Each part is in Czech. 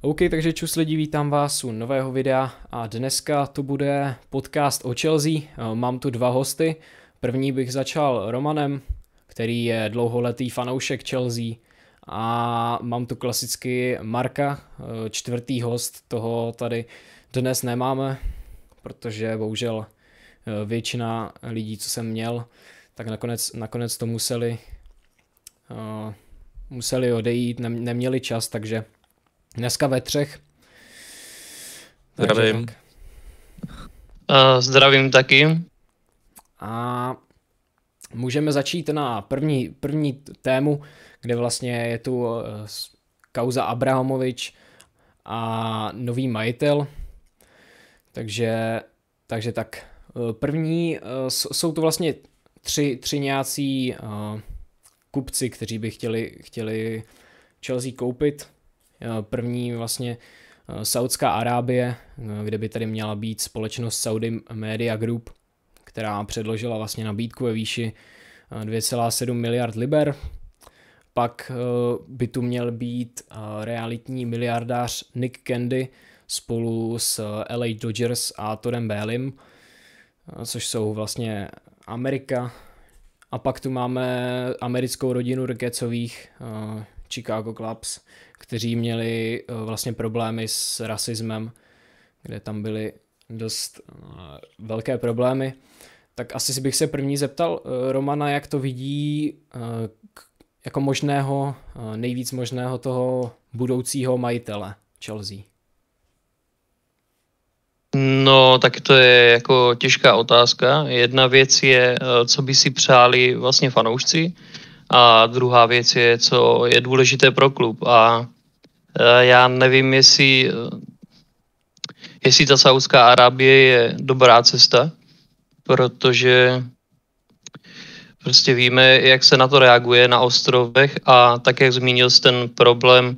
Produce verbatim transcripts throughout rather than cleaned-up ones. OK, takže čus lidi, vítám vás u nového videa a dneska to bude podcast o Chelsea. Mám tu dva hosty. První bych začal Romanem, který je dlouholetý fanoušek Chelsea, a mám tu klasicky Marka, čtvrtý host. Toho tady dnes nemáme, protože bohužel většina lidí, co jsem měl, tak nakonec, nakonec to museli, uh, museli odejít, nem, neměli čas, takže dneska ve třech. Takže zdravím. Tak. Uh, zdravím taky. A můžeme začít na první, první tému, kde vlastně je tu uh, kauza Abrahamovič a nový majitel. Takže, takže tak. První, jsou to vlastně tři, tři nějací kupci, kteří by chtěli, chtěli Chelsea koupit. První vlastně Saudská Arábie, kde by tady měla být společnost Saudi Media Group, která předložila vlastně nabídku ve výši dvě celá sedm miliard liber. Pak by tu měl být realitní miliardář Nick Candy spolu s L A Dodgers a Toddem Bellym, což jsou vlastně Amerika. A pak tu máme americkou rodinu Rkecových, uh, Chicago Cubs, kteří měli uh, vlastně problémy s rasismem, kde tam byly dost uh, velké problémy. Tak asi bych se první zeptal uh, Romana, jak to vidí uh, k, jako možného, uh, nejvíc možného toho budoucího majitele Chelsea. No, tak to je jako těžká otázka. Jedna věc je, co by si přáli vlastně fanoušci, a druhá věc je, co je důležité pro klub. A já nevím, jestli, jestli ta Saudská Arábie je dobrá cesta, protože prostě víme, jak se na to reaguje na ostrovech, a tak, jak zmínil jsi ten problém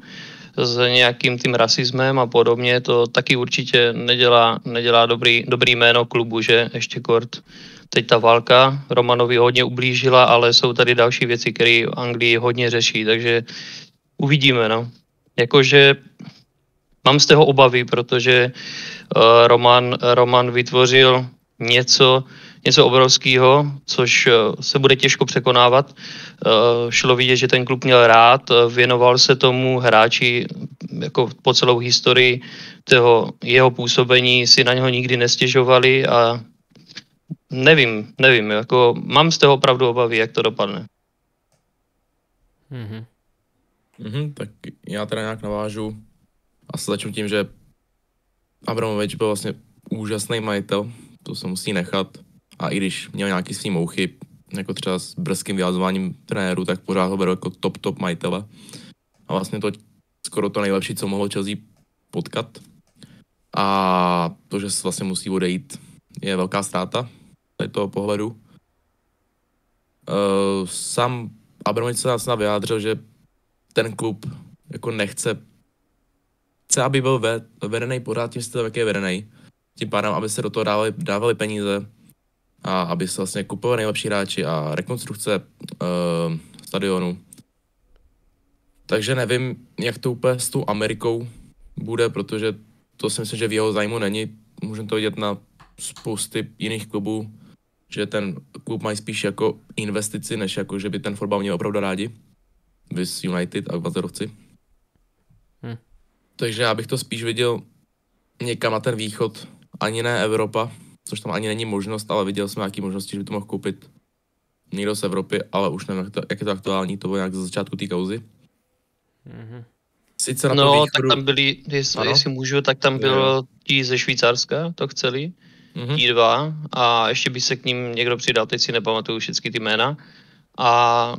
s nějakým tím rasismem a podobně, to taky určitě nedělá, nedělá dobrý, dobrý jméno klubu, že ještě kort. Teď ta válka Romanovi hodně ublížila, ale jsou tady další věci, které Anglii hodně řeší, takže uvidíme, no. Jakože mám z toho obavy, protože uh, Roman, Roman vytvořil něco, něco obrovského, což se bude těžko překonávat. Šlo vidět, že ten klub měl rád, věnoval se tomu, hráči jako po celou historii toho jeho působení si na něho nikdy nestěžovali, a nevím, nevím, jako mám z toho opravdu obavy, jak to dopadne. Mm-hmm. Mm-hmm, tak já teda nějak navážu a začnu tím, že Abramovič byl vlastně úžasný majitel, to se musí nechat. A i když měl nějaký svý mouchy, jako třeba s brzkým vyhazováním trenéru, tak pořád ho beru jako top, top majitele. A vlastně to skoro to nejlepší, co mohlo Chelsea potkat. A to, že vlastně musí odejít, je velká ztráta tady toho pohledu. E, sám Abramovič se nás vyjádřil, že ten klub jako nechce, chce, aby byl ve, vedený pořád tím stylem, jak je vedený. Tím pádem, aby se do toho dávali, dávali peníze, a aby se vlastně kupovali nejlepší hráči a rekonstrukce uh, stadionu. Takže nevím, jak to úplně s tou Amerikou bude, protože to si myslím, že v jeho zájmu není. Můžeme to vidět na spousty jiných klubů, že ten klub mají spíš jako investici, než jako, že by ten fotbal měl opravdu rádi. Vys United a Gvazdrovci. Hm. Takže já bych to spíš viděl někam na ten východ, ani ne Evropa, což tam ani není možnost, ale viděl jsem nějaké možnosti, že by to mohl koupit někdo z Evropy, ale už nevím, jak, to, jak je to aktuální, to bylo nějak ze začátku té kauzy. Sice na no, východu... tak tam byli, jestli, jestli můžu, tak tam bylo ti ze Švýcarska, to chceli, mm-hmm. ti dva, a ještě by se k ním někdo přidal, teď si nepamatuju všechny ty jména. A,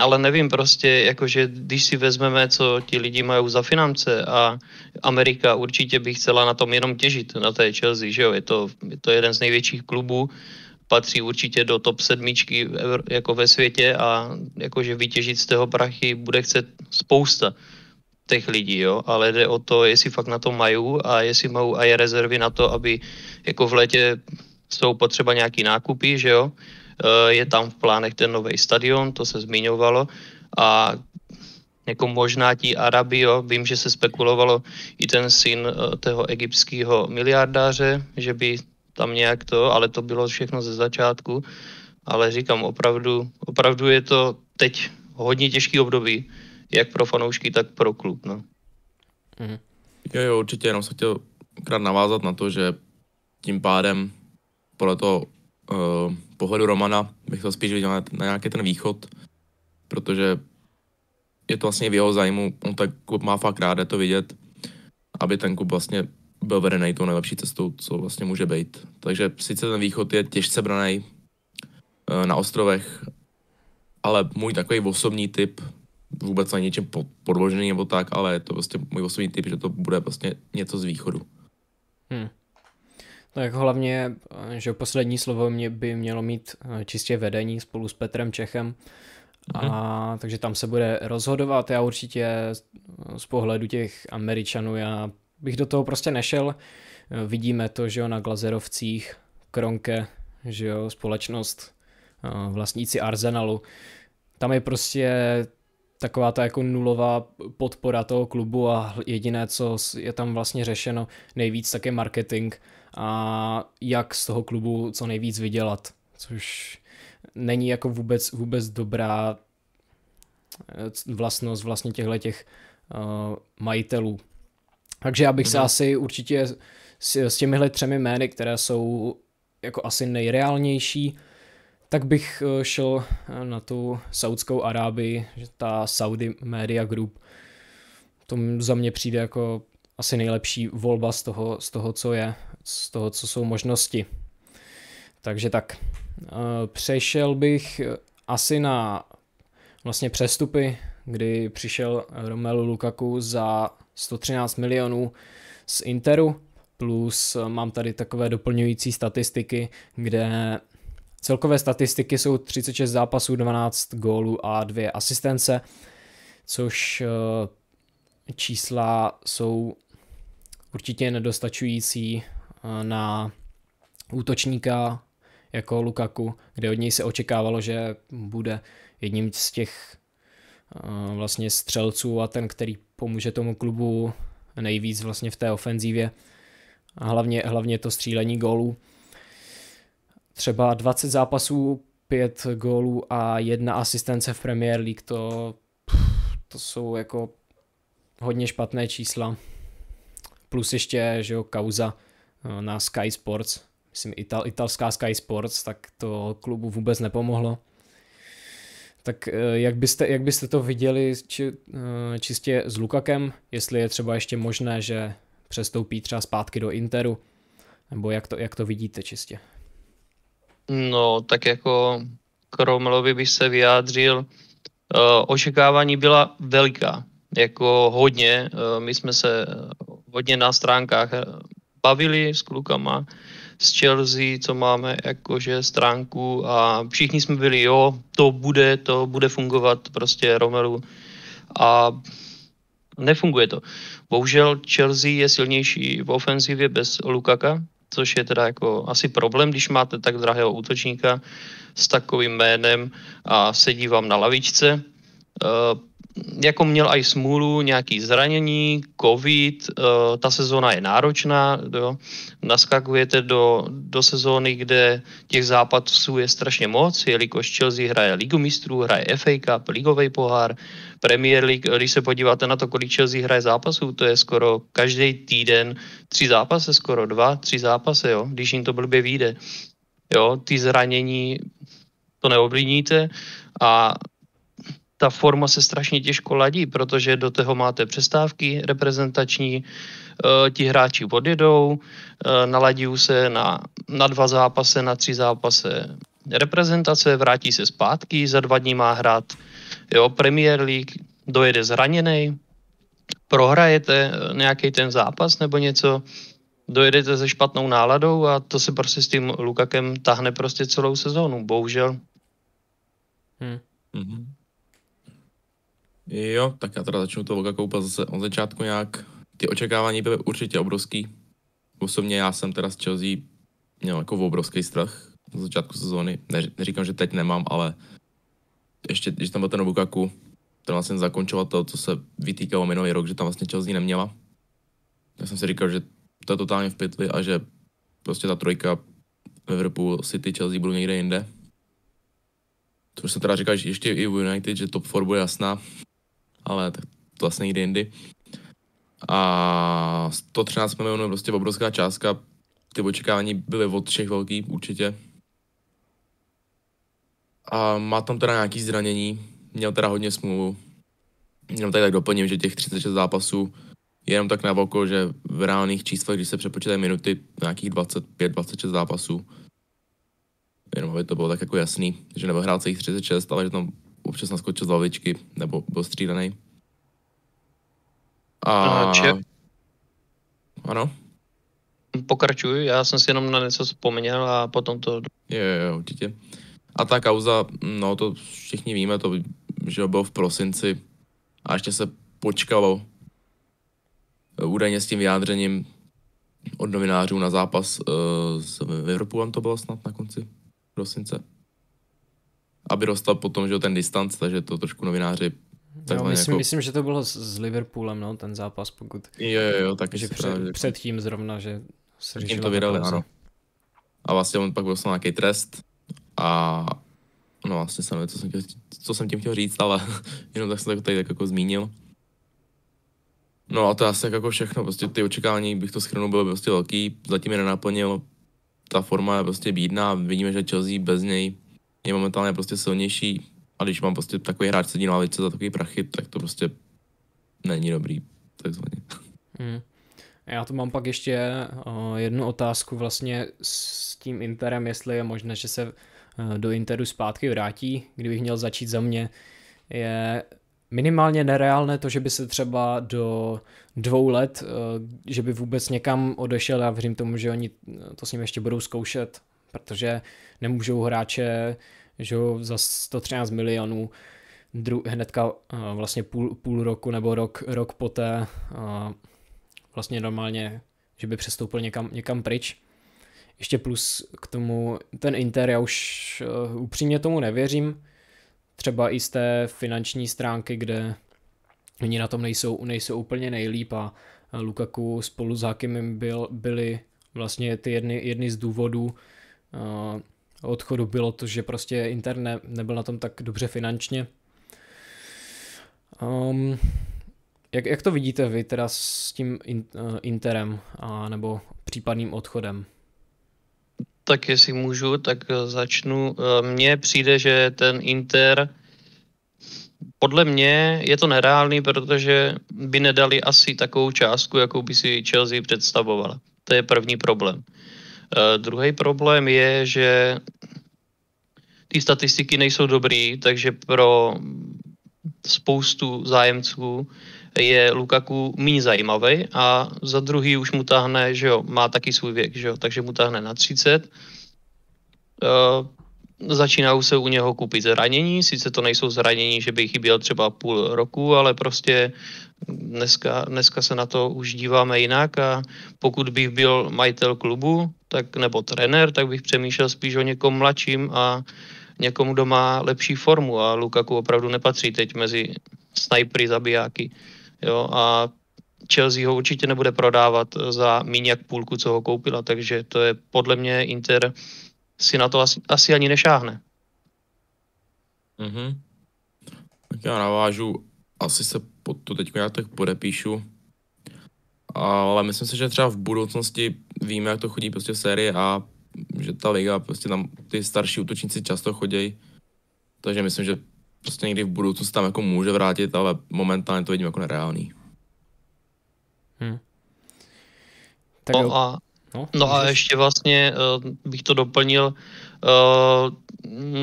ale nevím prostě, jakože když si vezmeme, co ti lidi mají za finance, a Amerika určitě by chtěla na tom jenom těžit, na té Chelsea, že jo, je to, je to jeden z největších klubů, patří určitě do top sedmičky jako ve světě, a jakože vytěžit z toho prachy bude chcet spousta těch lidí, jo, ale jde o to, jestli fakt na to mají, a jestli mají aj rezervy na to, aby jako v létě jsou potřeba nějaký nákupy, že jo. Je tam v plánech ten nový stadion, to se zmiňovalo, a jako možná ti Arabio, vím, že se spekulovalo i ten syn toho egyptského miliardáře, že by tam nějak to, ale to bylo všechno ze začátku. Ale říkám, opravdu, opravdu je to teď hodně těžký období, jak pro fanoušky, tak pro klub. No. Mhm. Jo, jo, určitě, jenom jsem chtěl krát navázat na to, že tím pádem podle toho uh, pohledu Romana bych to spíš viděl na, na nějaký ten východ, protože je to vlastně v jeho zájmu, on ten klub má fakt rád, je to vidět, aby ten klub vlastně byl vedený tou nejlepší cestou, co vlastně může být. Takže sice ten východ je těžce braný uh, na ostrovech, ale můj takový osobní typ, vůbec na něčem podložený nebo tak, ale je to vlastně můj osobní typ, že to bude vlastně něco z východu. Hmm. Tak hlavně, že poslední slovo mě by mělo mít čistě vedení spolu s Petrem Čechem, hmm. a takže tam se bude rozhodovat. Já určitě z pohledu těch Američanů, já bych do toho prostě nešel. Vidíme to, že jo, na Glazerovcích, Kronke, že jo, společnost, vlastníci Arsenalu, tam je prostě taková ta jako nulová podpora toho klubu a jediné, co je tam vlastně řešeno nejvíc, tak je marketing a jak z toho klubu co nejvíc vydělat, což není jako vůbec, vůbec dobrá vlastnost vlastně těchto těch uh, majitelů. Takže já bych se asi určitě s, s těmihle třemi jmény, které jsou jako asi nejreálnější, tak bych šel na tu Saudskou Arábii, že ta Saudi Media Group, to za mě přijde jako asi nejlepší volba z toho, z toho, co je, z toho, co jsou možnosti. Takže tak, přešel bych asi na vlastně přestupy, kdy přišel Romelu Lukaku za sto třináct milionů z Interu, plus mám tady takové doplňující statistiky, kde celkové statistiky jsou třicet šest zápasů, dvanáct gólů a dvě asistence, což čísla jsou určitě nedostačující na útočníka jako Lukaku, kde od něj se očekávalo, že bude jedním z těch vlastně střelců a ten, který pomůže tomu klubu nejvíc vlastně v té ofenzívě a hlavně, hlavně to střílení gólů. Třeba dvacet zápasů, pět gólů a jedna asistence v Premier League, to, to jsou jako hodně špatné čísla. Plus ještě, že jo, kauza na Sky Sports, myslím ital, italská Sky Sports, tak to klubu vůbec nepomohlo. Tak jak byste, jak byste to viděli či, čistě s Lukakem, jestli je třeba ještě možné, že přestoupí třeba zpátky do Interu, nebo jak to, jak to vidíte čistě? No, tak jako k Romelovi bych se vyjádřil. E, očekávání byla velká, jako hodně. E, my jsme se hodně na stránkách bavili s klukama z Chelsea, co máme jakože stránku a všichni jsme byli, jo, to bude, to bude fungovat prostě Romelu a nefunguje to. Bohužel Chelsea je silnější v ofenzivě bez Lukaka, což je teda jako asi problém, když máte tak drahého útočníka s takovým jménem a sedí vám na lavičce. E, jako měl i smůlu, nějaký zranění, covid, e, ta sezóna je náročná, jo. Naskakujete do, do sezóny, kde těch zápasů je strašně moc, jelikož Chelsea hraje Ligu mistrů, hraje F A Cup, ligový pohár, Premier League, když se podíváte na to, kolik Chelsea hraje zápasů, to je skoro každý týden tři zápasy, skoro dva, tři zápasy, jo, když jim to blbě vyjde. Jo, ty zranění to neoblíníte a ta forma se strašně těžko ladí, protože do toho máte přestávky reprezentační, e, ti hráči odjedou, e, naladí se na, na dva zápasy, na tři zápasy reprezentace, vrátí se zpátky, za dva dní má hrát, jo, Premier League, dojede zraněnej, prohrajete nějaký ten zápas nebo něco, dojedete se špatnou náladou a to se prostě s tím Lukakem tahne prostě celou sezónu, bohužel. Hmm. Mhm. Jo, tak já teda začnu to Lukaku úplně zase od začátku nějak. Ty očekávání byly určitě obrovský. Osobně já jsem teda z Chelsea měl jako obrovský strach od začátku sezóny. Neříkám, že teď nemám, ale ještě když tam byl ten Lukaku, ten vlastně zakončoval to, co se vytýkalo minulý rok, že tam vlastně Chelsea neměla. Já jsem si říkal, že to je totálně v pytli a že prostě ta trojka Liverpool, City, Chelsea budou někde jinde. Což se teda říká, že ještě i u United, že top čtyři bude jasná, ale tak to vlastně někde jindy. A sto třináct milionů je prostě obrovská částka. Ty očekávání byly od všech velký, určitě. A má tam teda nějaký zranění, měl teda hodně smůlu. Jenom tady tak doplním, že těch třicet šest zápasů je jenom tak na oko, že v reálných číslech, když se přepočítají minuty, nějakých dvacet pět dvacet šest zápasů. Jenom aby to bylo tak jako jasný, že nebyl hrát se jich třicet šest, ale že tam občas naskočil z lavičky, nebo byl střídaný. A... Ano? Pokračuju, já jsem si jenom na něco vzpomněl a potom to... Jo, jo, určitě. A ta kauza, no to všichni víme, to že bylo v prosinci a ještě se počkalo údajně s tím vyjádřením od novinářů na zápas uh, s Liverpoolem, to bylo snad na konci prosince. Aby dostal potom, že ten distanc, takže to trošku novináři... Jo, myslím, jako... myslím, že to bylo s Liverpoolem, no, ten zápas, pokud... Jo, jo, tak že před, tak... předtím zrovna, že se řešilo... to vydali, ano. A vlastně on pak dostal nějaký trest a... No vlastně jsem nevím, co jsem, chtěl, co jsem tím chtěl říct, ale jenom tak jsem to tady tak jako zmínil. No a to asi jako všechno, prostě ty očekávání, bych to schrnul, bylo prostě velký, zatím je nenaplnil, ta forma je prostě bídná, vidíme, že Chelsea bez něj je momentálně prostě silnější a když mám prostě takový hráč sedí na lavice za takový prachy, tak to prostě není dobrý, takzvaně. Hmm. Já tu mám pak ještě uh, jednu otázku vlastně s tím Interem, jestli je možné, že se uh, do Interu zpátky vrátí, kdybych měl začít za mě, je... Minimálně nereálné to, že by se třeba do dvou let, že by vůbec někam odešel, já věřím tomu, že oni to s ním ještě budou zkoušet, protože nemůžou hráče, že za sto třináct milionů dru, hnedka vlastně půl, půl roku nebo rok, rok poté vlastně normálně, že by přestoupil někam, někam pryč. Ještě plus k tomu ten Inter, já už upřímně tomu nevěřím. Třeba i z té finanční stránky, kde oni na tom nejsou, nejsou úplně nejlíp a Lukaku spolu s Hakimem byl, byli vlastně ty jedny, jedny z důvodů uh, odchodu bylo to, že prostě Inter ne, nebyl na tom tak dobře finančně. Um, jak, jak to vidíte vy teda s tím in, uh, Interem a nebo případným odchodem? Tak jestli můžu, tak začnu. Mně přijde, že ten Inter, podle mě je to nereálný, protože by nedali asi takovou částku, jakou by si Chelsea představovala. To je první problém. Druhý problém je, že ty statistiky nejsou dobrý, takže pro spoustu zájemců je Lukaku méně zajímavý a za druhý už mu táhne, že jo, má taky svůj věk, že jo, takže mu táhne na třicet. E, začínají se u něho kupit zranění, sice to nejsou zranění, že by chyběl třeba půl roku, ale prostě dneska, dneska se na to už díváme jinak a pokud bych byl majitel klubu, tak nebo trenér, tak bych přemýšlel spíš o někom mladším a někomu, kdo má lepší formu a Lukaku opravdu nepatří teď mezi snajpery, zabijáky. Jo, a Chelsea ho určitě nebude prodávat za míň jak půlku, co ho koupila, takže to je podle mě Inter si na to asi, asi ani nešáhne. Mm-hmm. Tak já navážu, asi se pod to teď nějak tak podepíšu, ale myslím si, že třeba v budoucnosti víme, jak to chodí prostě v sérii a že ta liga, prostě tam ty starší útočníci často chodějí, takže myslím, že prostě někdy v budoucnu se tam jako může vrátit, ale momentálně to vidím jako nereálný. Hmm. Tak no, a, no, no a ještě vlastně uh, bych to doplnil, uh,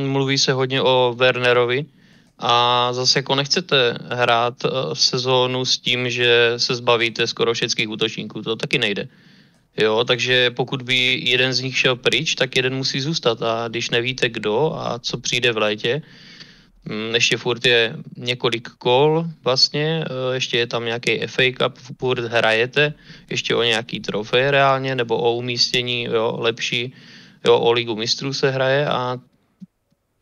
mluví se hodně o Wernerovi a zase jako nechcete hrát uh, sezónu s tím, že se zbavíte skoro všech útočníků, to taky nejde. Jo, takže pokud by jeden z nich šel pryč, tak jeden musí zůstat a když nevíte kdo a co přijde v létě, ještě furt je několik kol vlastně, ještě je tam nějaký F A Cup, furt hrajete, ještě o nějaký trofej reálně, nebo o umístění, jo, lepší, jo, o Ligu mistrů se hraje a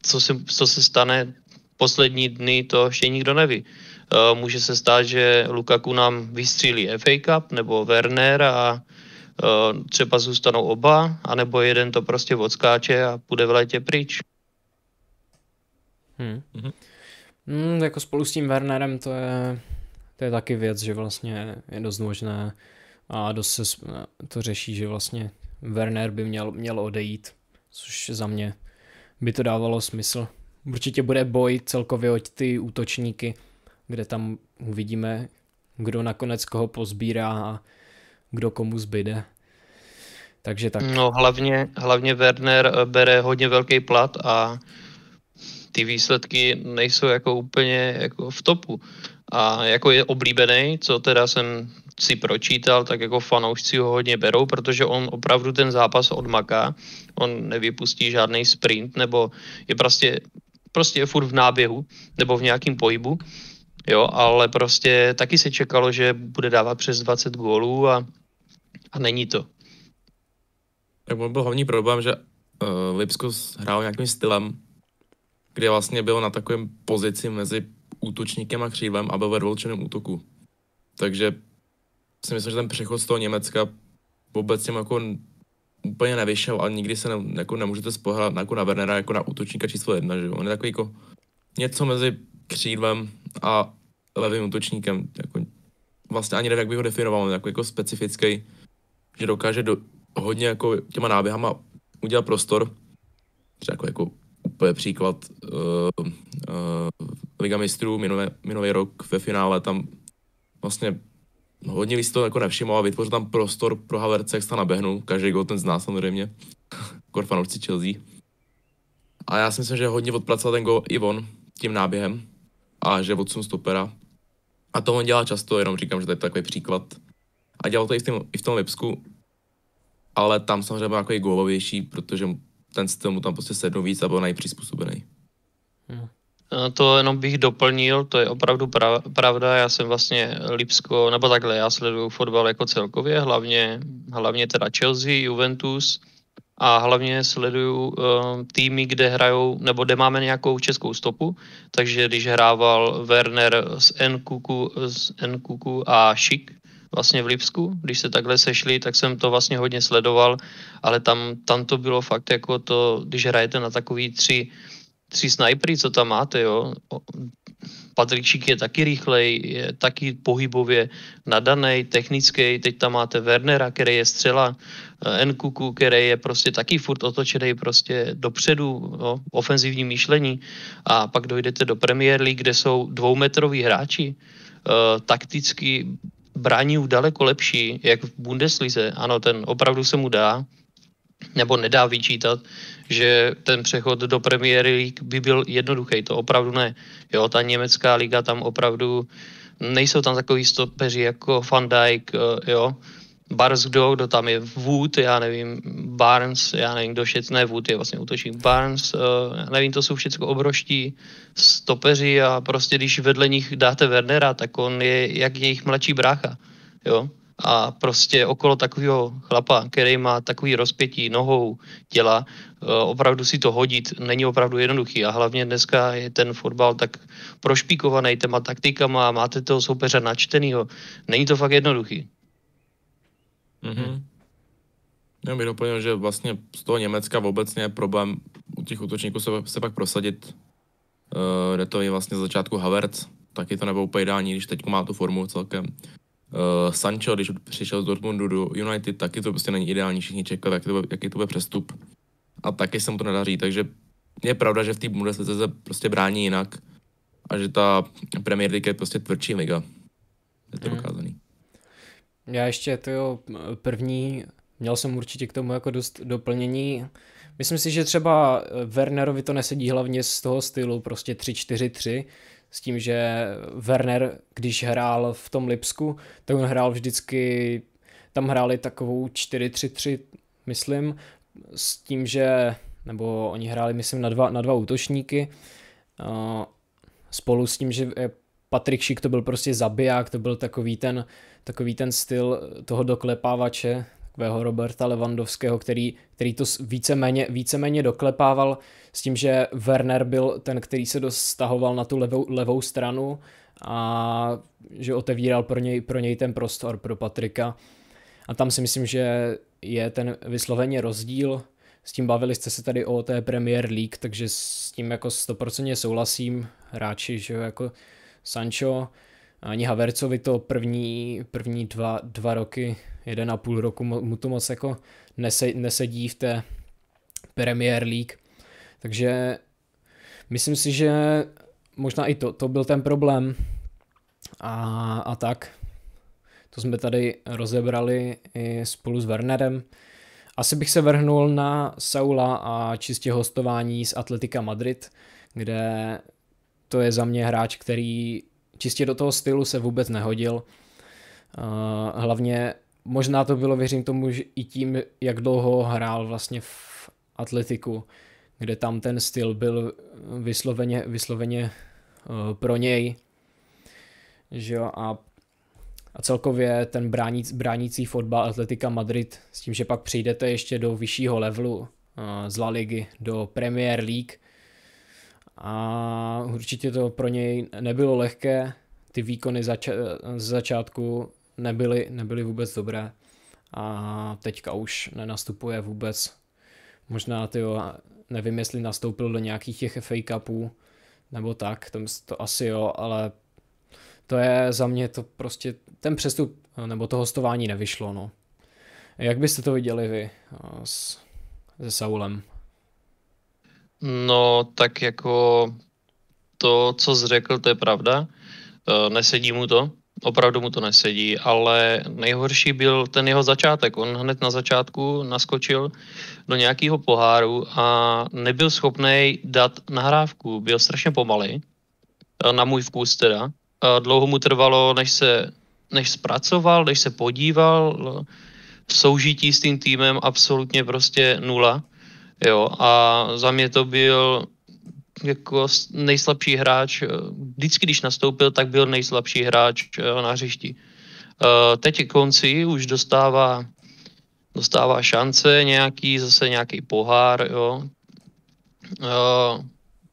co se, co se stane poslední dny to ještě nikdo neví. Může se stát, že Lukaku nám vystřílí F A Cup nebo Werner a třeba zůstanou oba, anebo jeden to prostě odskáče a půjde v létě pryč. Hmm. Hmm, jako spolu s tím Wernerem to je, to je taky věc, že vlastně je dost možné a dost se to řeší, že vlastně Werner by měl, měl odejít, což za mě by to dávalo smysl. Určitě bude boj celkově o ty útočníky, kde tam uvidíme, kdo nakonec koho pozbírá a kdo komu zbyde. Takže tak. No hlavně, hlavně Werner bere hodně velký plat a ty výsledky nejsou jako úplně jako v topu. A jako je oblíbený, co teda jsem si pročítal, tak jako fanoušci ho hodně berou, protože on opravdu ten zápas odmaká. On nevypustí žádný sprint, nebo je prostě, prostě je furt v náběhu, nebo v nějakém pohybu. Jo, ale prostě taky se čekalo, že bude dávat přes dvacet gólů a, a není to. Tak byl hlavní problém, že uh, Lipsko hrál nějakým stylem, kde vlastně byl na takovém pozici mezi útočníkem a křídlem a byl ve dvoučleném útoku. Takže si myslím, že ten přechod z toho Německa vůbec těm jako úplně nevyšel a nikdy se ne, jako nemůžete spoléhat jako na Wernera jako na útočníka číslo jedna, že on je takový jako něco mezi křídlem a levým útočníkem, jako vlastně ani nevím, jak bych ho definoval, on jako, jako specifický, že dokáže do, hodně jako těma náběhama udělat prostor, třeba jako, jako úplně příklad uh, uh, Liga mistrů minulý, minulý rok ve finále, tam vlastně hodně lidí to jako nevšimlo a vytvořil tam prostor pro Havertze, jak se naběhnu, každý gol ten zná samozřejmě, kor fanoušci Chelsea. A já si myslím, že hodně odpracoval ten gol i on tím náběhem a že odsun stopera. A to on dělá často, jenom říkám, že to je takový příklad. A dělal to i v, tým, i v tom Lipsku, ale tam samozřejmě byl takový gólovější, protože ten styl mu tam prostě sednul víc a byl nejpřizpůsobený. Hmm. To jenom bych doplnil, to je opravdu prav, pravda, já jsem vlastně Lipsko, nebo takhle, já sleduju fotbal jako celkově, hlavně, hlavně teda Chelsea, Juventus a hlavně sleduju uh, týmy, kde hrajou, nebo kde máme nějakou českou stopu, takže když hrával Werner s Nkuku, s Nkuku a Schick vlastně v Lipsku, když se takhle sešli, tak jsem to vlastně hodně sledoval, ale tam, tam to bylo fakt jako to, když hrajete na takový tři tři snajpery, co tam máte, jo. Patrick Schick je taky rychlej, je taky pohybově nadanej, technický, teď tam máte Wernera, který je střela, Nkuku, který je prostě taky furt otočený prostě dopředu, jo, ofenzivní myšlení a pak dojdete do Premier League, kde jsou dvoumetroví hráči, takticky brání daleko lepší, jak v Bundeslize, ano, ten opravdu se mu dá, nebo nedá vyčítat, že ten přechod do Premier League by byl jednoduchý, to opravdu ne. Jo, ta německá liga tam opravdu, nejsou tam takový stopeři jako Van Dijk, jo, Bars kdo, kdo tam je, Wood, já nevím, Barnes, já nevím, kdo všec, ne, Wood je vlastně útočník, Barnes, nevím, to jsou všechno obrovští stopeři a prostě když vedle nich dáte Wernera, tak on je jak jejich mladší brácha, jo. A prostě okolo takového chlapa, který má takový rozpětí nohou těla, opravdu si to hodit není opravdu jednoduchý. A hlavně dneska je ten fotbal tak prošpíkovaný těma taktikama a máte toho soupeře načtenýho. Není to fakt jednoduchý. Mm-hmm. Já bych doplnil, že vlastně z toho Německa obecně je problém u těch útočníků se, se pak prosadit. Uh, jde to i vlastně z začátku Havertz, taky to nebylo úplně ideální, když teď má tu formu celkem. Uh, Sancho, když přišel z Dortmundu do United, taky to prostě není ideální, všichni čekali, jaký to bude, jaký to bude přestup. A taky se mu to nedaří, takže je pravda, že v té Bundeslize se prostě brání jinak a že ta Premier League je prostě tvrdší liga. Je to dokázaný. Já ještě to první, měl jsem určitě k tomu jako dost doplnění. Myslím si, že třeba Wernerovi to nesedí hlavně z toho stylu, prostě tři čtyři tři, s tím, že Werner, když hrál v tom Lipsku, tak on hrál vždycky, tam hráli takovou čtyři tři tři, myslím, s tím, že, nebo oni hráli, myslím, na dva, na dva útočníky, spolu s tím, že Patrick Schick to byl prostě zabiják, to byl takový ten, takový ten styl toho doklepávače, takového Roberta Lewandowského, který, který to víceméně, víceméně doklepával s tím, že Werner byl ten, který se dostahoval na tu levou, levou stranu a že otevíral pro něj, pro něj ten prostor pro Patrika. A tam si myslím, že je ten vysloveně rozdíl. S tím bavili jste se tady o té Premier League, takže s tím jako sto procent souhlasím. Hráči, že jako Sancho, ani Havertzovi to první, první dva, dva roky, jeden a půl roku mu to moc jako nesedí v té Premier League. Takže myslím si, že možná i to, to byl ten problém a, a tak. To jsme tady rozebrali i spolu s Wernerem. Asi bych se vrhnul na Saula a čistě hostování s Atletica Madrid, kde to je za mě hráč, který čistě do toho stylu se vůbec nehodil. Hlavně možná to bylo, věřím tomu, i tím, jak dlouho hrál vlastně v Atletiku, kde tam ten styl byl vysloveně, vysloveně pro něj. Že jo, a A celkově ten bráníc, bránící fotbal Atletica Madrid, s tím, že pak přijdete ještě do vyššího levelu z La Ligy, do Premier League. A určitě to pro něj nebylo lehké, ty výkony zača z začátku nebyly, nebyly vůbec dobré. A teďka už nenastupuje vůbec. Možná, tyjo, nevím, jestli nastoupil do nějakých těch F A Cupů, nebo tak, tam to asi jo, ale... To je za mě to prostě, ten přestup nebo to hostování nevyšlo. No. Jak byste to viděli vy s, se Saulem? No tak jako to, co jsi řekl, to je pravda. Nesedí mu to, opravdu mu to nesedí, ale nejhorší byl ten jeho začátek. On hned na začátku naskočil do nějakého poháru a nebyl schopný dát nahrávku. Byl strašně pomalý, na můj vkus teda. Dlouho mu trvalo, než se než zpracoval, než se podíval. V soužití s tím týmem absolutně prostě nula. Jo, a za mě to byl jako nejslabší hráč. Vždycky, když nastoupil, tak byl nejslabší hráč na hřišti. Teď konci už dostává, dostává šance nějaký, zase nějaký pohár. Jo.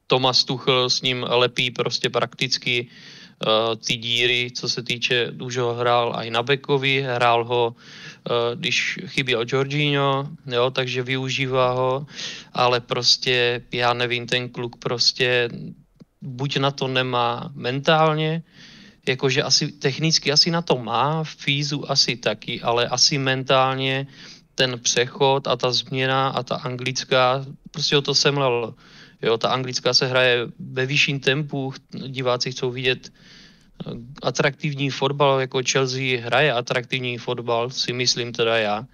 Thomas Tuchel s ním lepí prostě prakticky ty díry, co se týče, už ho hrál i na bekovi, hrál ho, když chyběl Jorginho, jo, takže využívá ho, ale prostě, já nevím, ten kluk prostě buď na to nemá mentálně, jakože asi technicky asi na to má, v fízu asi taky, ale asi mentálně ten přechod a ta změna a ta anglická, prostě ho to semlelo. Jo, ta anglická se hraje ve vyšším tempu, diváci chcou vidět atraktivní fotbal, jako Chelsea hraje atraktivní fotbal, si myslím teda já.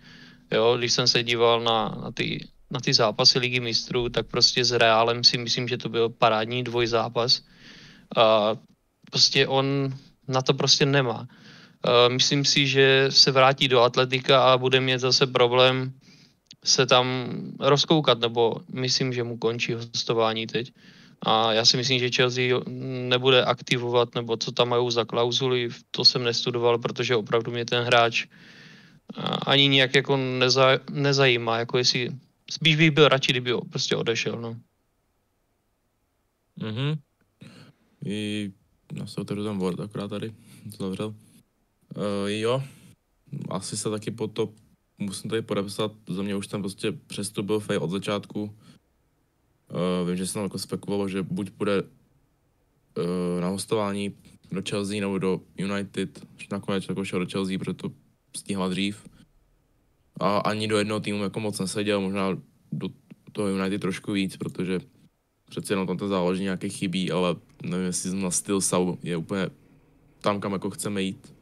Jo, když jsem se díval na, na, ty, na ty zápasy Ligy mistrů, tak prostě s Realem si myslím, že to byl parádní dvojzápas. A prostě on na to prostě nemá. A myslím si, že se vrátí do Atletika a bude mít zase problém se tam rozkoukat, nebo myslím, že mu končí hostování teď. A já si myslím, že Chelsea nebude aktivovat, nebo co tam mají za klauzuly, to jsem nestudoval, protože opravdu mě ten hráč ani nějak jako neza, nezajímá, jako jestli, spíš bych byl radši, kdyby prostě odešel, no. Mhm. I no, se otevřu tam Word akorát tady, zavřel. Uh, jo, asi se taky po to musím tady podepsat, za mě už tam prostě přestup byl fej od začátku. Uh, vím, že jsem jako spekuloval, že buď bude uh, na hostování do Chelsea nebo do United, že nakonec jako šel do Chelsea, protože to stihla dřív. A ani do jednoho týmu jako moc neseděl, možná do toho United trošku víc, protože přece jenom tam to záleží nějaké chybí, ale nevím, jestli na styl Sau je úplně tam, kam jako chceme jít.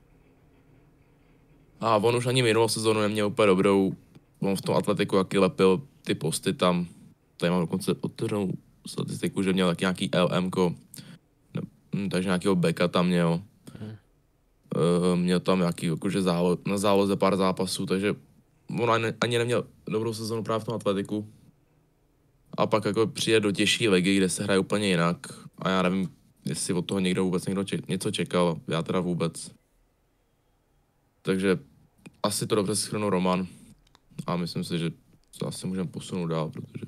A on už ani minulou sezónu neměl úplně dobrou, on v tom Atletiku jaký lepil ty posty tam, tady mám dokonce otevřenou statistiku, že měl taky nějaký L M ko, takže nějakého beka tam měl. Hmm. Uh, měl tam nějaký jakože zálo, na záloze pár zápasů, takže on ani, ani neměl dobrou sezónu právě v tom Atletiku. A pak jako přijde do těžší ligy, kde se hraje úplně jinak a já nevím, jestli od toho někdo vůbec někdo ček, něco čekal, já teda vůbec. Takže asi to dobře schrnul Roman. A myslím si, že to asi můžeme posunout dál, protože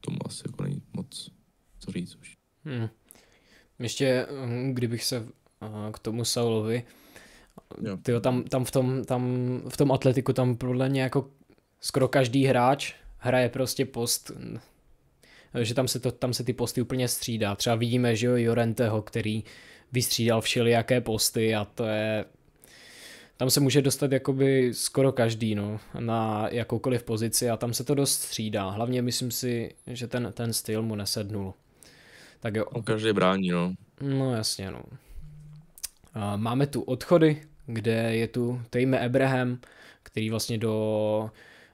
tomu asi jako není moc co říct už. Hmm. Ještě kdybych se k tomu Saulovi, tyjo, tam, tam, v tom, tam v tom Atletiku, tam podle mě jako skoro každý hráč hraje prostě post, že tam se, to, tam se ty posty úplně střídá. Třeba vidíme, že jo, Jorenteho, který vystřídal všelijaké posty, a to je, tam se může dostat jakoby skoro každý, no, na jakoukoliv pozici, a tam se to dost střídá. Hlavně myslím si, že ten, ten styl mu nesednul. Tak jo. On každý brání, no. No jasně, no. A máme tu odchody, kde je tu Tejme Abraham, který vlastně do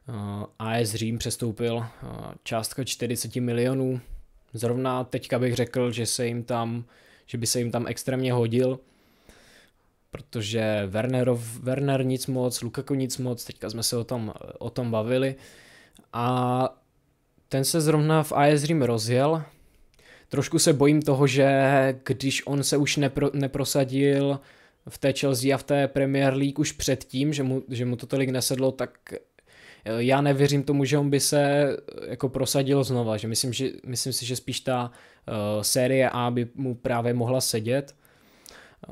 uh, á es Řím přestoupil uh, částka čtyřicet milionů. Zrovna teďka bych řekl, že se jim tam, že by se jim tam extrémně hodil, protože Wernerov, Werner nic moc, Lukaku nic moc, teďka jsme se o tom, o tom bavili, a ten se zrovna v á es Řím rozjel. Trošku se bojím toho, že když on se už nepro, neprosadil v té Chelsea a v té Premier League už předtím, že mu, že mu to tolik nesedlo, tak já nevěřím tomu, že on by se jako prosadil znova. Že myslím, že, myslím si, že spíš ta uh, série A by mu právě mohla sedět.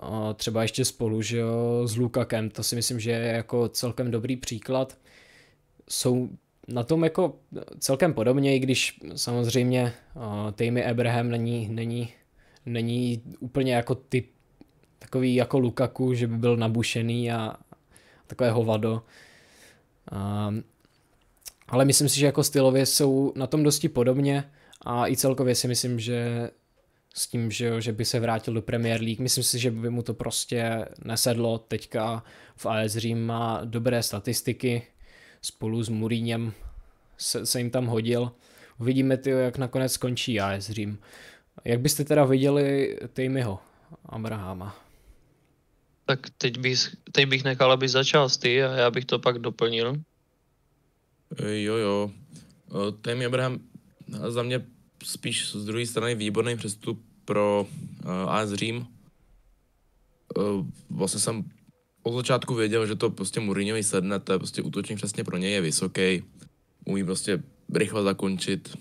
Uh, třeba ještě spolu, že jo, s Lukakem. To si myslím, že je jako celkem dobrý příklad. Jsou na tom jako celkem podobně, i když samozřejmě uh, Tammy Abraham není, není, není úplně jako typ takový jako Lukaku, že by byl nabušený a takové hovado. Um, ale myslím si, že jako stylově jsou na tom dosti podobně, a i celkově si myslím, že s tím, že, jo, že by se vrátil do Premier League, myslím si, že by mu to prostě nesedlo. Teďka v á es Řím má dobré statistiky, spolu s Mourinhem se, se jim tam hodil. Uvidíme, tyjo, jak nakonec skončí á es Řím. Jak byste teda viděli Tejmiho Abrahama? Tak teď bych, teď bych nechal, aby začal ty, a já bych to pak doplnil. Jo, jo. Tejmi Abraham za mě spíš z druhé strany výborný přestup pro á es Řím. Vlastně jsem od začátku věděl, že to prostě Mourinhovi sedne, to je prostě útočník přesně pro něj, je vysoký, umí prostě rychle zakončit,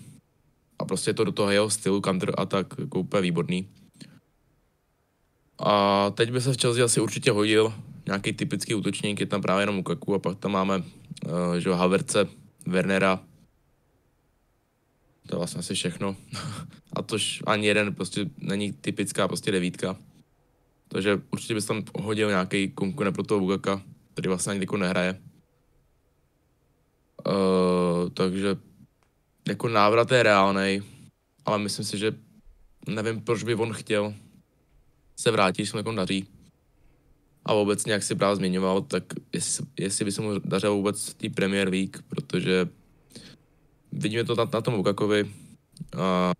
a prostě je to do toho jeho stylu counter attack jako úplně výborný. A teď by se v Chelsea asi určitě hodil nějaký typický útočník, je tam právě jenom Lukaku, a pak tam máme uh, že Havertze, Wernera. To je vlastně asi všechno. A tož ani jeden prostě není typická prostě devítka. Takže určitě bys tam hodil nějaký konkurent pro toho Lukaka, který vlastně ani jako nehraje. Uh, takže jako návrat je reálnej, ale myslím si, že nevím, proč by on chtěl se vrátit, když se mu jako daří. A obecně, jak si právě zmiňoval, tak jestli, jestli by se mu dařilo vůbec tý Premier League, protože vidíme to na, na tom Lukakovi, a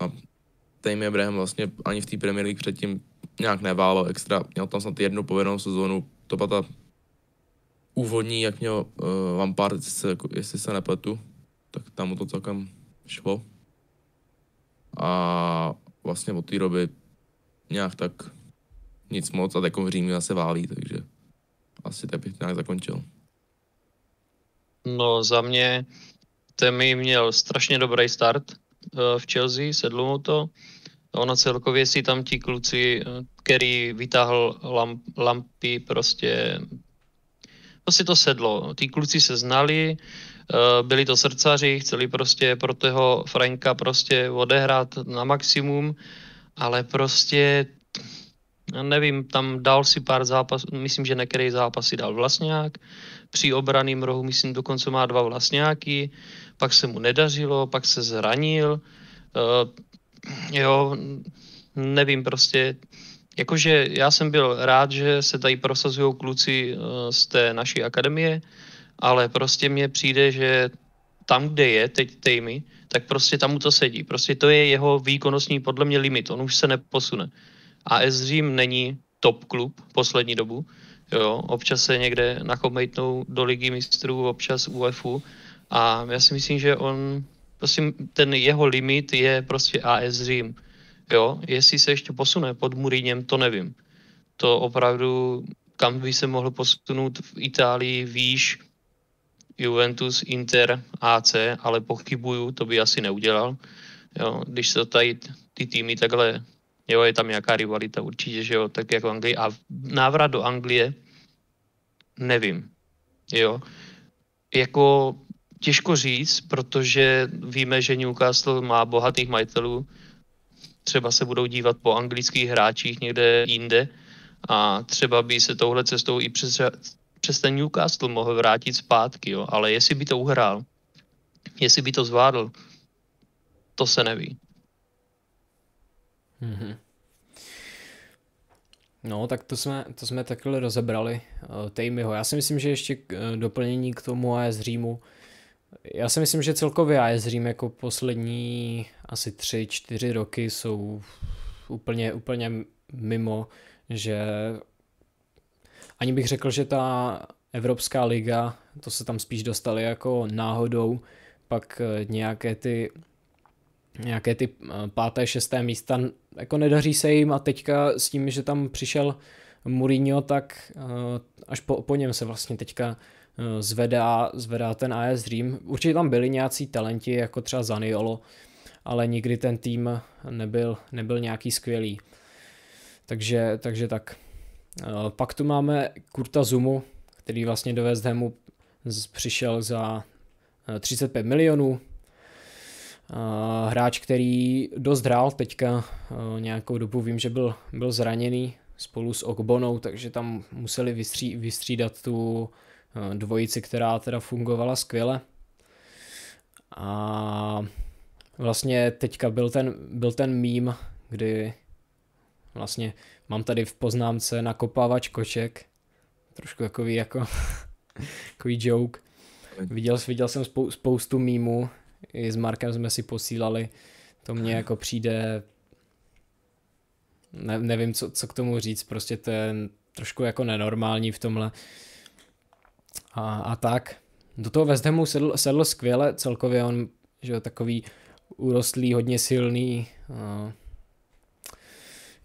Tammy Abraham vlastně ani v té Premier League předtím nějak neválo extra, měl tam snad jednu povedenou sezónu, to byla ta úvodní, jak měl uh, Lampard, jestli se nepletu, tak tam mu to celkem šlo. A vlastně od té doby nějak tak nic moc, a takový Řím zase válí, takže asi tak bych nějak zakončil. No za mě Tammy měl strašně dobrý start uh, v Chelsea, sedlo mu to. Ono celkově si tam ti kluci, který vytáhl lamp, lampy, prostě, prostě to sedlo. Ti kluci se znali, byli to srdcaři, chtěli prostě pro toho Franka prostě odehrát na maximum, ale prostě, nevím, tam dal si pár zápasů, myslím, že některý zápasy dal Vlastňák, při obraným rohu, myslím, dokonce má dva Vlastňáky, pak se mu nedařilo, pak se zranil. Jo, nevím, prostě, jakože já jsem byl rád, že se tady prosazují kluci z té naší akademie, ale prostě mně přijde, že tam, kde je teď Tammy, tak prostě tam mu to sedí. Prostě to je jeho výkonnostní podle mě limit, on už se neposune. á es Řím není top klub poslední dobu, jo, občas se někde nakomejtnou do Ligy mistrů, občas U E F U, a já si myslím, že on... Prostě ten jeho limit je prostě á es Řím, jo, jestli se ještě posune pod Mourinhem, to nevím. To opravdu, kam by se mohl posunout v Itálii výš, Juventus, Inter, A C, ale pochybuju, to by asi neudělal. Jo, když se tady ty týmy takhle, jo, je tam nějaká rivalita určitě, že jo, tak jako Anglie. A návrat do Anglie, nevím, jo. Jako těžko říct, protože víme, že Newcastle má bohatých majitelů, třeba se budou dívat po anglických hráčích někde jinde a třeba by se touhle cestou i přes, přes ten Newcastle mohl vrátit zpátky, jo. Ale jestli by to uhrál, jestli by to zvládl, to se neví. Mm-hmm. No, tak to jsme, to jsme takhle rozebrali Tejmiho. Já si myslím, že ještě k doplnění k tomu A S Římu. Já si myslím, že celkově A S Řím jako poslední asi tři, čtyři roky jsou úplně, úplně mimo, že ani bych řekl, že ta Evropská liga, to se tam spíš dostali jako náhodou, pak nějaké ty nějaké ty páté, šesté místa, jako nedaří se jim a teďka s tím, že tam přišel Mourinho, tak až po, po něm se vlastně teďka zvedá, zvedá ten A S Řím. Určitě tam byli nějací talenti, jako třeba Zaniolo, ale nikdy ten tým nebyl, nebyl nějaký skvělý. Takže, takže tak. Pak tu máme Kurta Zumu, který vlastně do West Hamu přišel za třicet pět milionů. Hráč, který dost hrál teďka, nějakou dobu vím, že byl, byl zraněný spolu s Ogbonou, takže tam museli vystří, vystřídat tu dvojici, která teda fungovala skvěle. A vlastně teďka byl ten, byl ten mím, kdy vlastně mám tady v poznámce nakopávač koček, trošku takový jako takový joke. Viděl, viděl jsem spou, spoustu mímů. I s Markem jsme si posílali, to mně jako přijde, ne, nevím, co, co k tomu říct, prostě to je trošku jako nenormální v tomhle. A, a tak, do toho West Hamu sedl, sedl skvěle, celkově on, že takový urostlý, hodně silný, a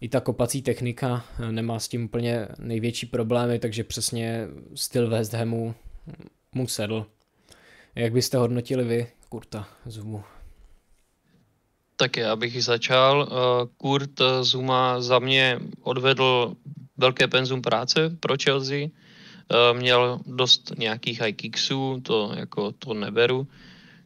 i ta kopací technika nemá s tím úplně největší problémy, takže přesně styl West Hamu mu sedl. Jak byste hodnotili vy Kurta Zumu? Tak já bych začal. Kurt Zuma za mě odvedl velké penzum práce pro Chelsea. Měl dost nějakých high kicksů, to jako to neberu.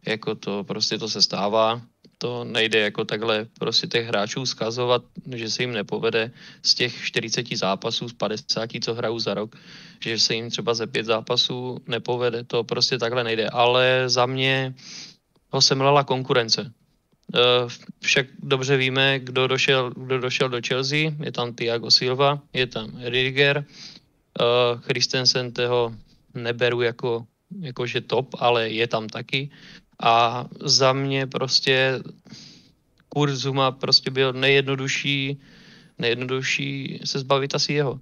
Jako to prostě to se stává. To nejde jako takhle prostě těch hráčů zkazovat, že se jim nepovede z těch čtyřiceti zápasů, z padesáti, co hrajou za rok, že se jim třeba ze pět zápasů nepovede, to prostě takhle nejde. Ale za mě ho semlala konkurence. Však dobře víme, kdo došel, kdo došel do Chelsea, je tam Thiago Silva, je tam Rüdiger, Christensen, toho neberu jako, jako že top, ale je tam taky. A za mě prostě Kurt Zuma prostě byl nejjednodušší, nejjednodušší se zbavit asi jeho. Uh,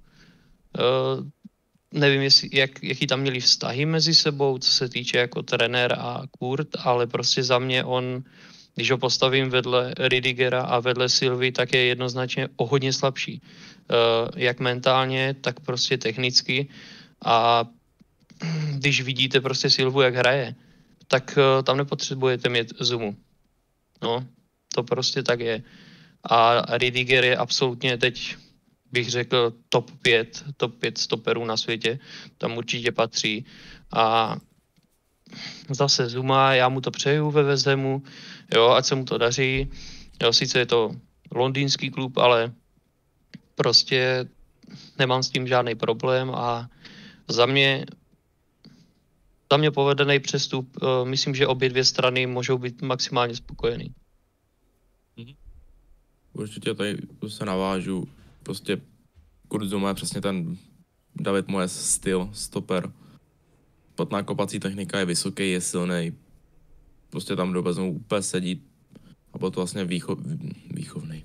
nevím, jestli, jak, jaký tam měli vztahy mezi sebou, co se týče jako trenér a Kurt, ale prostě za mě on, když ho postavím vedle Rüdigera a vedle Silvy, tak je jednoznačně o hodně slabší. Uh, jak mentálně, tak prostě technicky. A když vidíte prostě Silvu, jak hraje, tak tam nepotřebujete mít Zumu. No, to prostě tak je. A Rüdiger je absolutně teď, bych řekl, top pět, top pět stoperů na světě. Tam určitě patří. A zase Zuma, já mu to přeju ve West Hamu, jo, ať se mu to daří. Jo, sice je to londýnský klub, ale prostě nemám s tím žádný problém a za mě Za mě povedený přestup, myslím, že obě dvě strany můžou být maximálně spokojený. Určitě tady se navážu, prostě Kurt Zuma je přesně ten David Moyes styl, stoper. Potná kopací technika, je vysoký, je silný. Prostě tam do beznou úplně sedí a byl to vlastně výcho, výchovný,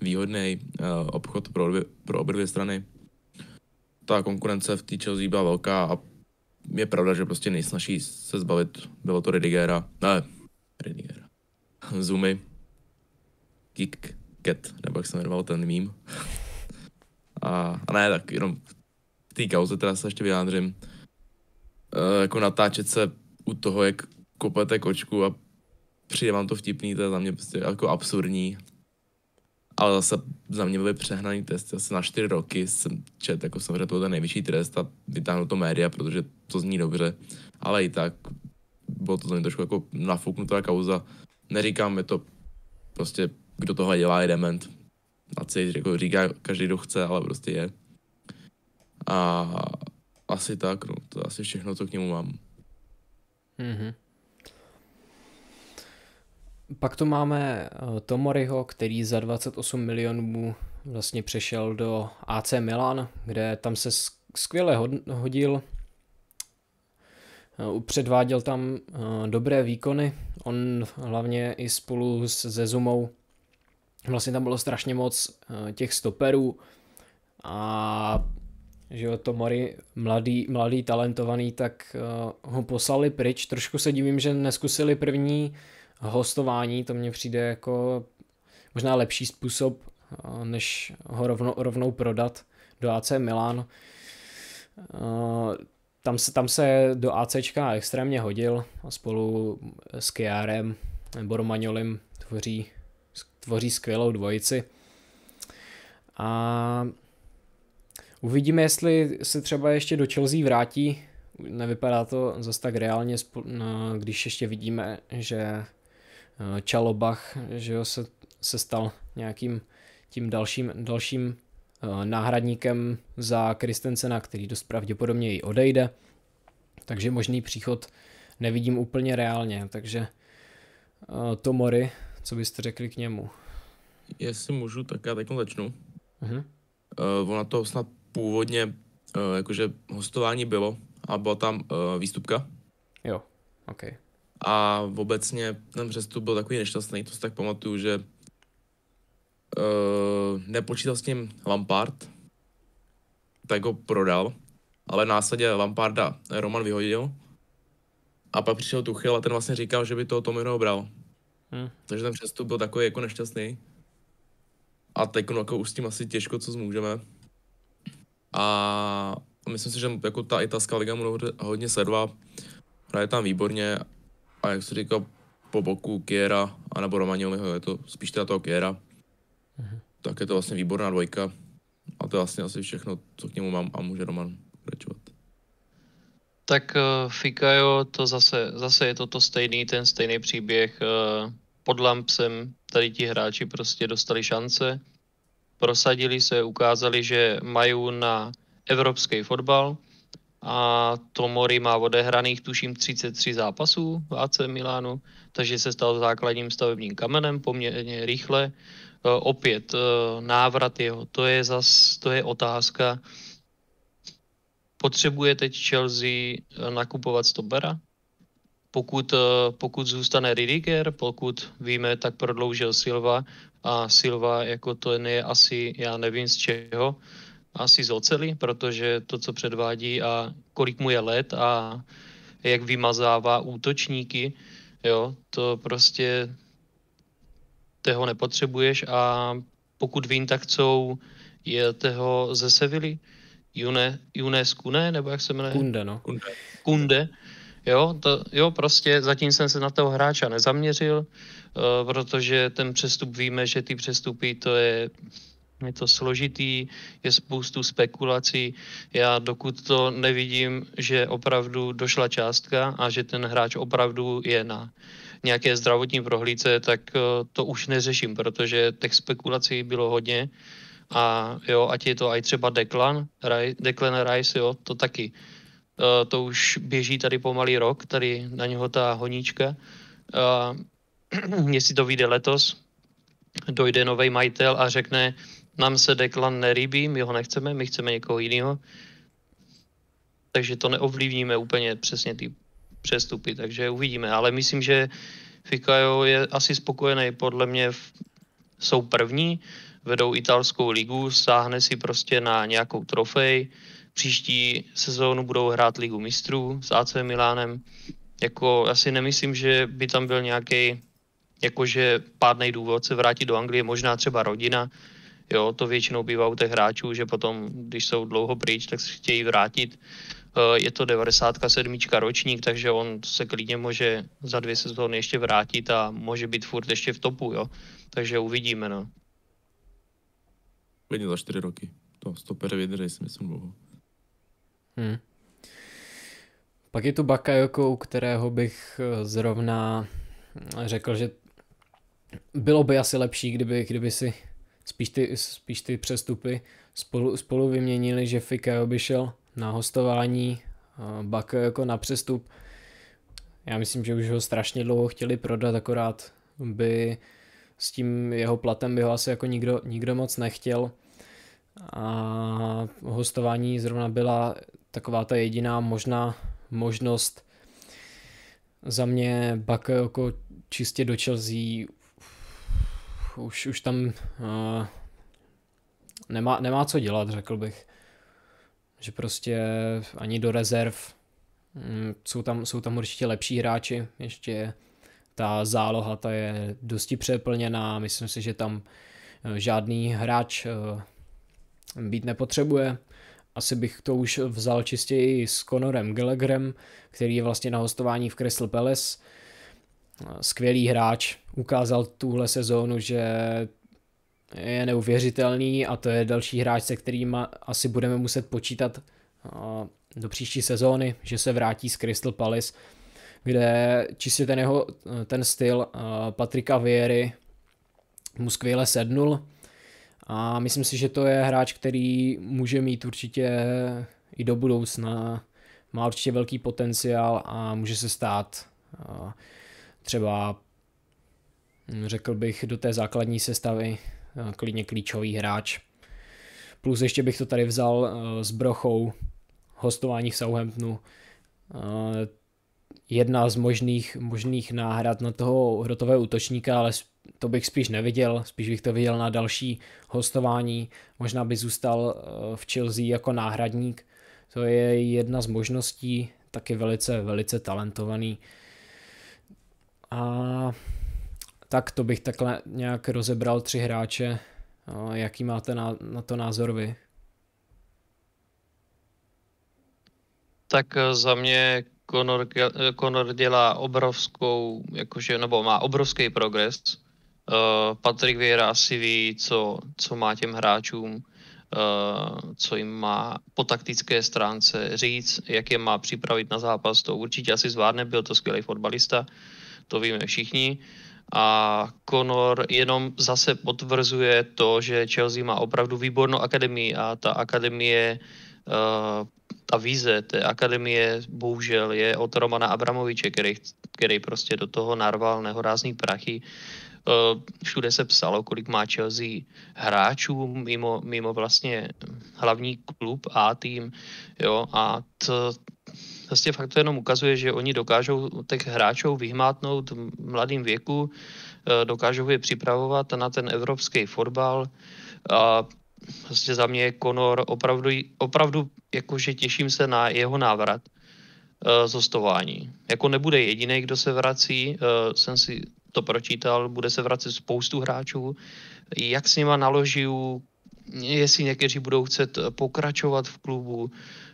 výhodný uh, obchod pro, pro obě dvě strany. Ta konkurence v té Chelsea byla velká a je pravda, že prostě nejsnažší se zbavit bylo to Rüdigera, ne, Rüdigera, Zumy, Kick, Cat, nebo jak se jmenoval ten mím. A, a ne, tak jenom v té kauze teda se ještě vyjádřím. jako natáčet se u toho, jak kopete kočku a přijde vám to vtipný, to je za mě prostě jako absurdní. Ale zase za mě byly přehnaný test, asi na čtyři roky jsem čet, jako samozřejmě to byl ten nejvyšší trest a vytáhnu to média, protože to zní dobře, ale i tak bylo to za mě trošku jako nafouknutá kauza. Neříkám, je to prostě, kdo tohle dělá, je dement. Ať si jako říká každý, kdo chce, ale prostě je. A asi tak, no, to asi všechno, co k němu mám. Mm-hmm. Pak tu máme Tomoriho, který za dvacet osm milionů vlastně přešel do A C Milan, kde tam se skvěle hodil. Předváděl tam dobré výkony. On hlavně i spolu se Zumou. Vlastně tam bylo strašně moc těch stoperů. A že jo, Tomori, mladý, mladý, talentovaný, tak ho poslali pryč. Trošku se divím, že neskusili první hostování, to mně přijde jako možná lepší způsob, než ho rovno, rovnou prodat do A C Milan. Tam se, tam se do ACčka extrémně hodil a spolu s Kiarem nebo Romagnolem tvoří, tvoří skvělou dvojici. A uvidíme, jestli se třeba ještě do Chelsea vrátí. Nevypadá to zase tak reálně, když ještě vidíme, že Čalobach, že jo, se, se stal nějakým tím dalším, dalším náhradníkem za Christensena, který dost pravděpodobně i odejde, takže možný příchod nevidím úplně reálně, takže Tomori, co byste řekli k němu? Jestli můžu, tak já teď začnu. Uh-huh. Uh, ona to snad původně uh, jakože hostování bylo a byla tam uh, výstupka. Jo, ok. A obecně ten přestup byl takový nešťastný, to si tak pamatuju, že uh, nepočítal s ním Lampard, tak ho prodal, ale následně Lamparda Roman vyhodil a pak přišel Tuchel a ten vlastně říkal, že by toho Tomiro bral. Hmm. Takže ten přestup byl takový jako nešťastný a teď no, jako už s tím asi těžko, co zmůžeme. A myslím si, že jako ta italská liga mu hodně sledová, hraje tam výborně. A jak se říkal, po boku Kiera, anebo Romagnoliho, je to spíš teda toho Kiera, uh-huh. tak je to vlastně výborná dvojka. A to je vlastně asi všechno, co k němu mám a může Roman pokračovat. Tak uh, Fikayo, to zase, zase je to to stejný, ten stejný příběh. Uh, pod Lampsem tady ti hráči prostě dostali šance, prosadili se, ukázali, že mají na evropský fotbal. A Tomori má odehraných tuším třicet tři zápasů v A C Milánu, takže se stal základním stavebním kamenem poměrně rychle. E, opět e, návrat jeho, to je zas, to je otázka. Potřebuje teď Chelsea nakupovat stopera? Pokud, e, pokud zůstane Rüdiger, pokud víme, tak prodloužil Silva a Silva jako to je asi, já nevím z čeho, asi z oceli, protože to, co předvádí a kolik mu je let a jak vymazává útočníky, jo, to prostě toho nepotřebuješ a pokud vím, tak jsou je toho ze Sevilly, June, Junes Kunde, nebo jak se jmenuje? Kunde, no. Kunde. Kunde. Jo, to, jo, prostě zatím jsem se na toho hráča nezaměřil, uh, protože ten přestup víme, že ty přestupy to je je to složitý, je spoustu spekulací. Já dokud to nevidím, že opravdu došla částka a že ten hráč opravdu je na nějaké zdravotní prohlídce, tak to už neřeším, protože těch spekulací bylo hodně. A jo, ať je to i třeba Declan, Declan Rice, jo, to taky. To už běží tady pomalý rok, tady na něho ta honíčka. A jestli to vyjde letos, dojde nový majitel a řekne, nám se Declan nelíbí, my ho nechceme, my chceme někoho jiného. Takže to neovlivníme úplně přesně ty přestupy, takže uvidíme. Ale myslím, že Fikayo je asi spokojený, podle mě jsou první, vedou italskou ligu, sáhne si prostě na nějakou trofej. Příští sezónu budou hrát ligu mistrů s A C Milánem. Jako, asi nemyslím, že by tam byl nějaký jakože pádnej důvod se vrátit do Anglie, možná třeba rodina. Jo, to většinou bývá u těch hráčů, že potom, když jsou dlouho pryč, tak se chtějí vrátit je to devadesát sedm ročník, takže on se klidně může za dvě sezóny ještě vrátit a může být furt ještě v topu, jo. Takže uvidíme, no. Klidně za čtyři roky. To stoper vydrží, si myslím dlouho. Hmm. Pak je tu Bakayoko, u kterého bych zrovna řekl, že bylo by asi lepší, kdyby, kdyby si spíš ty, spíš ty přestupy spolu, spolu vyměnili, že Fikayo by šel na hostování, Bakayoko na přestup. Já myslím, že už ho strašně dlouho chtěli prodat, akorát by s tím jeho platem by ho asi jako nikdo, nikdo moc nechtěl. A hostování zrovna byla taková ta jediná možná možnost. Za mě Bakayoko čistě do Chelsea už, už tam uh, nemá, nemá co dělat, řekl bych. Že prostě ani do rezerv mm, jsou, tam, jsou tam určitě lepší hráči, ještě ta záloha ta je dosti přeplněná, myslím si, že tam žádný hráč uh, být nepotřebuje. Asi bych to už vzal čistě i s Conorem Gallagherem, který je vlastně na hostování v Crystal Palace. Skvělý hráč, ukázal tuhle sezónu, že je neuvěřitelný a to je další hráč, se kterým asi budeme muset počítat do příští sezóny, že se vrátí z Crystal Palace, kde čistě ten jeho ten styl Patricka Viery mu skvěle sednul. A myslím si, že to je hráč, který může mít určitě i do budoucna, má určitě velký potenciál a může se stát třeba, řekl bych, do té základní sestavy klidně klíčový hráč. Plus ještě bych to tady vzal s Brochou, hostování v Southamptonu. Jedna z možných, možných náhrad na toho hrotového útočníka, ale to bych spíš neviděl, spíš bych to viděl na další hostování, možná by zůstal v Chelsea jako náhradník, to je jedna z možností, taky velice, velice talentovaný. A tak to bych takhle nějak rozebral tři hráče, jaký máte na, na to názor vy? Tak za mě Conor, Conor dělá obrovskou, jakože, nebo má obrovský progres. Uh, Patrick Vieira asi ví, co, co má těm hráčům, uh, co jim má po taktické stránce říct, jak je má připravit na zápas, to určitě asi zvládne, byl to skvělý fotbalista, to víme všichni. A Conor jenom zase potvrzuje to, že Chelsea má opravdu výbornou akademii a ta akademie uh, ta vize té akademie bohužel je od Romana Abramoviče, který, který prostě do toho narval nehorázný prachy. Uh, všude se psalo, kolik má Chelsea hráčů mimo, mimo vlastně hlavní klub a tým. Jo, a to, vlastně fakt to jenom ukazuje, že oni dokážou těch hráčů vyhmátnout v mladém věku, uh, dokážou je připravovat na ten evropský fotbal. Uh, Vlastně za mě je Conor opravdu, opravdu jakože těším se na jeho návrat e, z hostování. Jako nebude jediný, kdo se vrací, e, jsem si to pročítal, bude se vracet spoustu hráčů. Jak s nima naložiju, jestli někteří budou chcet pokračovat v klubu,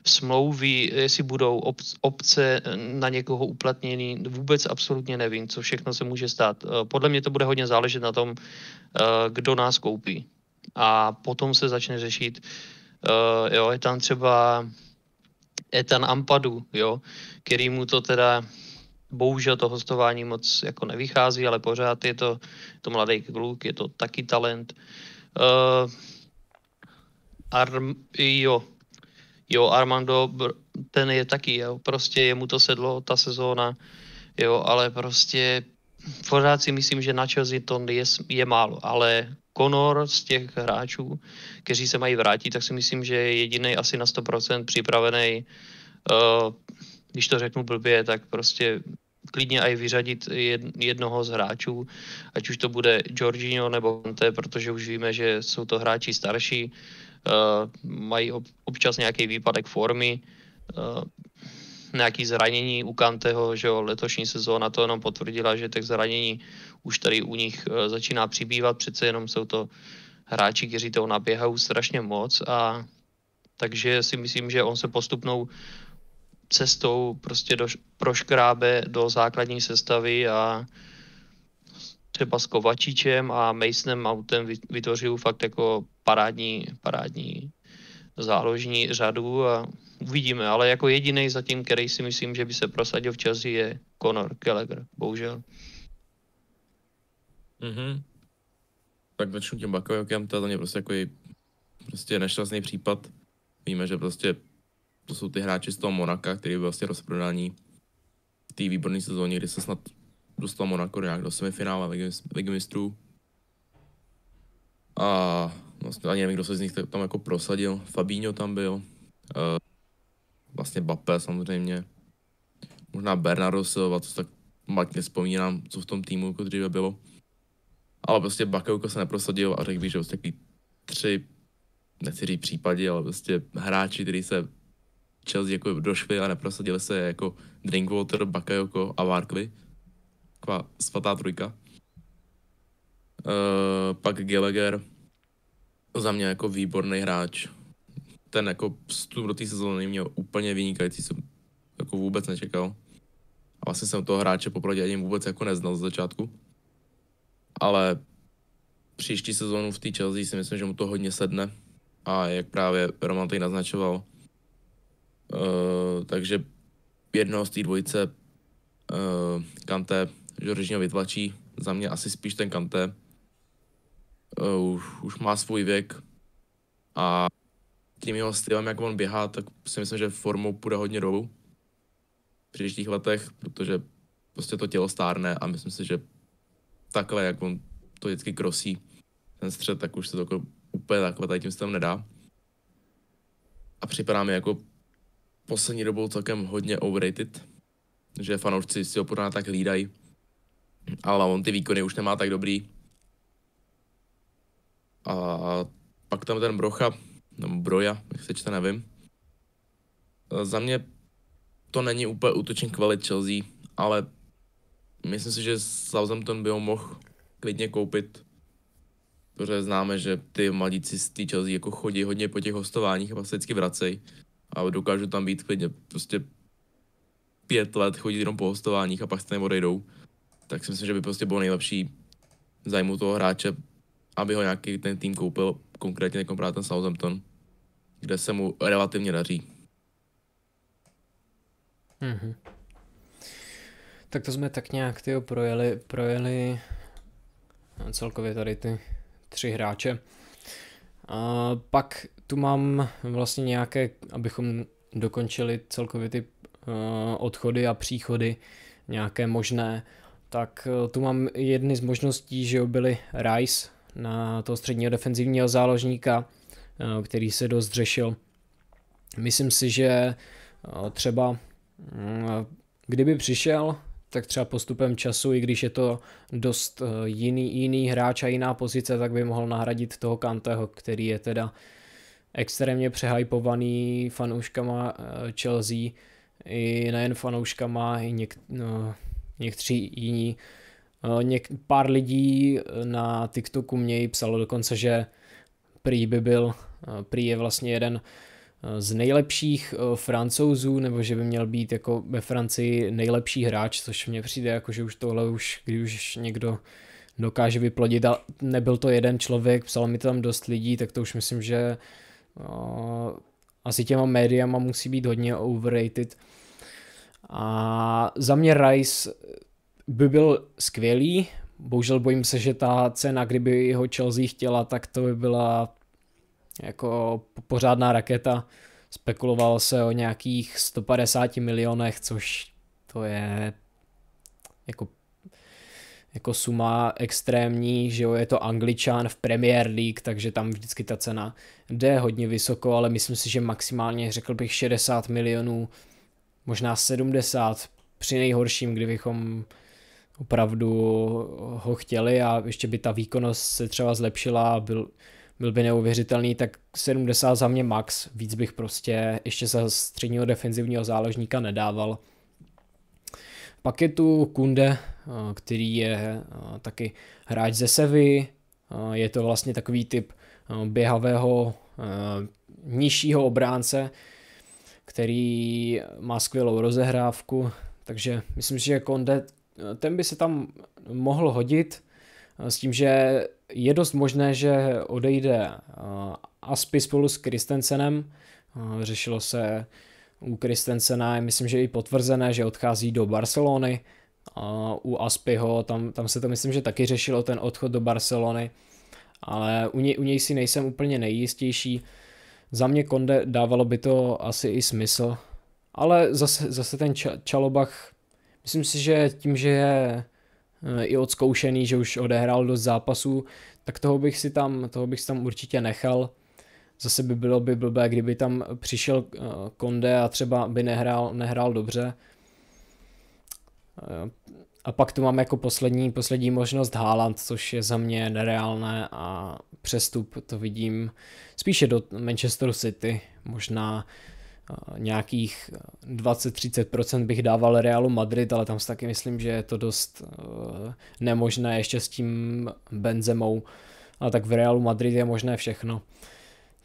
smlouvy, jestli budou ob, obce na někoho uplatněný, vůbec absolutně nevím, co všechno se může stát. E, podle mě to bude hodně záležet na tom, e, kdo nás koupí. A potom se začne řešit, uh, jo, je tam třeba je tam Ampadu, jo, který mu to teda bohužel to hostování moc jako nevychází, ale pořád je to, to mladý kluk, je to taky talent. Uh, Arm, jo, jo, Armando, ten je taky, jo, prostě jemu to sedlo, ta sezóna, jo, ale prostě pořád si myslím, že na Chelsea to je, je málo, ale Conor z těch hráčů, kteří se mají vrátit, tak si myslím, že je jediný asi na sto procent připravený, uh, když to řeknu blbě, tak prostě klidně aj vyřadit jednoho z hráčů, ať už to bude Jorginho nebo Conte, protože už víme, že jsou to hráči starší, uh, mají občas nějaký výpadek formy, uh, nějaký zranění u Kanteho, že jo, letošní sezóna to jenom potvrdila, že těch zranění už tady u nich začíná přibývat, přece jenom jsou to hráči, kteří toho naběhají strašně moc, a takže si myslím, že on se postupnou cestou prostě do, proškrábe do základní sestavy a třeba s Kovačičem a Masonem Mountem vytvořil fakt jako parádní, parádní záložní řadu a uvidíme, ale jako jediný zatím, který si myslím, že by se prosadil v Chelsea, je Conor Gallagher, bohužel. Mm-hmm. Tak začnu tím Bakayokem, to je prostě jako prostě nešťastný případ. Víme, že prostě to jsou ty hráči z toho Monaka, který byl vlastně rozprodání v té výborné sezóně, kdy se snad dostal Monako nějak do semifinále Ligy mistrů. A vlastně ani nevím, kdo se z nich tam jako prosadil. Fabinho tam byl, vlastně Bappé samozřejmě, možná Bernardo Silva, co tak matně vzpomínám, co v tom týmu jako dříve bylo. Ale prostě Bakayoko se neprosadil a řekl bych, že prostě takový tři, nechci říct případě, ale prostě hráči, kteří se Chelsea jako došli a neprosadili se jako Drinkwater, Bakayoko a Barkley. Taková svatá trojka. E, pak Gallagher, za mě jako výborný hráč. Ten jako vstup do té sezóny měl úplně vynikající, jsem jako vůbec nečekal. A vlastně jsem toho hráče popravdě ani vůbec jako neznal z začátku. Ale příští sezónu v té Chelsea si myslím, že mu to hodně sedne. A jak právě Roman tady naznačoval, uh, takže jednoho z té dvojice uh, Kanté, Jorginho vytlačí, za mě asi spíš ten Kanté. Uh, už, už má svůj věk a tím jeho stylem, jak on běhá, tak si myslím, že formou půjde hodně dolů v příštích letech, protože prostě to tělo stárne a myslím si, že takhle, jak on to vždycky krosí ten střed, tak už se to úplně takhle tady tím se tam nedá. A připadá mi jako poslední dobou celkem hodně overrated, že fanoušci si ho pořád tak hlídají, ale on ty výkony už nemá tak dobrý. A pak tam ten Brocha, nebo Broja, jak se čte, nevím. Za mě to není úplně útočník kvalit Chelsea, ale myslím si, že Southampton by ho mohl klidně koupit, protože známe, že ty mladíci z té Chelsea jako chodí hodně po těch hostováních a vlastně vždycky vracejí a dokážu tam být klidně prostě pět let chodit jenom po hostováních a pak se tam odejdou. Tak si myslím, že by prostě bylo nejlepší zájmu toho hráče, aby ho nějaký ten tým koupil, konkrétně jako právě ten Southampton, kde se mu relativně daří. Mm-hmm. Tak to jsme tak nějak tyjo, projeli, projeli celkově tady ty tři hráče. A pak tu mám vlastně nějaké, abychom dokončili celkově ty uh, odchody a příchody nějaké možné, tak uh, tu mám jedny z možností, že byly Rice na toho středního defenzivního záložníka, uh, který se dost řešil. Myslím si, že uh, třeba uh, kdyby přišel, tak třeba postupem času, i když je to dost jiný, jiný hráč a jiná pozice, tak by mohl nahradit toho Kanteho, který je teda extrémně přehajpovaný fanouškama Chelsea, i nejen fanouškama, i něk, no, někteří jiní. Něk, pár lidí na TikToku mě psalo dokonce, že prý by byl, prý je vlastně jeden z nejlepších Francouzů, nebo že by měl být jako ve Francii nejlepší hráč, což mně přijde jako, že už tohle už, když už někdo dokáže vyplodit a nebyl to jeden člověk, psalo mi tam dost lidí, tak to už myslím, že no, asi těma médiama musí být hodně overrated. A za mě Rice by byl skvělý, bohužel bojím se, že ta cena, kdyby jeho Chelsea chtěla, tak to by byla jako pořádná raketa. Spekulovalo se o nějakých sto padesáti milionech, což to je jako, jako suma extrémní, že jo, je to Angličan v Premier League, takže tam vždycky ta cena jde hodně vysoko, ale myslím si, že maximálně řekl bych šedesát milionů, možná sedmdesát, při nejhorším, kdybychom opravdu ho chtěli a ještě by ta výkonnost se třeba zlepšila a byl byl by neuvěřitelný, tak sedmdesát za mě max, víc bych prostě ještě za středního defenzivního záložníka nedával. Pak je tu Kunde, který je taky hráč ze Sevy, je to vlastně takový typ běhavého nižšího obránce, který má skvělou rozehrávku, takže myslím si, že Kunde, ten by se tam mohl hodit, s tím, že je dost možné, že odejde Aspi spolu s Christensenem. Řešilo se u Christensena, myslím, že i potvrzené, že odchází do Barcelony. U Aspiho, tam, tam se to myslím, že taky řešilo ten odchod do Barcelony, ale u něj, u něj si nejsem úplně nejjistější. Za mě Kunde, dávalo by to asi i smysl, ale zase, zase ten ča, Čalobach, myslím si, že tím, že je i odzkoušený, že už odehrál dost zápasů, tak toho bych si tam, toho bych si tam určitě nechal. Zase by bylo by blbé, kdyby tam přišel Kunde a třeba by nehrál, nehrál dobře. A pak tu mám jako poslední, poslední možnost Haaland, což je za mě nereálné a přestup to vidím spíše do Manchesteru City, možná nějakých dvacet až třicet procent bych dával Realu Madrid, ale tam si taky myslím, že je to dost nemožné ještě s tím Benzemou, ale tak v Realu Madrid je možné všechno.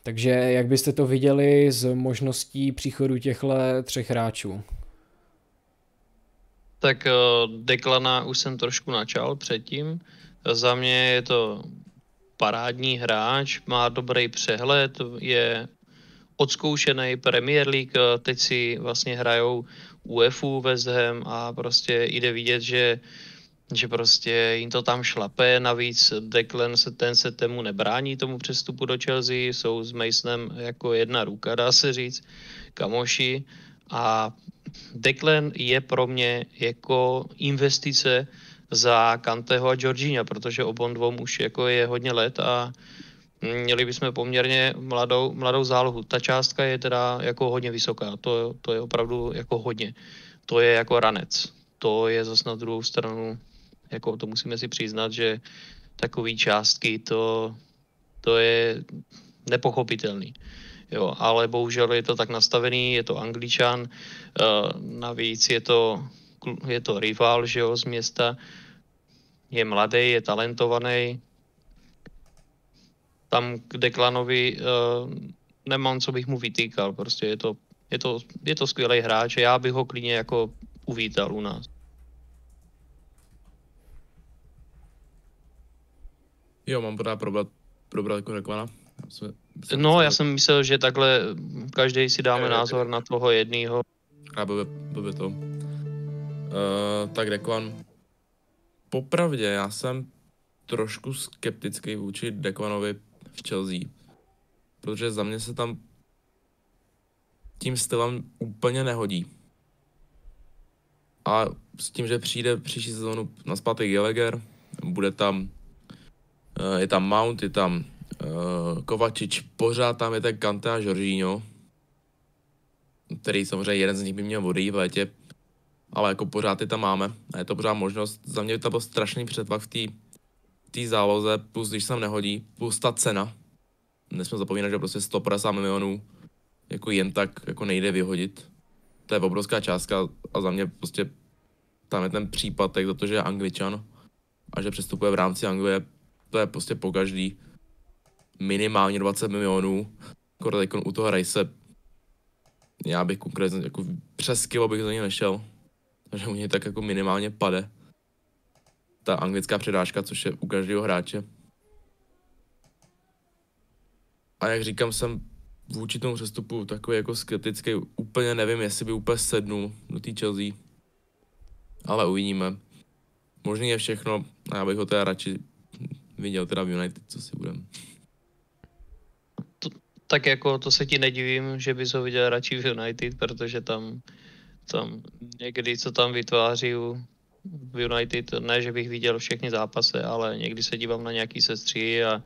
Takže jak byste to viděli z možností příchodu těchto třech hráčů? Tak Declana už jsem trošku načal předtím. Za mě je to parádní hráč, má dobrý přehled, je odzkoušený Premier League, teď si vlastně hrajou U E F U West Ham a prostě jde vidět, že, že prostě jim to tam šlape, navíc Declan se, ten se temu nebrání, tomu přestupu do Chelsea, jsou s Masonem jako jedna ruka, dá se říct, kamoši, a Declan je pro mě jako investice za Kanteho a Jorginha, protože obon dvou už jako je hodně let a měli bychom poměrně mladou, mladou zálohu. Ta částka je teda jako hodně vysoká, to, to je opravdu jako hodně. To je jako ranec. To je zase na druhou stranu, jako to musíme si přiznat, že takové částky, to, to je nepochopitelný. Jo, ale bohužel je to tak nastavený, je to Angličan, navíc je to, je to rival, že jo, z města, je mladý, je talentovaný. Tam k Declanovi uh, nemám, co bych mu vytýkal, prostě je to, je to, je to skvělý hráč a já bych ho klidně jako uvítal u nás. Jo, mám pořád probrat, probrat jako Declana. Já se, se no, myslel, já jsem myslel, že takhle každý si dáme je, názor je, na toho jedného. A byl by to. Uh, tak Declan, popravdě já jsem trošku skeptický vůči Declanovi v Chelsea, protože za mě se tam tím stylem úplně nehodí. A s tím, že přijde příští sezónu nazpátek Gallagher, bude tam, je tam Mount, je tam uh, Kovačič, pořád tam je ten Kante a Jorginho, který samozřejmě jeden z nich by měl odejít v létě, ale jako pořád je tam máme a je to pořád možnost. Za mě to byl strašný přetlak v té té záloze, plus když se tam nehodí, plus ta cena. Nesmím zapomínat, že prostě sto padesát milionů jako jen tak jako nejde vyhodit. To je obrovská částka a za mě prostě tam je ten případek za to, že je Angličan a že přestupuje v rámci Anglie, to je prostě po každý minimálně dvacet milionů. Akorát jako u toho Rice, já bych konkrétně jako přes kilo bych za něj nešel, takže u něj tak jako minimálně pade ta anglická předážka, což je u každého hráče. A jak říkám, jsem vůči tomu přestupu takový jako skeptický, úplně nevím, jestli by úplně sednul do té Chelsea, ale uvidíme. Možný je všechno a já bych ho teda radši viděl teda v United, co si budeme. To, tak jako to se ti nedivím, že bys ho viděl radši v United, protože tam, tam někdy, co tam vytváří u v United, ne, že bych viděl všechny zápasy, ale někdy se dívám na nějaký sestří a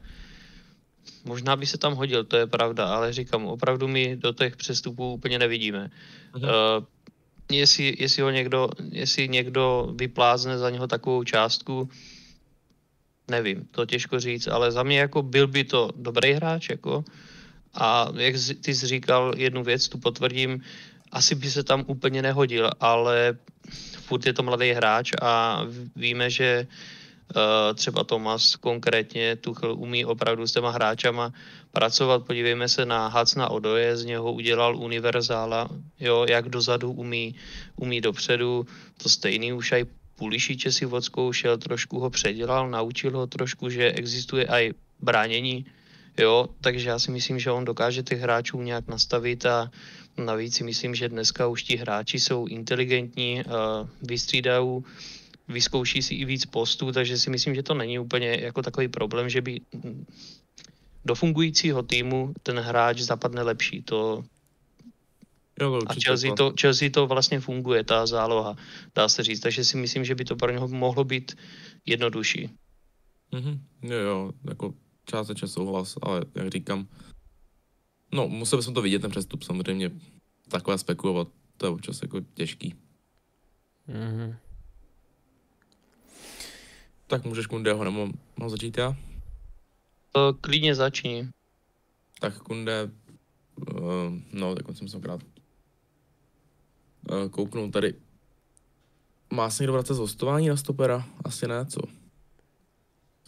možná by se tam hodil, to je pravda, ale říkám, opravdu my do těch přestupů úplně nevidíme. Uh, jestli, jestli, ho někdo, jestli někdo vyplázne za něho takovou částku, nevím, to těžko říct, ale za mě jako byl by to dobrý hráč, jako. A jak ty jsi říkal jednu věc, tu potvrdím, asi by se tam úplně nehodil, ale furt je to mladý hráč a víme, že třeba Thomas konkrétně, Tuchel umí opravdu s těma hráčama pracovat. Podívejme se na Hacna Odoje, z něho udělal univerzála, jo, jak dozadu umí, umí dopředu, to stejný už aj Pulišiče si odzkoušel, trošku ho předělal, naučil ho trošku, že existuje aj bránění, jo, takže já si myslím, že on dokáže těch hráčů nějak nastavit a navíc si myslím, že dneska už ti hráči jsou inteligentní, vystřídají, vyzkouší si i víc postů, takže si myslím, že to není úplně jako takový problém, že by do fungujícího týmu ten hráč zapadne lepší. To Jo, a Chelsea to, Chelsea to vlastně funguje, ta záloha, dá se říct, takže si myslím, že by to pro něho mohlo být jednodušší. Mm-hmm. Jo, jo, jako částečně souhlas, ale jak říkám, no musel bychom to vidět, ten přestup, samozřejmě takové spekulovat, to je občas jako těžký. Mm-hmm. Tak můžeš, Kundeho, nebo mám začít já? To klidně začni. Tak Kunde, uh, no tak jsem se krát kouknout tady. Má se někdo vracet z hostování na stopera? Asi ne, co?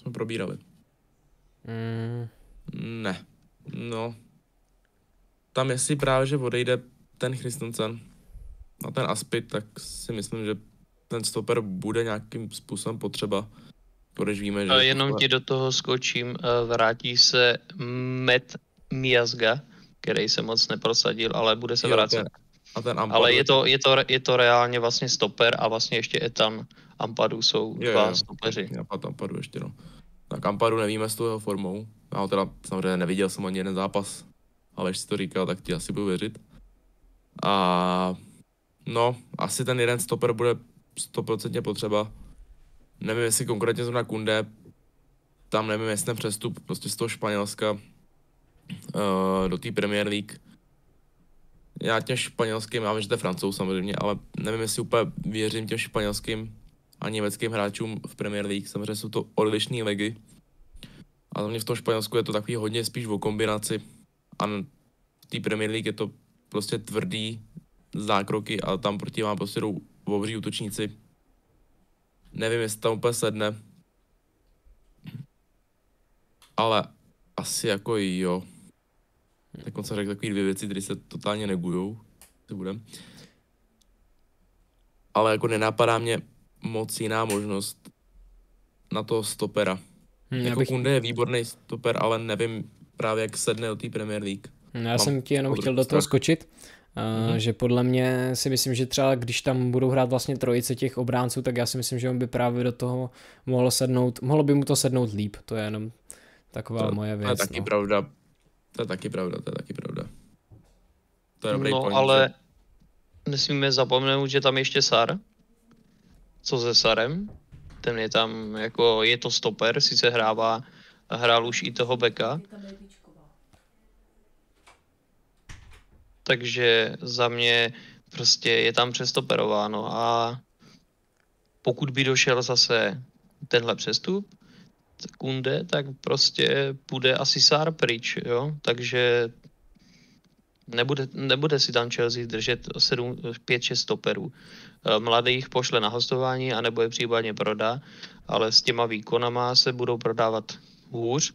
Jsme probírali. Mm. Ne. No. Tam jestli právě, že odejde ten Christensen a ten Aspi, tak si myslím, že ten stoper bude nějakým způsobem potřeba. Když víme, že... Ale jenom ti do toho skočím, vrátí se Met Miazga, který se moc neprosadil, ale bude se vracet. Okay. A ten Ampadu. Ale je to, je, to, je to reálně vlastně stoper a vlastně ještě Etan Ampadu jsou je, dva je, stopeři. A Ampadu ještě, no. Tak Ampadu nevíme s tou jeho formou. Já ho teda samozřejmě neviděl jsem ani jeden zápas, ale když si to říkal, tak ti asi budu věřit. A no, asi ten jeden stoper bude stoprocentně potřeba. Nevím, jestli konkrétně zrovna Kunde, tam nevím, jestli ten přestup prostě z toho Španělska uh, do té Premier League. Já těm španělským, já vím, že to je Francouz samozřejmě, ale nevím, jestli úplně věřím těm španělským a německým hráčům v Premier League. Samozřejmě jsou to odlišné ligy. A za mě v tom Španělsku je to takový hodně spíš o kombinaci. A v té Premier League je to prostě tvrdý zákroky a tam proti vám prostě jdou obří útočníci. Nevím, jestli tam úplně sedne. Ale asi jako jo. Tak on se řekl takový dvě věci, které se totálně negujou. Ale jako nenapadá mě moc jiná možnost na toho stopera. Hmm, jako bych... Kunde je výborný stoper, ale nevím právě jak sedne do té Premier League. Já Mám jsem ti jenom chtěl do toho skočit. Uh, mm-hmm. Že podle mě si myslím, že třeba když tam budou hrát vlastně trojice těch obránců, tak já si myslím, že on by právě do toho mohlo sednout, mohlo by mu to sednout líp, to je jenom taková to, moje věc. To je taky no. pravda, to je taky pravda, to je taky pravda. To je dobrý no, point, ale že... nesmíme zapomenout, že tam ještě Sar, co se Sarem, ten je tam jako, je to stoper, sice hrává, hrál už i toho beka. Takže za mě prostě je tam přestoperováno a pokud by došel zase tenhle přestup Kunde, tak prostě půjde asi Sár pryč, jo, takže nebude, nebude si tam Chelsea držet sedm, pět, šest stoperů. Mladých pošle na hostování anebo je případně prodá, ale s těma výkonama se budou prodávat hůř,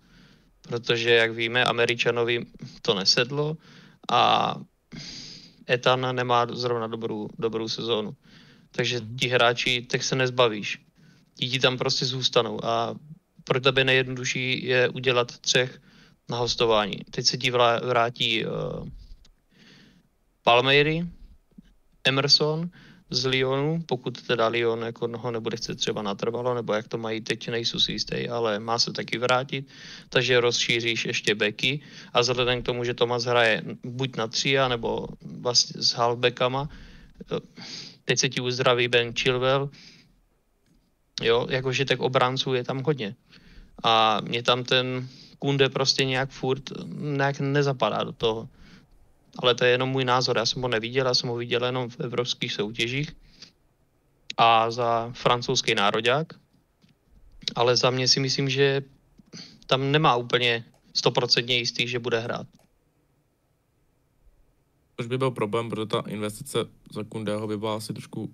protože jak víme, Američanovi to nesedlo a Etan nemá zrovna dobrou, dobrou sezónu. Takže ti hráči, tak se nezbavíš. Ti ti tam prostě zůstanou a pro tebe nejjednodušší je udělat třech na hostování. Teď se ti vrátí uh, Palmeiri, Emerson z Lyonu, pokud teda Lyon jako ho nebude chce třeba natrvalo, nebo jak to mají teď, nejsou si jistý, ale má se taky vrátit, takže rozšíříš ještě beky a vzhledem k tomu, že Tomáš hraje buď na tři, nebo vlastně s halfbackama, teď se ti uzdraví Ben Chilwell, jo, jakože tak obránců je tam hodně a mě tam ten Kunde prostě nějak furt nějak nezapadá do toho. Ale to je jenom můj názor, já jsem ho neviděl, já jsem ho viděl jenom v evropských soutěžích a za francouzský nároďák, ale za mě si myslím, že tam nemá úplně stoprocentně jistý, že bude hrát. Což by byl problém, protože ta investice za Kundeho by byla asi trošku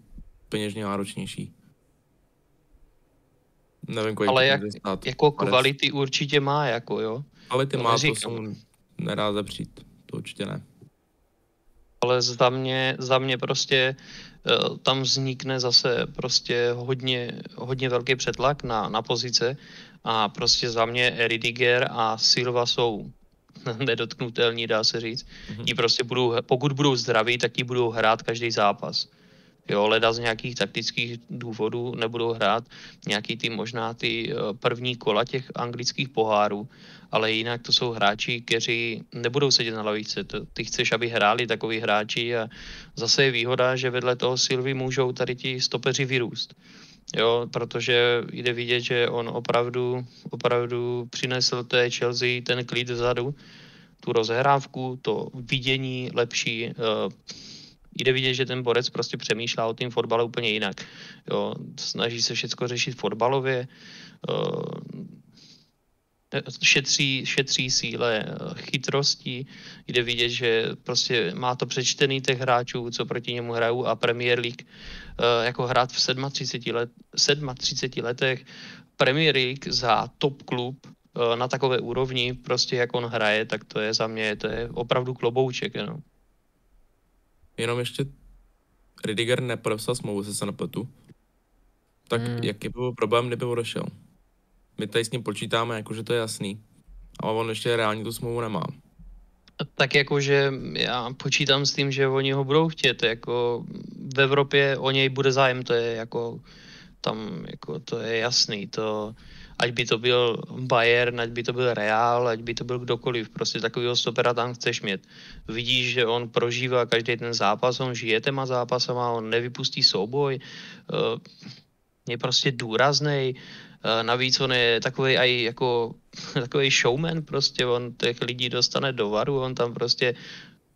peněžně náročnější. Nevím, kolik ale jak, jako kvality určitě má, jako jo. Kvality má, to se mu nedá zapřít, to určitě ne. Ale za mě, za mě prostě tam vznikne zase prostě hodně, hodně velký přetlak na, na pozice a prostě za mě Rüdiger a Silva jsou nedotknutelní, dá se říct. Mm-hmm. Ti prostě budou, pokud budou zdraví, tak ti budou hrát každý zápas. Jo, leda z nějakých taktických důvodů nebudou hrát nějaký ty možná ty první kola těch anglických pohárů, ale jinak to jsou hráči, kteří nebudou sedět na lavičce. Ty chceš, aby hráli takový hráči a zase je výhoda, že vedle toho Silvy můžou tady ti stopeři vyrůst. Jo, protože jde vidět, že on opravdu, opravdu přinesl té Chelsea ten klid vzadu, tu rozehrávku, to vidění lepší. Jde vidět, že ten borec prostě přemýšlá o tým fotbale úplně jinak. Jo, snaží se všechno řešit fotbalově, šetří, šetří síle, chytrosti. Jde vidět, že prostě má to přečtený těch hráčů, co proti němu hrajou a Premier League, jako hrát v třiceti sedmi letech Premier League za top klub na takové úrovni, prostě jak on hraje, tak to je za mě, to je opravdu klobouček, no. Jenom ještě Rüdiger nepodepsal smlouvu se Sanepetu, tak hmm. jaký by byl problém, kdyby odešel? My tady s ním počítáme, jakože to je jasný, ale on ještě reálně tu smlouvu nemá. Tak jakože já počítám s tím, že oni ho budou chtět, jako v Evropě o něj bude zájem, to je jako tam, jako to je jasný, to... Ať by to byl Bayern, ať by to byl Real, ať by to byl kdokoliv, prostě takovýho stopera tam chceš mít. Vidíš, že on prožívá každý ten zápas, on žije těma zápasama, on nevypustí souboj, je prostě důraznej, navíc on je takovej aj jako takovej showman, prostě on těch lidí dostane do varu, on tam prostě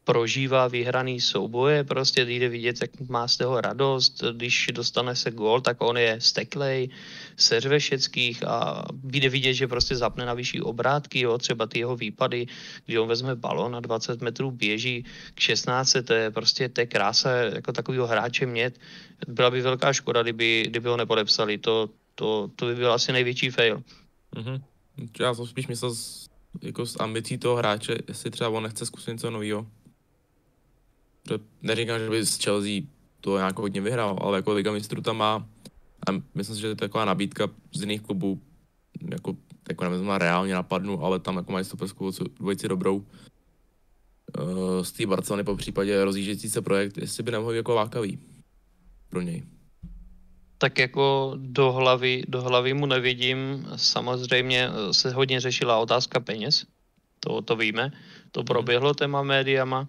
prožívá vyhraný souboje, prostě jde vidět, jak má z toho radost, když dostane se gól, tak on je steklej, seřve všeckých a jde vidět, že prostě zapne na vyšší obrátky, jo, třeba ty jeho výpady, kdy on vezme balón na dvacet metrů, běží k šestnácti, to je prostě té krása jako takovýho hráče mět. Byla by velká škoda, kdyby, kdyby ho nepodepsali, to, to, to by byl asi největší fail. Mm-hmm. Já jsem spíš myslel z, jako z ambicí toho hráče, jestli třeba on nechce zkusit něco novýho. Neříkám, že by z Chelsea to nějak hodně vyhrál, ale jako Liga mistrů tam má a myslím si, že to je taková nabídka z jiných klubů, jako, jako nevím, na reálně napadnu, ale tam jako mají stoperskou dvojici dobrou. Uh, z té Barcelony po případě rozjíždějící se projekt, jestli by nemohl jako lákavý pro něj. Tak jako do hlavy, do hlavy mu nevidím, samozřejmě se hodně řešila otázka peněz, to, to víme, to proběhlo téma médiama.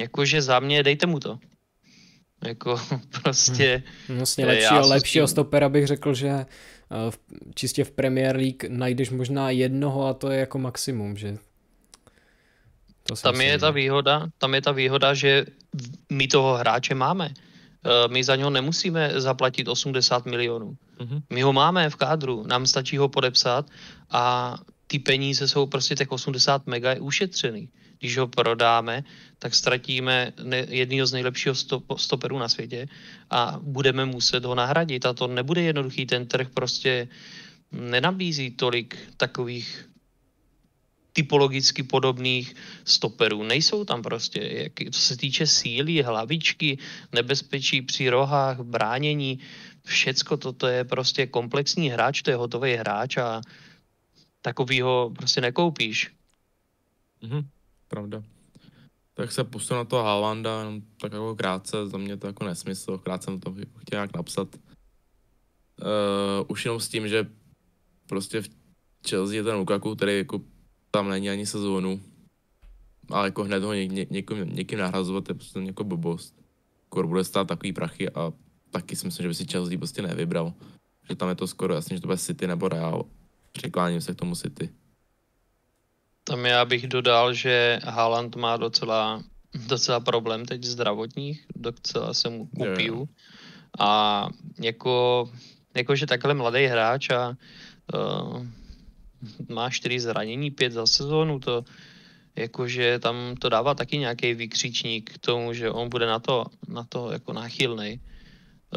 Jakože za mě dejte mu to. Jako prostě... Hmm. Vlastně lepšího, lepšího stopera bych řekl, že v, čistě v Premier League najdeš možná jednoho a to je jako maximum, že... To tam je ta výhoda, tam je ta výhoda, že my toho hráče máme. My za něho nemusíme zaplatit osmdesát milionů. Hmm. My ho máme v kádru, nám stačí ho podepsat a ty peníze jsou prostě těch osmdesát mega ušetřený. Když ho prodáme, tak ztratíme jednoho z nejlepšího stop- stoperů na světě a budeme muset ho nahradit. A to nebude jednoduchý, ten trh prostě nenabízí tolik takových typologicky podobných stoperů. Nejsou tam prostě, co se týče síly, hlavičky, nebezpečí při rohách, bránění, všecko toto je prostě komplexní hráč, to je hotový hráč a takovýho prostě nekoupíš. Mhm. Pravda. Tak se pustím na toho Haalanda, jenom tak jako krátce, za mě to jako nesmysl, krátce jsem to chtěl nějak napsat. Uh, už jenom s tím, že prostě v Chelsea je ten Lukaku, který jako tam není ani sezónu, ale jako hned ho něk, ně, někým, někým nahrazovat je prostě jako blbost. Kor bude stát takový prachy a taky si myslím, že by si Chelsea prostě nevybral. Že tam je to skoro jasně, že to bude City nebo Real. Přikláním se k tomu City. Tam já bych dodal, že Haaland má docela, docela problém teď zdravotních, docela se mu kupiju. A jako, jakože takhle mladý hráč a uh, má čtyři zranění, pět za sezónu, to jakože tam to dává taky nějaký vykřičník k tomu, že on bude na to, na to jako náchylnej.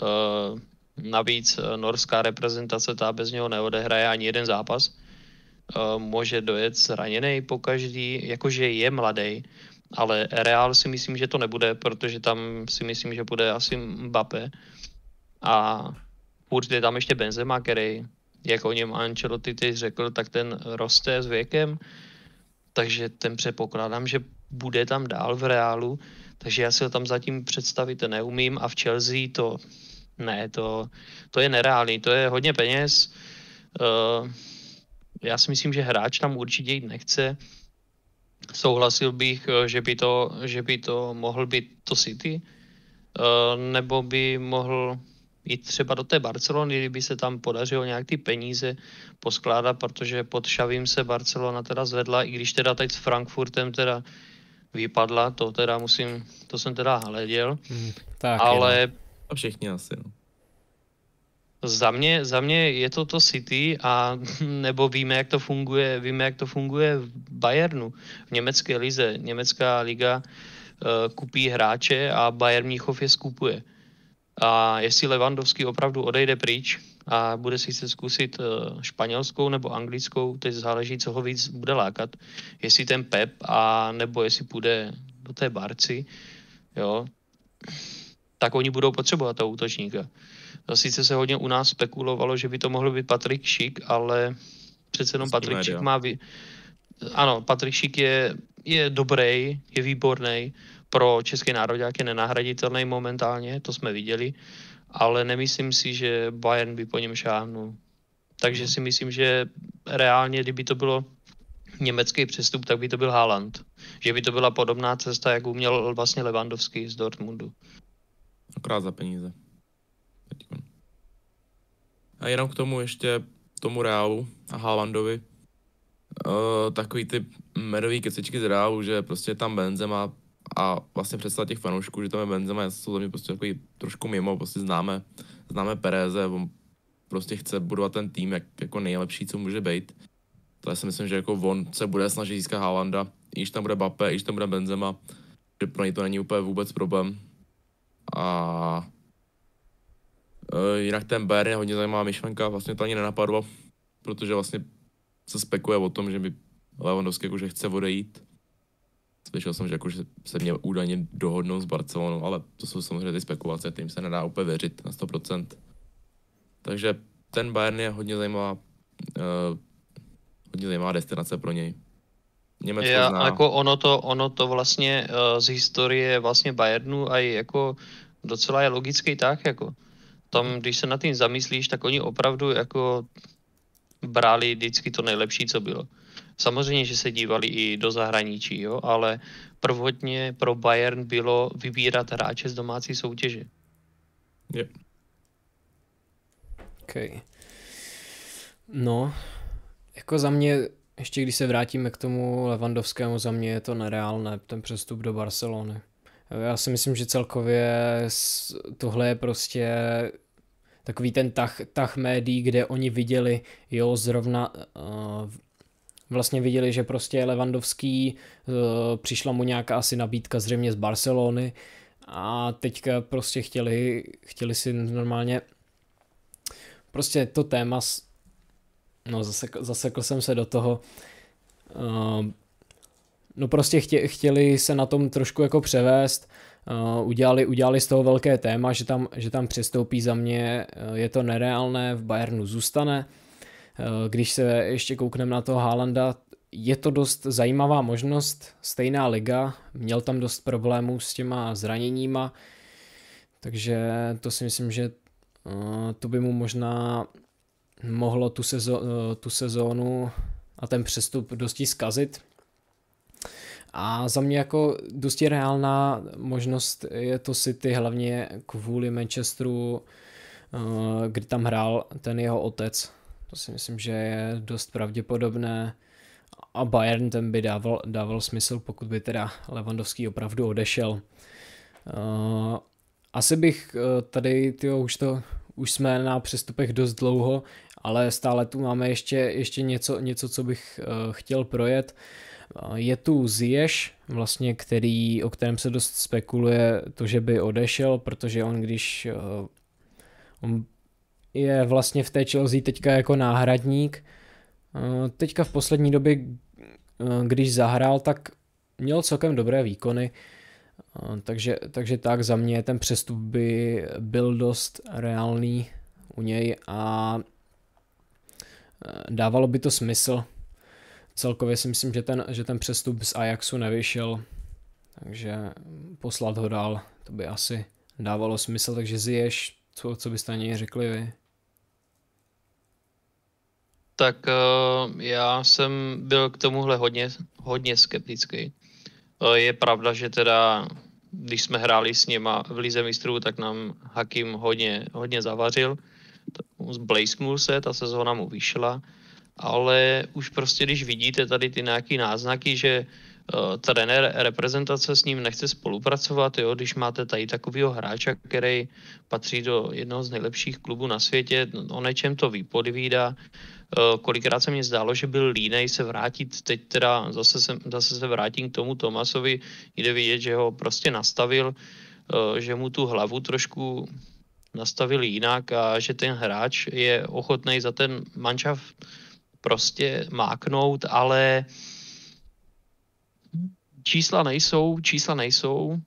Uh, Navíc norská reprezentace ta bez něho neodehraje ani jeden zápas. Může dojet zraněný pokaždý, jakože je mladý, ale Real si myslím, že to nebude, protože tam si myslím, že bude asi Mbappé. A furt je tam ještě Benzema, který, jak o něm Ancelotti teď řekl, tak ten roste s věkem, takže ten předpokládám, že bude tam dál v Reálu, takže já si ho tam zatím představit neumím a v Chelsea to ne, to, to je nereálný, to je hodně peněz. Uh, já si myslím, že hráč tam určitě jít nechce. Souhlasil bych, že by to, že by to mohl být to City, uh, nebo by mohl jít třeba do té Barcelony, kdyby se tam podařilo nějak ty peníze poskládat, protože pod Xavim se Barcelona teda zvedla, i když teda teď s Frankfurtem teda vypadla, to teda musím, to jsem teda hleděl, mm, tak, ale... Je. A všichni asi, no. Za mě, za mě je to to City a nebo víme, jak to funguje, víme, jak to funguje v Bayernu, v německé lize. Německá liga uh, kupí hráče a Bayern Mnichov je skupuje. A jestli Lewandowski opravdu odejde pryč a bude si chce zkusit španělskou nebo anglickou, teď záleží, co ho víc bude lákat. Jestli ten Pep, a nebo jestli půjde do té Barci, jo, tak oni budou potřebovat toho útočníka. Sice se hodně u nás spekulovalo, že by to mohl být Patrick Schick, ale přece jenom Patrick Schick má... Vy... Ano, Patrick Schick je, je dobrý, je výborný. Pro české nároďák je nenahraditelný momentálně, to jsme viděli, ale nemyslím si, že Bayern by po něm šáhnul. Takže si myslím, že reálně, kdyby to bylo německý přestup, tak by to byl Haaland. Že by to byla podobná cesta, jak uměl vlastně Lewandowski z Dortmundu. Akorát za peníze. A jenom k tomu ještě, tomu Reálu a Haalandovi, uh, takový ty medový kecičky z Reálu, že prostě tam Benzema a vlastně představit těch fanoušků, že tam je Benzema, jsou za mě prostě takový trošku mimo, prostě známe, známe Pereze, on prostě chce budovat ten tým jak, jako nejlepší, co může být. To já si myslím, že jako on se bude snažit získat Haalanda, iž tam bude Mbappé, iž tam bude Benzema, že pro něj to není úplně vůbec problém. A e, jinak ten Bayern je hodně zajímavá myšlenka, vlastně to ani nenapadlo, protože vlastně se spekuluje o tom, že by Lewandowski jakože chce odejít. Slyšel jsem, že, jako, že se mě údajně dohodnou s Barcelonou, ale to jsou samozřejmě ty spekulace, kterým se nedá úplně věřit na sto procent. Takže ten Bayern je hodně zajímavá, uh, hodně zajímavá destinace pro něj. Německo Já, zná. Jako ono to, ono to vlastně uh, z historie vlastně Bayernu a jako docela je logický tak, jako. Tam, když se nad tím zamyslíš, tak oni opravdu jako brali vždycky to nejlepší, co bylo. Samozřejmě, že se dívali i do zahraničí, jo, ale prvotně pro Bayern bylo vybírat hráče z domácí soutěže. Yep. Okay. No, jako za mě, ještě když se vrátíme k tomu Lewandowskému, za mě je to nereálné, ten přestup do Barcelony. Já si myslím, že celkově tohle je prostě... takový ten tah, tah médií, kde oni viděli, jo, zrovna uh, vlastně viděli, že prostě Lewandowský, uh, přišla mu nějaká asi nabídka zřejmě z Barcelony a teďka prostě chtěli, chtěli si normálně prostě to téma, no zasek, zasekl jsem se do toho, uh, no prostě chtě, chtěli se na tom trošku jako převést. Uh, udělali, udělali z toho velké téma, že tam, že tam přestoupí, za mě uh, je to nereálné, v Bayernu zůstane. Uh, když se ještě koukneme na toho Haalanda, je to dost zajímavá možnost, stejná liga, měl tam dost problémů s těma zraněníma, takže to si myslím, že uh, to by mu možná mohlo tu, sezo- uh, tu sezónu a ten přestup dosti zkazit. A za mě jako dosti reálná možnost je to City, hlavně kvůli Manchesteru, kdy tam hrál ten jeho otec. To si myslím, že je dost pravděpodobné. A Bayern, ten by dával, dával smysl, pokud by teda Lewandowski opravdu odešel. Asi bych tady, tyjo, už to, už jsme na přestupech dost dlouho, ale stále tu máme ještě, ještě něco, něco, co bych chtěl projet. Je tu Ziyech, vlastně, který, o kterém se dost spekuluje to, že by odešel, protože on když on je vlastně v té Chelsea teďka jako náhradník. Teďka v poslední době, když zahrál, tak měl celkem dobré výkony, takže, takže tak za mě ten přestup by byl dost reálný u něj a dávalo by to smysl. Celkově si myslím, že ten, že ten přestup z Ajaxu nevyšel, takže poslat ho dál, to by asi dávalo smysl, takže Ziyech, co, co byste na něj řekli vy? Tak já jsem byl k tomuhle hodně, hodně skeptický. Je pravda, že teda, když jsme hráli s něma v Lize mistrů, tak nám Hakim hodně, hodně zavařil. Zblejsknul se, ta sezóna mu vyšla. Ale už prostě, když vidíte tady ty nějaké náznaky, že uh, trenér reprezentace s ním nechce spolupracovat, jo? Když máte tady takového hráče, který patří do jednoho z nejlepších klubů na světě, o něčem to vypovídá. Uh, kolikrát se mně zdálo, že byl línej se vrátit, teď teda zase se, zase se vrátím k tomu Tomasovi, jde vidět, že ho prostě nastavil, uh, že mu tu hlavu trošku nastavili jinak a že ten hráč je ochotný za ten manšaft prostě máknout, ale čísla nejsou, čísla nejsou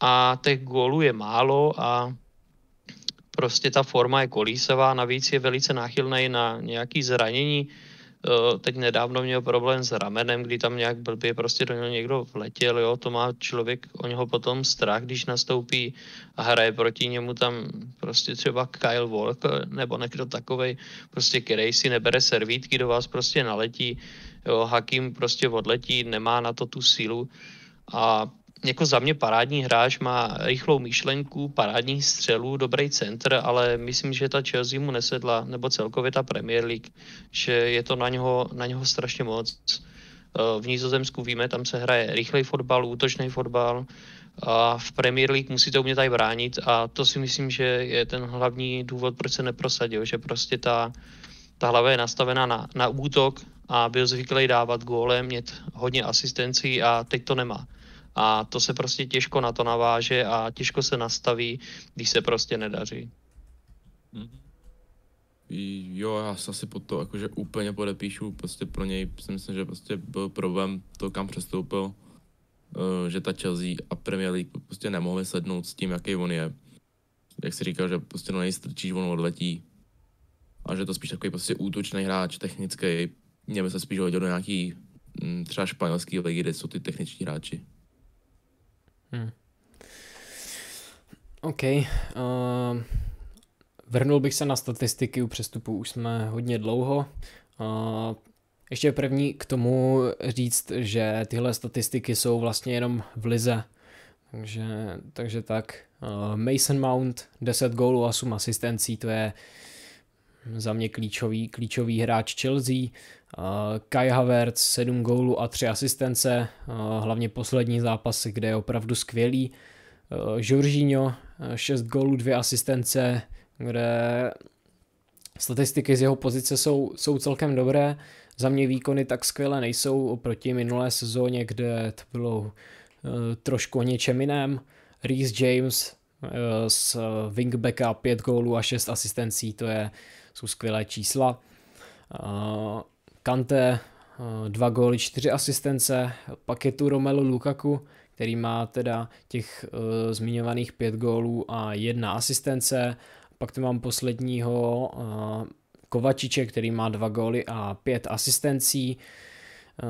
a těch gólů je málo a prostě ta forma je kolísavá, navíc je velice náchylný na nějaké zranění. Teď nedávno měl problém s ramenem, kdy tam nějak blbě prostě do něho někdo vletěl, jo? To má člověk o něho potom strach, když nastoupí a hraje proti němu tam prostě třeba Kyle Walker nebo někdo takovej, prostě který si nebere servítky, do vás prostě naletí, jo? Hakim prostě odletí, nemá na to tu sílu a jako za mě parádní hráč, má rychlou myšlenku, parádní střelu, dobrý centr, ale myslím, že ta Chelsea mu nesedla, nebo celkově ta Premier League, že je to na něho, na něho strašně moc. V Nizozemsku víme, tam se hraje rychlej fotbal, útočný fotbal a v Premier League musíte umět tady bránit a to si myslím, že je ten hlavní důvod, proč se neprosadil, že prostě ta, ta hlava je nastavená na, na útok a byl zvyklý dávat góly, mít hodně asistencí a teď to nemá. A to se prostě těžko na to naváže a těžko se nastaví, když se prostě nedaří. Jo, já se asi pod to jakože úplně podepíšu, prostě pro něj si myslím, že prostě byl problém to, kam přestoupil, že ta Chelsea a Premier League prostě nemohli sednout s tím, jaký on je. Jak si říkal, že prostě do něj strčíš, on odletí. A že to spíš takový prostě útočný hráč, technický, mě by se spíš hodil do nějaký třeba španělský ligy, kde jsou ty techničtí hráči. Hmm. OK. Uh, vrhnul bych se na statistiky u přestupů, už jsme hodně dlouho. Uh, ještě první k tomu říct, že tyhle statistiky jsou vlastně jenom v lize. Takže, takže tak. Uh, Mason Mount, deset gólů a osm asistencí, to je za mě klíčový, klíčový hráč Chelsea. Kai Havertz, sedm gólů a tři asistence, hlavně poslední zápasy, kde je opravdu skvělý. Jorginho, šest gólů, dvě asistence, kde statistiky z jeho pozice jsou, jsou celkem dobré. Za mě výkony tak skvělé nejsou oproti minulé sezóně, kde to bylo trošku o něčem jiném. Reece James z wingbacka, pět gólů a šest asistencí, to je, jsou skvělé čísla. Kante, dva góly, čtyři asistence, pak je tu Romelu Lukaku, který má teda těch uh, zmiňovaných pět gólů a jedna asistence, pak tu mám posledního uh, Kovačiče, který má dva góly a pět asistencí. Uh,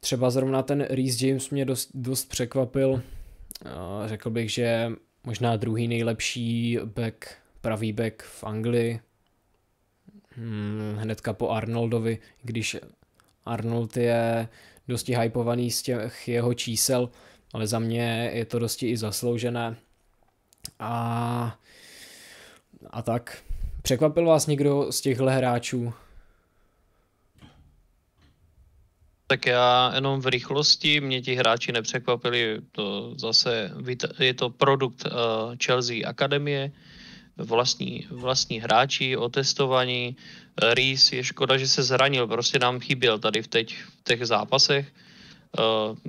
třeba zrovna ten Reece James mě dost, dost překvapil, uh, řekl bych, že možná druhý nejlepší back, pravý back v Anglii. Hmm, hnedka po Arnoldovi, když Arnold je dosti hypovaný z těch jeho čísel, ale za mě je to dosti i zasloužené. A, a tak. Překvapil vás někdo z těchto hráčů? Tak já jenom v rychlosti, mě ti hráči nepřekvapili, to zase je to produkt uh, Chelsea Akademie. Vlastní, vlastní hráči, otestovaní. Reece je škoda, že se zranil, prostě nám chyběl tady v, teď, v těch zápasech.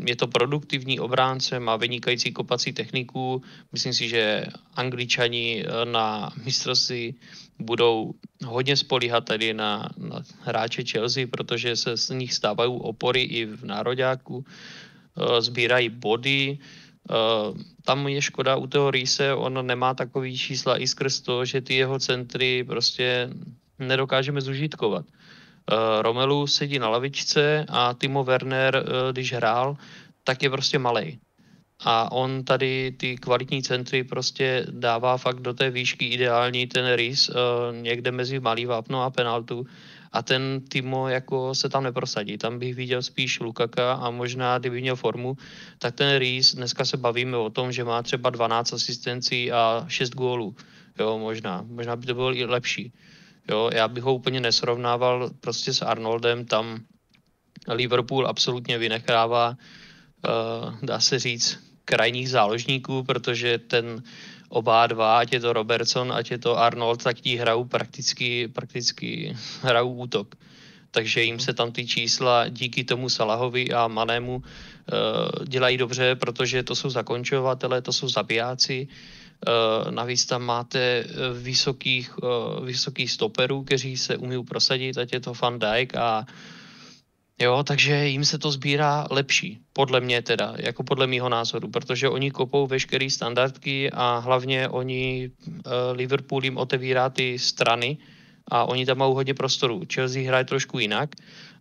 Je to produktivní obránce, má vynikající kopací techniku. Myslím si, že Angličani na mistrovství budou hodně spolíhat tady na, na hráče Chelsea, protože se z nich stávají opory i v nároďáku, sbírají body. Tam je škoda u toho Riise, on nemá takový čísla i skrz to, že ty jeho centry prostě nedokážeme zužitkovat. Romelu sedí na lavičce a Timo Werner, když hrál, tak je prostě malej. A on tady ty kvalitní centry prostě dává fakt do té výšky ideální ten Riis, někde mezi malý vápno a penaltu. A ten Timo jako se tam neprosadí. Tam bych viděl spíš Lukaka a možná, kdyby měl formu, tak ten Riis, dneska se bavíme o tom, že má třeba dvanáct asistencí a šest gólů. Jo, možná. Možná by to bylo i lepší. Jo, já bych ho úplně nesrovnával prostě s Arnoldem, tam Liverpool absolutně vynechává, dá se říct, krajních záložníků, protože ten oba dva, ať je to Robertson, ať je to Arnold, tak ti hrajou prakticky, prakticky hrajou útok. Takže jim se tam ty čísla díky tomu Salahovi a Manému dělají dobře, protože to jsou zakončovatelé, to jsou zabijáci. Navíc tam máte vysokých, vysokých stoperů, kteří se umí prosadit, ať je to Van Dijk a jo, takže jim se to sbírá lepší, podle mě teda, jako podle mýho názoru, protože oni kopou veškeré standardky a hlavně oni, Liverpool jim otevírá ty strany a oni tam mají hodně prostoru. Chelsea hraje trošku jinak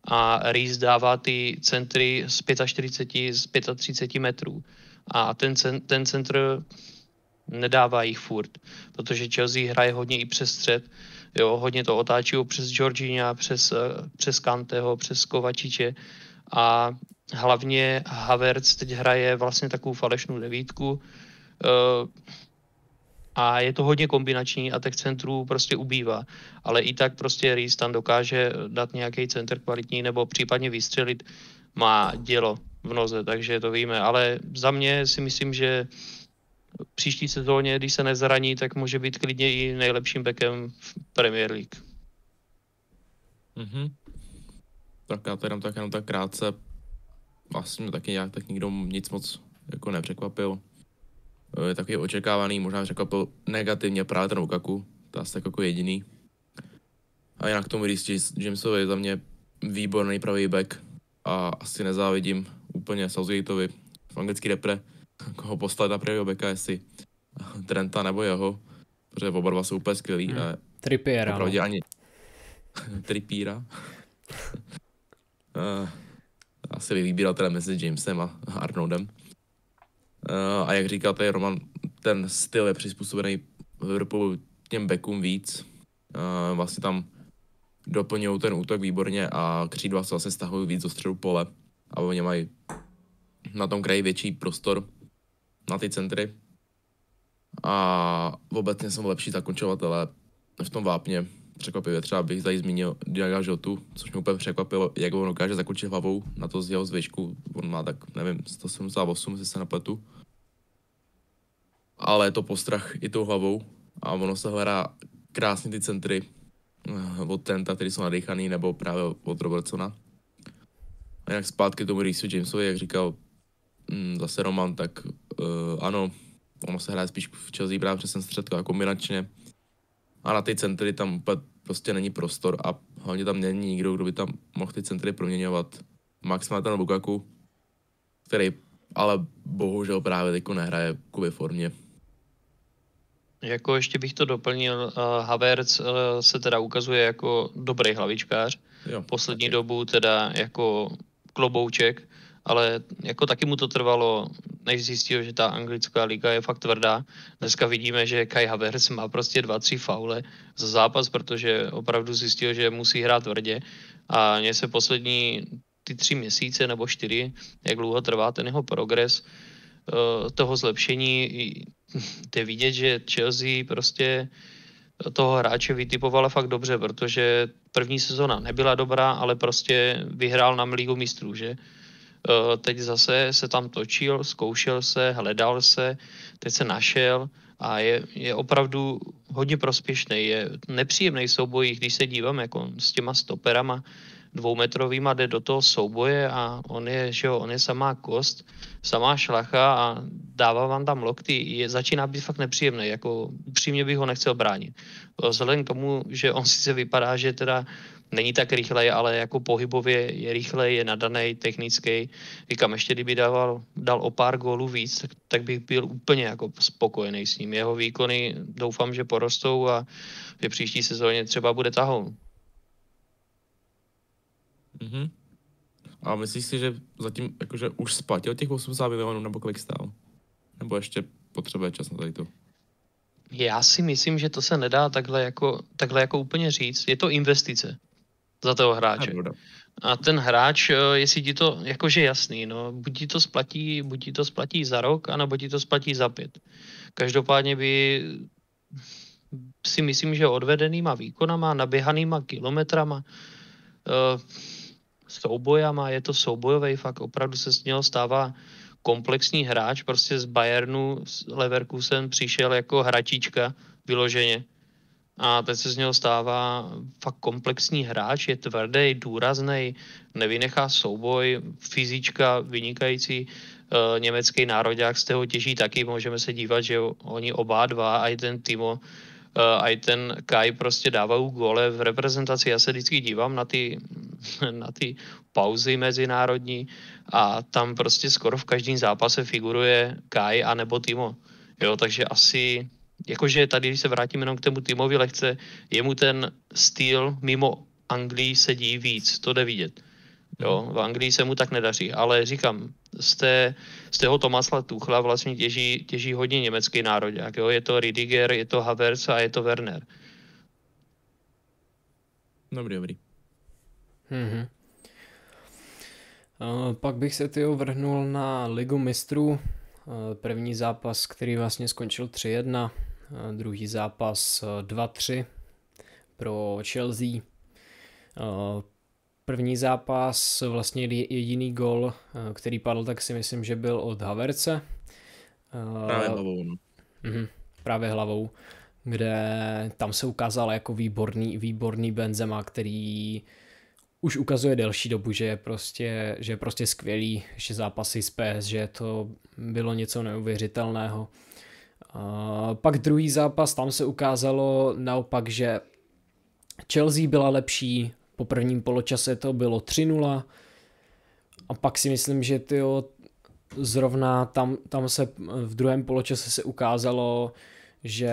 a Riis dává ty centry z čtyřicet pět, z třicet pět metrů a ten, ten centr nedává jich furt, protože Chelsea hraje hodně i přes střed, jo, hodně to otáčí přes Jorginha, přes, přes Kanteho, přes Kovačiče a hlavně Havertz teď hraje vlastně takovou falešnou devítku a je to hodně kombinační a těch centrů prostě ubývá, ale i tak prostě Riis tam dokáže dát nějaký centr kvalitní nebo případně vystřelit, má dělo v noze, takže to víme, ale za mě si myslím, že příští sezóně, když se nezraní, tak může být klidně i nejlepším backem v Premier League. Mm-hmm. Tak já to jenom tak, jenom tak krátce. Vlastně taky nějak tak nikdo nic moc jako nepřekvapil. Je takový očekávaný, možná překvapil negativně právě ten Lukaku. To asi jako jediný. A jinak k tomu Reece Jamesovi je za mě výborný pravý back. A asi nezávidím úplně Southgateovi v anglický repre. Koho postavit na pravýho beka, jestli Trenta nebo jeho, protože oba dva jsou úplně skvělý. Hmm. A Trippiera. Opravdu ani... Trippiera. Asi bych vybíral teda mezi Jamesem a Arnoldem. A jak říkáte, Roman, ten styl je přizpůsobený v Evropu těm bekům víc. Vlastně tam doplňují ten útok výborně a křídla se vlastně stahují víc do středu pole. A oni mají na tom kraji větší prostor na ty centry a obecně jsou lepší zakončovatelé v tom vápně. Překvapivě třeba bych tady zmínil Diaga Jotu, což mě úplně překvapilo, jak on dokáže zakončit hlavou na to z jeho zvyšku. On má tak, nevím, sto sedmdesát osm, jestli se nepletu. Ale je to postrach i tou hlavou a ono se hledá krásně ty centry od Trenta, který jsou nadechaný, nebo právě od Robertsona. A jinak zpátky tomu Reesu Jamesovi, jak říkal mm, zase Roman, tak uh, ano, ono se hraje spíš v Chelsea právě přes ten střed a kombinačně. A na ty centry tam prostě není prostor a hlavně tam není nikdo, kdo by tam mohl ty centry proměňovat. Max má ten Lukaku, který ale bohužel právě teď nehraje kvůli formě. Jako ještě bych to doplnil, uh, Havertz uh, se teda ukazuje jako dobrý hlavičkář. Jo, poslední taky dobu teda jako klobouček, ale jako taky mu to trvalo, než zjistil, že ta anglická liga je fakt tvrdá. Dneska vidíme, že Kai Havertz má prostě dva, tři faule za zápas, protože opravdu zjistil, že musí hrát tvrdě a mně se poslední ty tři měsíce nebo čtyři, jak dlouho trvá ten jeho progres, toho zlepšení, je vidět, že Chelsea prostě toho hráče vytipovala fakt dobře, protože první sezona nebyla dobrá, ale prostě vyhrál nám Ligu mistrů, že? Teď zase se tam točil, zkoušel se, hledal se, teď se našel a je, je opravdu hodně prospěšný, je nepříjemný souboj, když se dívám jako s těma stoperama, dvoumetrovým a jde do toho souboje a on je, že jo, on je samá kost, samá šlacha a dává vám tam lokty. Je, začíná být fakt nepříjemný, jako přímě bych ho nechtěl bránit. Vzhledem k tomu, že on sice vypadá, že teda není tak rychlej, ale jako pohybově je rychlej, je nadanej, technický. Říkám, ještě kdyby dával, dal o pár gólů víc, tak, tak bych byl úplně jako spokojený s ním. Jeho výkony doufám, že porostou a že příští sezóně třeba bude tahoun. Mm-hmm. A myslíš si, že zatím jakože už splatil těch osmdesát milionů nebo kolik stál? Nebo ještě potřebuje čas na tady to? Já si myslím, že to se nedá takhle jako, takhle jako úplně říct. Je to investice za toho hráče. A ten hráč, jestli ti to jakože jasný, no, buď ti to splatí, buď ti to splatí za rok, anebo ti to splatí za pět. Každopádně by si myslím, že odvedenýma výkonama, naběhanýma kilometrama, soubojama, je to soubojový, fakt opravdu se z něho stává komplexní hráč, prostě z Bayernu, z Leverkusen přišel jako hračička vyloženě. A teď se z něho stává fakt komplexní hráč, je tvrdý, důrazný, nevynechá souboj, fyzička vynikající, e, německý nároďák z toho těží taky, můžeme se dívat, že oni oba dva, a i ten Timo, a i ten Kai prostě dávají góle v reprezentaci. Já se vždycky dívám na ty, na ty pauzy mezinárodní a tam prostě skoro v každém zápase figuruje Kai a nebo Timo. Jo, takže asi, jakože tady, když se vrátím jenom k tomu Timovi lehce, jemu ten styl mimo Anglii sedí víc, to jde vidět. Jo, v Anglii se mu tak nedaří, ale říkám, z, té, z tého Thomasa Tuchla vlastně těží, těží hodně německý nároďák. Jo? Je to Rüdiger, je to Havertz a je to Werner. Dobrý, dobrý. Mm-hmm. Uh, pak bych se tyho vrhnul na Ligu mistrů. Uh, první zápas, který vlastně skončil tři jedna, uh, druhý zápas uh, dva tři pro Chelsea. Uh, První zápas, vlastně jediný gol, který padl, tak si myslím, že byl od Havertze. Právě hlavou. No. Mhm, právě hlavou, kde tam se ukázal jako výborný, výborný Benzema, který už ukazuje delší dobu, že je prostě, že je prostě skvělý, ještě zápasy s P S, že to bylo něco neuvěřitelného. A pak druhý zápas, tam se ukázalo naopak, že Chelsea byla lepší. Po prvním poločase to bylo tři nula a pak si myslím, že tyjo, zrovna tam, tam se v druhém poločase se ukázalo, že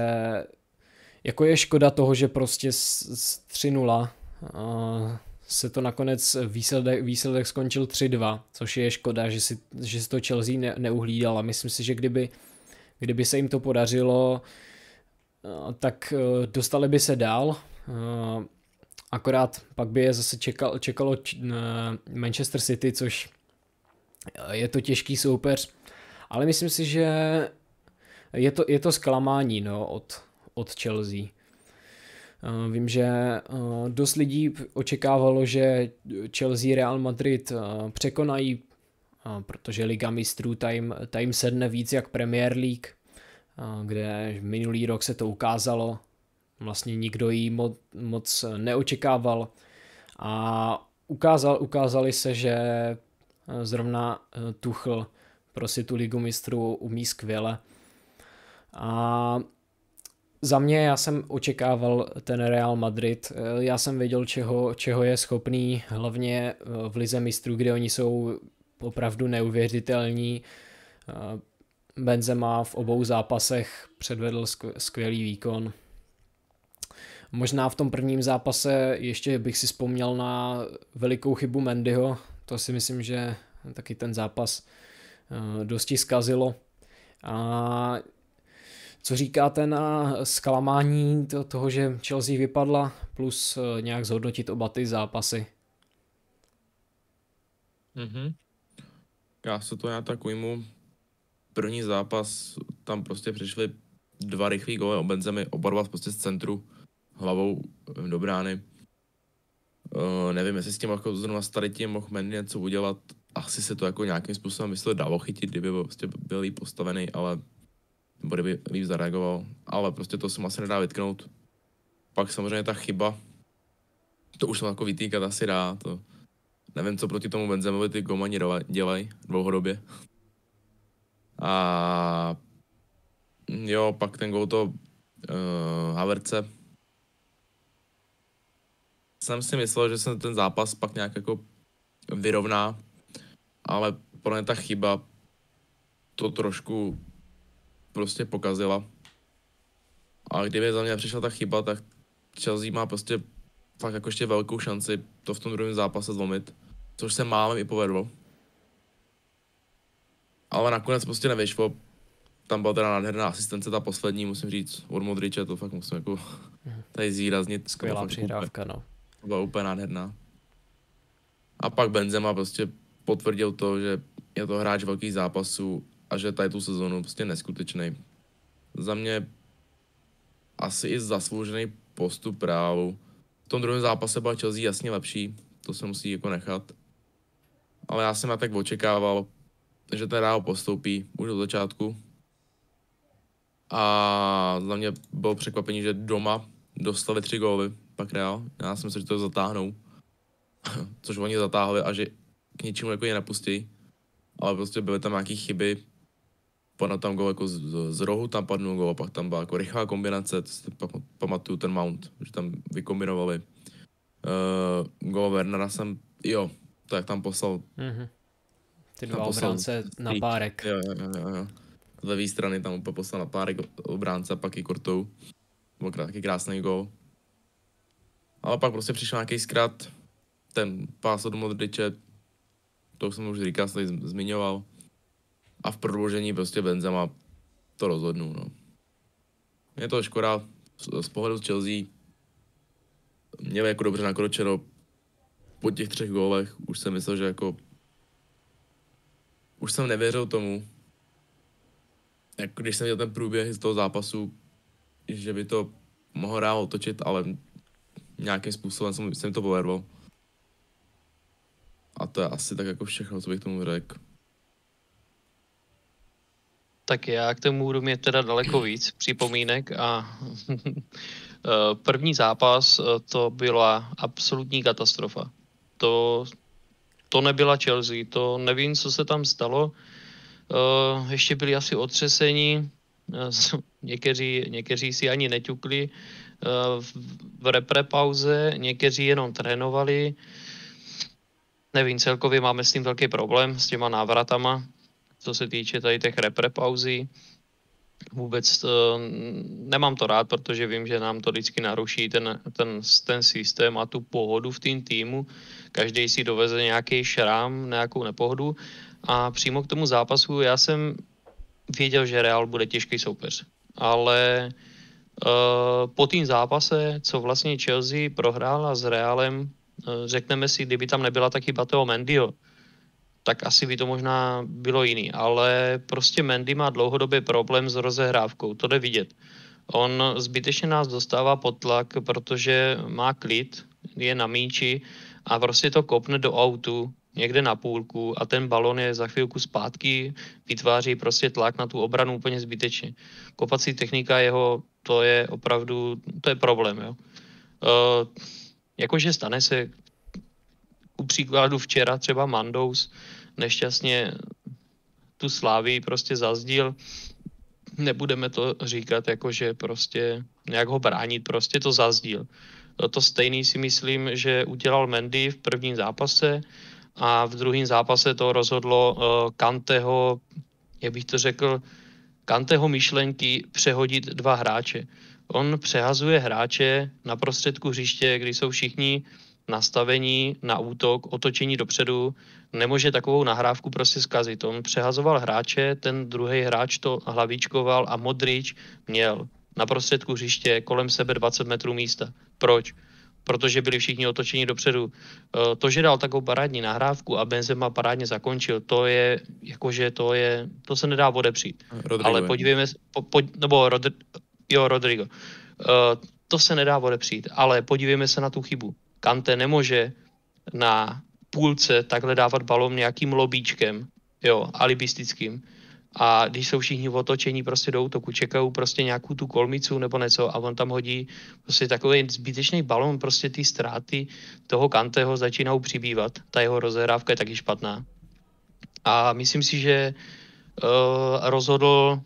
jako je škoda toho, že prostě z, z tři nula uh, se to nakonec výsledek, výsledek skončil tři dva, což je škoda, že si, že si to Chelsea ne, neuhlídal a myslím si, že kdyby, kdyby se jim to podařilo, uh, tak uh, dostali by se dál. Uh, Akorát pak by je zase čekal, čekalo Manchester City, což je to těžký soupeř, ale myslím si, že je to, je to zklamání no, od, od Chelsea. Vím, že dost lidí očekávalo, že Chelsea Real Madrid překonají, protože Liga mistrů ta jim, ta jim sedne víc jak Premier League, kde minulý rok se to ukázalo. Vlastně nikdo jí moc, moc neočekával a ukázal, ukázali se, že zrovna Tuchel prostě tu Ligu mistrů umí skvěle. A za mě já jsem očekával ten Real Madrid, já jsem věděl, čeho, čeho je schopný, hlavně v Lize mistrů, kde oni jsou opravdu neuvěřitelní. Benzema v obou zápasech předvedl skvělý výkon. Možná v tom prvním zápase ještě bych si vzpomněl na velikou chybu Mendyho, to si myslím, že taky ten zápas dosti zkazilo. A co říkáte na zklamání toho, že Chelsea vypadla, plus nějak zhodnotit oba ty zápasy? Mm-hmm. Já se to já tak ujmu. První zápas, tam prostě přišly dva rychlý góly o Benzemi, oba dva prostě z centru. Hlavou do brány. Uh, nevím, jestli s tím jako zrovna starý tím mohl Mendy něco udělat. Asi se to jako nějakým způsobem myslel dalo chytit, kdyby byl, prostě byl líp postavený, ale nebo kdyby líp zareagoval. Ale prostě to se asi nedá vytknout. Pak samozřejmě ta chyba, to už jsem jako vytýkat asi dá. To Nevím, co proti tomu Benzemovi ty golmani dělají dlouhodobě. A jo, pak ten gol to uh, Havertze. Jsem si myslel, že se ten zápas pak nějak jako vyrovná, ale pro mě ta chyba to trošku prostě pokazila. A kdyby za mě přišla ta chyba, tak Chelsea má prostě fakt jako ještě velkou šanci to v tom druhém zápase zlomit, což se málem i povedlo. Ale nakonec prostě nevyšlo. Tam byla teda nádherná asistence, ta poslední, musím říct, od Modriče, to fakt musím jako tady zvýraznit. Skvělá přihrávka, no. To byla úplně nádherná. A pak Benzema prostě potvrdil to, že je to hráč velkých zápasů a že tady tu sezonu prostě neskutečný. Za mě asi i zasloužený postup Realu. V tom druhém zápase byla Chelsea jasně lepší, to se musí jako nechat. Ale já jsem na tak očekával, že ten Real postoupí už od začátku. A za mě bylo překvapení, že doma dostali tři góly, pak Real. Já jsem si myslel, že to zatáhnou, což oni zatáhli a že k ničemu jako je nepustí. Ale prostě byly tam nějaké chyby, padl tam gól jako z, z, z rohu, tam padnul gól, pak tam byla jako rychlá kombinace, to si pamatuju ten Mount, že tam vykombinovali. Uh, gól Wernera jsem, jo, to jak tam poslal. Mm-hmm. Ty dva obránce na párek. Jo, jo, jo, jo. Z levé strany tam úplně poslal na párek obránce, pak i Kortou. Byl taky krásný gól. Ale pak prostě přišel nějaký zkrat, ten pás od Modriče, to jsem už říkal, jsem tady zmiňoval. A v prodloužení prostě Benzema to rozhodnul, no. Je to škoda, z, z pohledu z Chelsea měli jako dobře nakročeno. Po těch třech gólech už jsem myslel, že jako už jsem nevěřil tomu, jak když jsem viděl ten průběh z toho zápasu, že by to mohlo Real otočit, ale nějakým způsobem se mi to povedlo. A to je asi tak jako všechno, co bych tomu řekl. Tak já k tomu budu mít teda daleko víc připomínek a první zápas to byla absolutní katastrofa. To, to nebyla Chelsea, to nevím, co se tam stalo. Uh, ještě byli asi otřesení, uh, někteří, někteří si ani neťukli uh, v reprepauze, někteří jenom trénovali. Nevím, celkově máme s tím velký problém, s těma návratama, co se týče tady těch reprepauzí. Vůbec uh, nemám to rád, protože vím, že nám to vždycky naruší ten, ten, ten systém a tu pohodu v tým týmu. Každý si doveze nějaký šrám, nějakou nepohodu. A přímo k tomu zápasu, já jsem věděl, že Real bude těžký soupeř, ale uh, po tým zápase, co vlastně Chelsea prohrála s Realem, uh, řekneme si, kdyby tam nebyla ta chyba toho Mendyho, tak asi by to možná bylo jiný, ale prostě Mendy má dlouhodobý problém s rozehrávkou, to jde vidět. On zbytečně nás dostává pod tlak, protože má klid, je na míči a prostě to kopne do autu, někde na půlku a ten balon je za chvilku zpátky, vytváří prostě tlak na tu obranu úplně zbytečně. Kopací technika jeho, to je opravdu, to je problém, jo. E, jakože stane se, ku příkladu včera třeba Mandous nešťastně tu Slávii prostě zazdil, nebudeme to říkat, jakože prostě nějak ho bránit, prostě to zazdil. E, to stejný si myslím, že udělal Mendy v prvním zápase, a v druhém zápase to rozhodlo uh, Kanteho, jak bych to řekl, Kanteho myšlenky přehodit dva hráče. On přehazuje hráče na prostředku hřiště, kdy jsou všichni nastavení na útok, otočení dopředu, nemůže takovou nahrávku prostě zkazit. On přehazoval hráče, ten druhý hráč to hlavičkoval a Modrič měl na prostředku hřiště kolem sebe dvacet metrů místa. Proč? Protože byli všichni otočeni dopředu. To, že dal takovou parádní nahrávku a Benzema parádně zakončil, to je, jakože to je, to se nedá odepřít. Rodrigo. Ale podívejme, po, po, nebo Rodri, jo, Rodrigo. Uh, to se nedá odepřít, ale podívejme se na tu chybu. Kante nemůže na půlce takhle dávat balón nějakým lobíčkem, jo, alibistickým. A když jsou všichni otočení prostě do útoku, čekají prostě nějakou tu kolmicu nebo něco a on tam hodí prostě takový zbytečný balón, prostě ty ztráty toho Kanteho začínají přibývat. Ta jeho rozehrávka je taky špatná. A myslím si, že uh, rozhodl,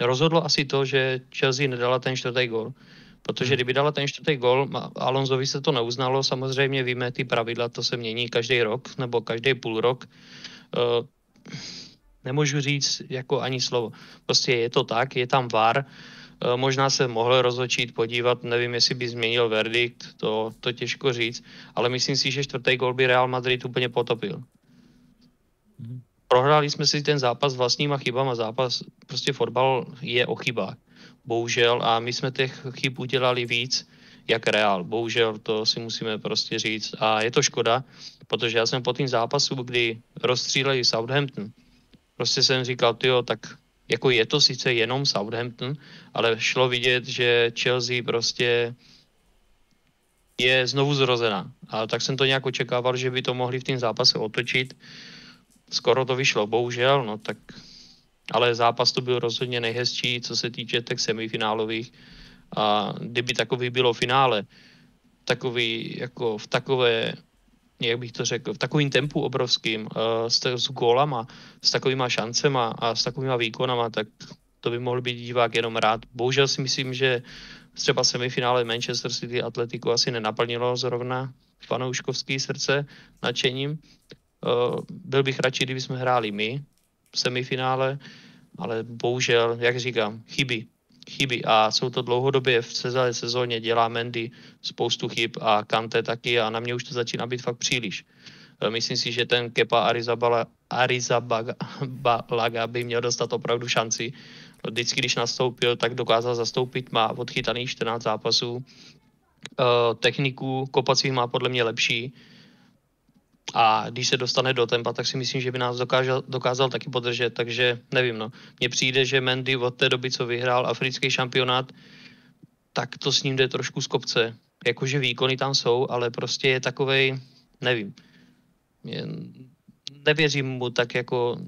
rozhodlo asi to, že Chelsea nedala ten čtvrtý gól. Protože kdyby dala ten čtvrtý gól, Alonsovi se to neuznalo, samozřejmě víme, ty pravidla, to se mění každý rok nebo každý půl rok. Uh, Nemůžu říct jako ani slovo. Prostě je to tak, je tam V A R. Možná se mohl rozhodčít, podívat, nevím, jestli by změnil verdikt, to, to těžko říct, ale myslím si, že čtvrtý gól by Real Madrid úplně potopil. Prohráli jsme si ten zápas vlastníma chybama, zápas, prostě fotbal je o chybách, bohužel, a my jsme těch chyb udělali víc, jak Real, bohužel, to si musíme prostě říct a je to škoda, protože já jsem po tým zápasu, kdy rozstříleli Southampton, prostě jsem říkal, tyjo, tak jako je to sice jenom Southampton, ale šlo vidět, že Chelsea prostě je znovu zrozená. A tak jsem to nějak očekával, že by to mohli v tým zápase otočit. Skoro to vyšlo, bohužel, no tak... Ale zápas to byl rozhodně nejhezčí, co se týče těch semifinálových. A kdyby takový bylo finále, takový jako v takové... jak bych to řekl, v takovým tempu obrovským, s, s gólama, s takovýma šancema a s takovýma výkonama, tak to by mohl být divák jenom rád. Bohužel si myslím, že třeba semifinále Manchester City Atletico asi nenaplnilo zrovna fanouškovský srdce nadšením. Byl bych radši, kdyby jsme hráli my v semifinále, ale bohužel, jak říkám, chyby. Chyby a jsou to dlouhodobě v celé sezóně, dělá Mendy spoustu chyb a Kante taky a na mě už to začíná být fakt příliš. Myslím si, že ten Kepa Arrizabalaga Arizabalaga by měl dostat opravdu šanci. Vždycky, když nastoupil, tak dokázal zastoupit, má odchytaných čtrnáct zápasů. Techniku kopacích má podle mě lepší a když se dostane do tempa, tak si myslím, že by nás dokážel, dokázal taky podržet, takže nevím, no. Mně přijde, že Mendy od té doby, co vyhrál africký šampionát, tak to s ním jde trošku z kopce. Jakože výkony tam jsou, ale prostě je takovej, nevím, je, nevěřím mu tak jako,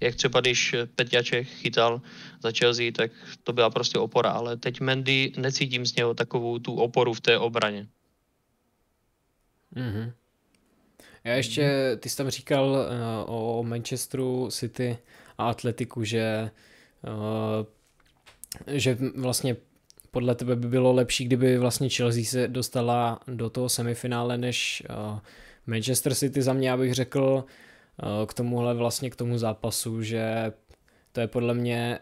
jak třeba když Petjaček chytal za Chelsea, tak to byla prostě opora, ale teď Mendy, necítím z něho takovou tu oporu v té obraně. Mhm. Já ještě, ty jsi tam říkal uh, o Manchesteru City a Atletiku, že, uh, že vlastně podle tebe by bylo lepší, kdyby vlastně Chelsea se dostala do toho semifinále, než uh, Manchester City. Za mě, já bych řekl uh, k tomuhle vlastně k tomu zápasu, že to je podle mě,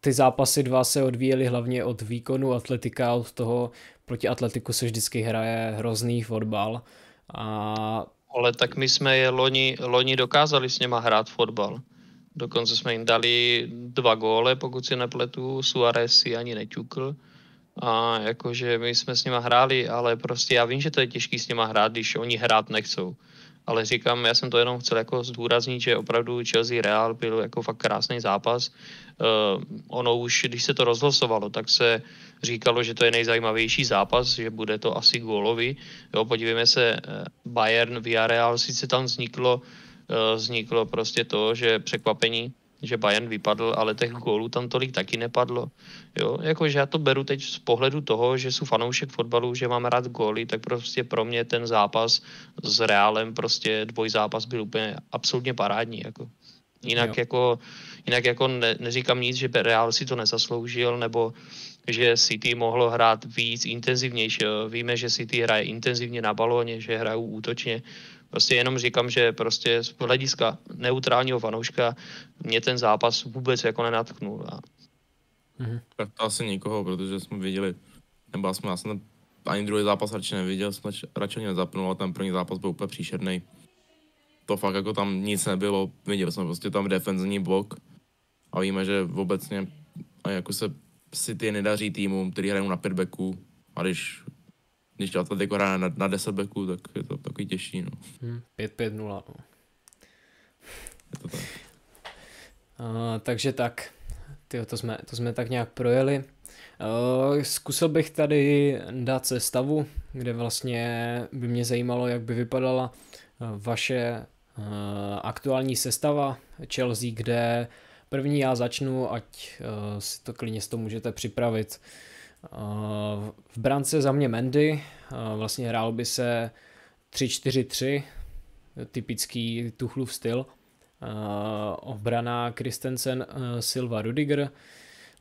ty zápasy dva se odvíjely hlavně od výkonu Atletika, od toho, proti Atletiku se vždycky hraje hrozný fotbal a ale tak my jsme je loni, loni dokázali s něma hrát fotbal. Dokonce jsme jim dali dva góle, pokud si nepletu, Suárez si ani neťukl. A jakože my jsme s nima hráli, ale prostě já vím, že to je těžký s nima hrát, když oni hrát nechcou. Ale říkám, já jsem to jenom chtěl jako zdůraznit, že opravdu Chelsea Real byl jako fakt krásný zápas. Uh, ono už, když se to rozhlasovalo, tak se říkalo, že to je nejzajímavější zápas, že bude to asi gólový. Jo, podívejme se, Bayern, Villarreal, sice tam vzniklo, uh, vzniklo prostě to, že překvapení, že Bayern vypadl, ale těch gólů tam tolik taky nepadlo. Jo, jakože já to beru teď z pohledu toho, že jsem fanoušek fotbalu, že mám rád góly, tak prostě pro mě ten zápas s Realem, prostě dvojzápas byl úplně absolutně parádní. Jako. Jinak, jo. jako, jinak jako ne, neříkám nic, že Real si to nezasloužil, nebo že City mohlo hrát víc, intenzivnější. Víme, že City hraje intenzivně na balóně, že hrajou útočně. Prostě jenom říkám, že prostě z hlediska neutrálního fanouška mě ten zápas vůbec jako nenadchnul. A... Mhm. Tak to asi nikoho, protože jsme viděli, nebo jsme, já jsem ani druhý zápas radši neviděl, jsem radši nezapnul, a ten první zápas byl úplně příšerný. To fakt jako tam nic nebylo, viděli jsme prostě tam defenzivní blok a víme, že obecně jako se City nedaří týmům, který hrajou na pět backů, a když Když to Atletico hraje na, na deset backů, tak je to takový těžší, no. Hmm, pět pět nula, no. Je to tak. Uh, takže tak, tyjo, to jsme, to jsme tak nějak projeli. Uh, zkusil bych tady dát sestavu, kde vlastně by mě zajímalo, jak by vypadala vaše uh, aktuální sestava Chelsea, kde První já začnu, ať uh, si to klidně s to můžete připravit. Uh, v brance za mě Mendy, uh, vlastně hrál by se tři čtyři tři, typický Tuchelův styl. Uh, obrana Christensen, uh, Silva, Rüdiger,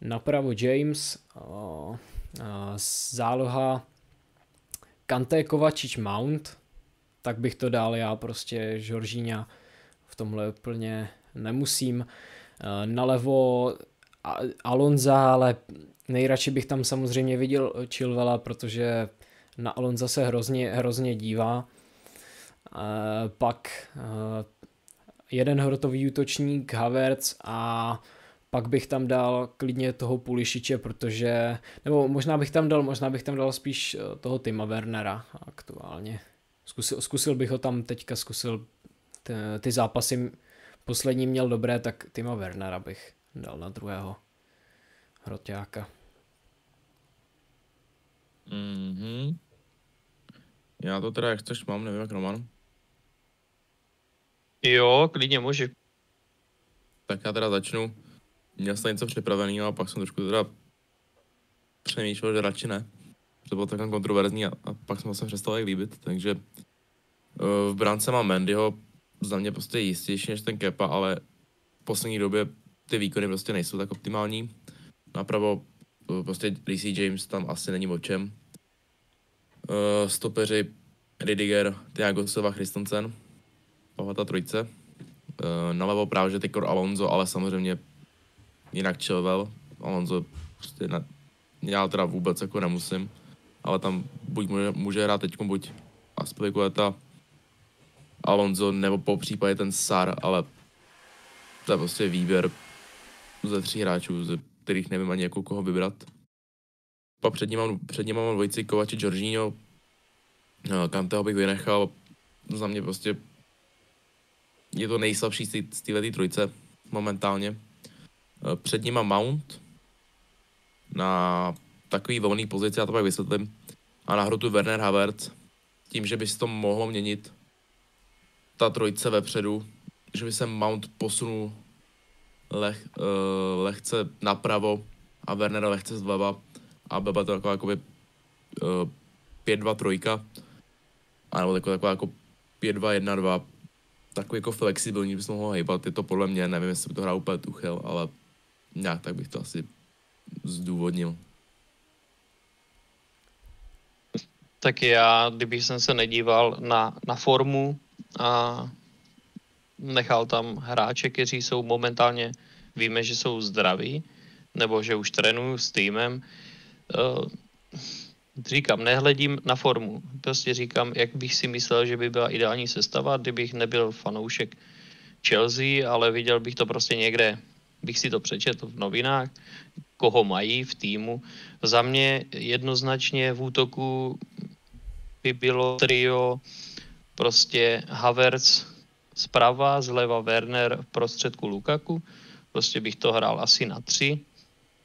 napravo James, uh, uh, záloha Kanté, Kovačič, Mount, tak bych to dal já prostě. Jorginha v tomhle úplně nemusím. Nalevo Alonza, ale nejradši bych tam samozřejmě viděl Chilwella, protože na Alonza se hrozně, hrozně dívá. Pak jeden hrotový útočník Havertz a pak bych tam dal klidně toho Pulišiče, protože, nebo možná bych tam dal, možná bych tam dal spíš toho Tima Wernera aktuálně. Zkusil, zkusil bych ho tam teďka, zkusil ty, ty zápasy, poslední měl dobré, tak Tima Wernera bych dal na druhého hroťáka. Mm-hmm. Já to teda jak chceš mám, nevím jak Roman. Jo, klidně můžu. Tak já teda začnu. Měl jsem něco připraveného a pak jsem trošku teda přemýšlel, že radši ne. To bylo takhle kontroverzní a, a pak jsem se přestal jak líbit, takže uh, v bránce mám Mendyho, za mě prostě jistější než ten Kepa, ale v poslední době ty výkony prostě nejsou tak optimální. Napravo uh, prostě Reece James, tam asi není o čem. Uh, stopeři Rüdiger, Thiago Silva, Christensen, ta trojice. Uh, nalevo právě že tykor Alonso, ale samozřejmě jinak Chilwell. Alonso prostě na, já teda vůbec jako nemusím, ale tam buď může, může hrát teď buď Aspilicueta, Alonso nebo po případě ten Sar, ale to je prostě výběr ze tří hráčů, ze kterých nevím ani jako koho vybrat. Pak před ním mám, před ním mám dvojici Kovačič, Jorginho, Kanteho bych vynechal, za mě prostě je to nejslabší z této trojice momentálně. Před ním mám Mount na takový volný pozici, já to pak vysvětlím, a na hrotu Werner, Havertz, tím, že by se to mohlo měnit, ta trojice vepředu, že by se Mount posunul leh, uh, lehce napravo a Wernera lehce zleva a byla to taková jakoby uh, pět dva tři, anebo taková, taková jako pět dva jedna dva, takový jako flexibilní, bychom mohli hejbat, je to podle mě, nevím, jestli by to hrál úplně Tuchel, ale nějak tak bych to asi zdůvodnil. Tak já, kdybych jsem se nedíval na, na formu a nechal tam hráče, kteří jsou momentálně, víme, že jsou zdraví, nebo že už trénují s týmem. Říkám, nehledím na formu, prostě říkám, jak bych si myslel, že by byla ideální sestava, kdybych nebyl fanoušek Chelsea, ale viděl bych to prostě někde, bych si to přečetl v novinách, koho mají v týmu. Za mě jednoznačně v útoku by bylo trio prostě Havertz zprava, zleva Werner, v prostředku Lukaku. Prostě bych to hrál asi na tři.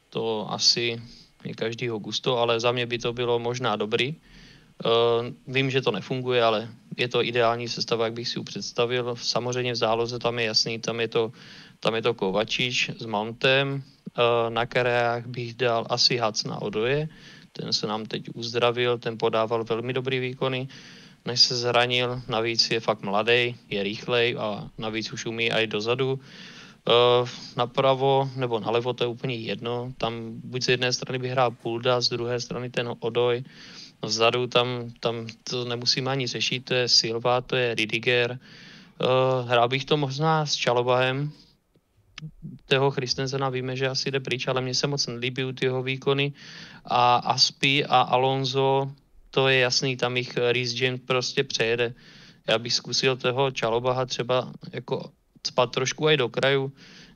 To asi je každýho gusto, ale za mě by to bylo možná dobrý. Uh, vím, že to nefunguje, ale je to ideální sestava, jak bych si ji představil. Samozřejmě v záloze tam je jasný, tam je to, tam je to Kovačič s Mountem. Uh, na kareách bych dal asi Hac na Odoje. Ten se nám teď uzdravil, ten podával velmi dobrý výkony, než se zranil, navíc je fakt mladý, je rychlej a navíc už umí aj dozadu. Uh, napravo nebo nalevo, to je úplně jedno, tam buď z jedné strany by hrál Pulda, z druhé strany ten Odoj, vzadu tam, tam to nemusíme ani řešit, to je Silva, to je Rüdiger. Uh, hrál bych to možná s Čalobahem, toho Christensena víme, že asi jde pryč, ale mně se moc nelíbí ty jeho výkony, a Aspi a Alonso, to je jasný, tam jich Reece James prostě přejede. Já bych zkusil toho Čalobaha třeba jako spad trošku aj do kraju.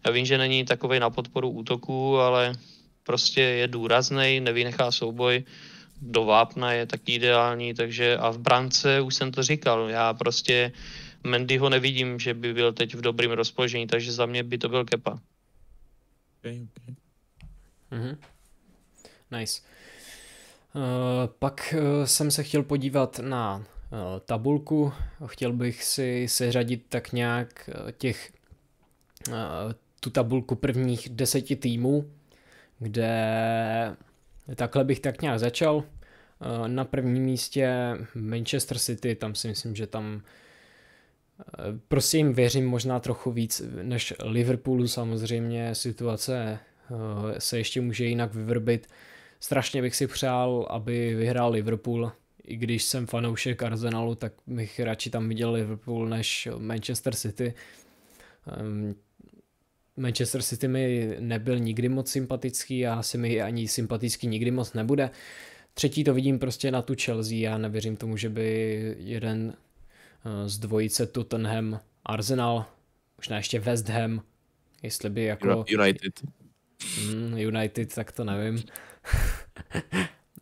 Já vím, že není takovej na podporu útoku, ale prostě je důraznej, nevynechá souboj, do vápna je taky ideální, takže a v brance už jsem to říkal, já prostě Mendyho nevidím, že by byl teď v dobrým rozpoložení, takže za mě by to byl Kepa. Okay, okay. Mm-hmm. Nice. Uh, pak uh, jsem se chtěl podívat na tabulku, chtěl bych si seřadit tak nějak těch tu tabulku prvních deseti týmů, kde takhle bych tak nějak začal. Na prvním místě Manchester City, tam si myslím, že tam prostě jim věřím možná trochu víc než Liverpoolu, samozřejmě situace se ještě může jinak vyvrbit. Strašně bych si přál, aby vyhrál Liverpool, i když jsem fanoušek Arsenalu, tak bych radši tam viděl Liverpool než Manchester City. Manchester City mi nebyl nikdy moc sympatický a asi mi ani sympatický nikdy moc nebude. Třetí to vidím prostě na tu Chelsea, já nevěřím tomu, že by jeden z dvojice Tottenham, Arsenal, možná ještě West Ham, jestli by jako... United. Mm, United, tak to nevím.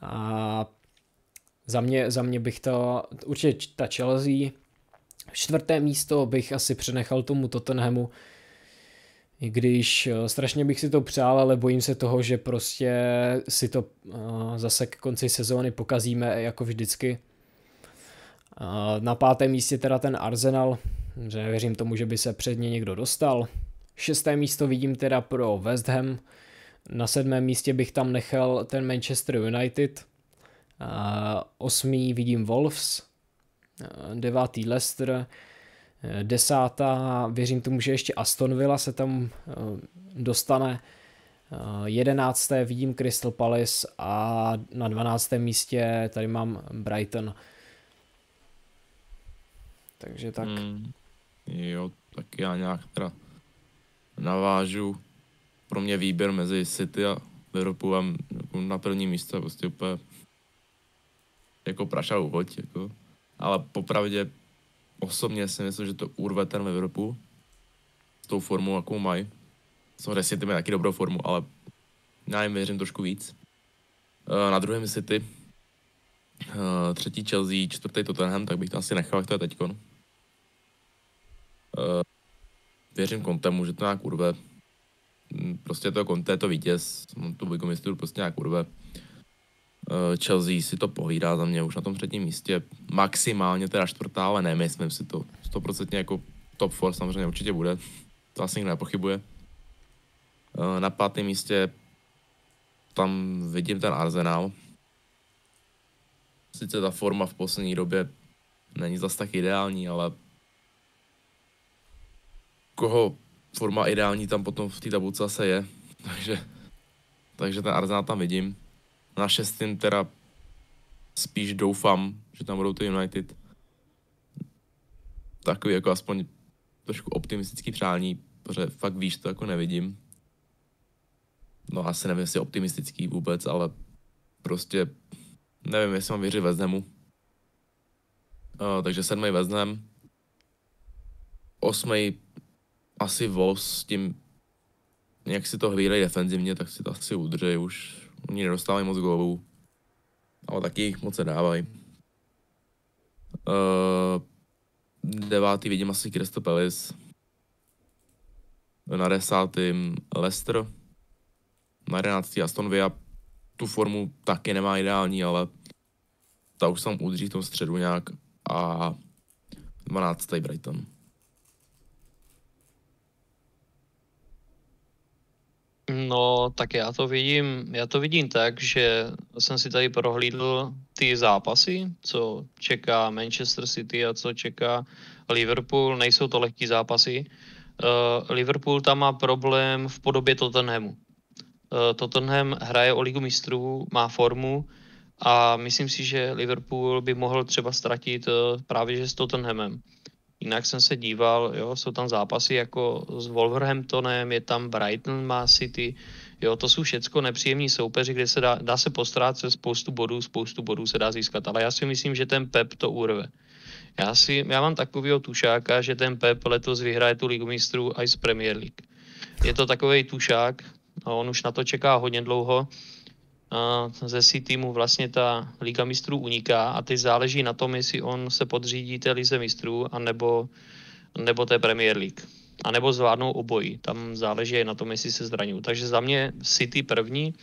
A za mě, za mě bych to, určitě ta Chelsea, čtvrté místo bych asi přenechal tomu Tottenhamu, i když strašně bych si to přál, ale bojím se toho, že prostě si to zase k konci sezóny pokazíme jako vždycky. Na pátém místě teda ten Arsenal, že nevěřím tomu, že by se před ně někdo dostal. Šesté místo vidím teda pro West Ham. Na sedmém místě bych tam nechal ten Manchester United. Osmý vidím Wolves. Devátý Leicester. Desátá, věřím tomu, že ještě Aston Villa se tam dostane. Jedenácté vidím Crystal Palace a na dvanáctém místě tady mám Brighton. Takže tak. Hmm, jo, tak já nějak teda navážu. Pro mě výběr mezi City a Liverpoolem na první místo prostě úplně jako praša uhoď, jako. Ale popravdě osobně si myslím, že to urve ten Liverpool s tou formou, jakou mají. Samozřejmě City mají taky dobrou formu, ale já jim věřím trošku víc. Na druhém City, třetí Chelsea, čtvrtý Tottenham, tak bych to asi nechal, jak to je teďkon. Věřím Kontemu, že to nějak urve. Prostě to Conte, to vítěz, tu ligu mistrů prostě nějak urve. Chelsea si to pohlídá za mě už na tom třetím místě, maximálně teda čtvrtá, ale nemyslím si to. sto procent jako top čtyři samozřejmě určitě bude, to asi nikdo nepochybuje. Na pátém místě tam vidím ten Arsenal. Sice ta forma v poslední době není zas tak ideální, ale koho forma ideální tam potom v té tabulce zase je, takže, takže ten Arsenal tam vidím. Na šestým teda spíš doufám, že tam budou ty United. Takový jako aspoň trošku optimistický přání, protože fakt víš, to jako nevidím. No asi nevím, jestli optimistický vůbec, ale prostě nevím, jestli mám věřit West Hamu. O, takže sedmý West Ham. Osmý asi Wolves s tím, jak si to hlídají defenzivně, tak si to asi udrží už. Oni nedostávají moc gólů, ale taky jich moc se dávají. Uh, devátý vidím asi Crystal Palace. Na desátým Leicester. Na jedenáctý Aston Villa. Tu formu taky nemá ideální, ale ta už tam udrží v tom středu nějak. A dvanáctý Brighton. No, tak já to vidím, já to vidím tak, že jsem si tady prohlídl ty zápasy, co čeká Manchester City a co čeká Liverpool, nejsou to lehký zápasy. Uh, Liverpool tam má problém v podobě Tottenhamu. Uh, Tottenham hraje o ligu mistrů, má formu a myslím si, že Liverpool by mohl třeba ztratit uh, právě že s Tottenhamem. Jinak jsem se díval, jo, jsou tam zápasy jako s Wolverhamptonem, je tam Brighton, má City, jo, to jsou všecko nepříjemní soupeři, kde se dá, dá se postrácet spoustu bodů, spoustu bodů se dá získat, ale já si myslím, že ten Pep to urve. Já, si, já mám takovýho tušáka, že ten Pep letos vyhraje tu ligu mistrů i z Premier League. Je to takový tušák, a on už na to čeká hodně dlouho. Ze City mu vlastně ta Liga mistrů uniká a teď záleží na tom, jestli on se podřídí té Lize mistrů, anebo, nebo té Premier League. A nebo zvládnou obojí. Tam záleží na tom, jestli se zraní. Takže za mě City první,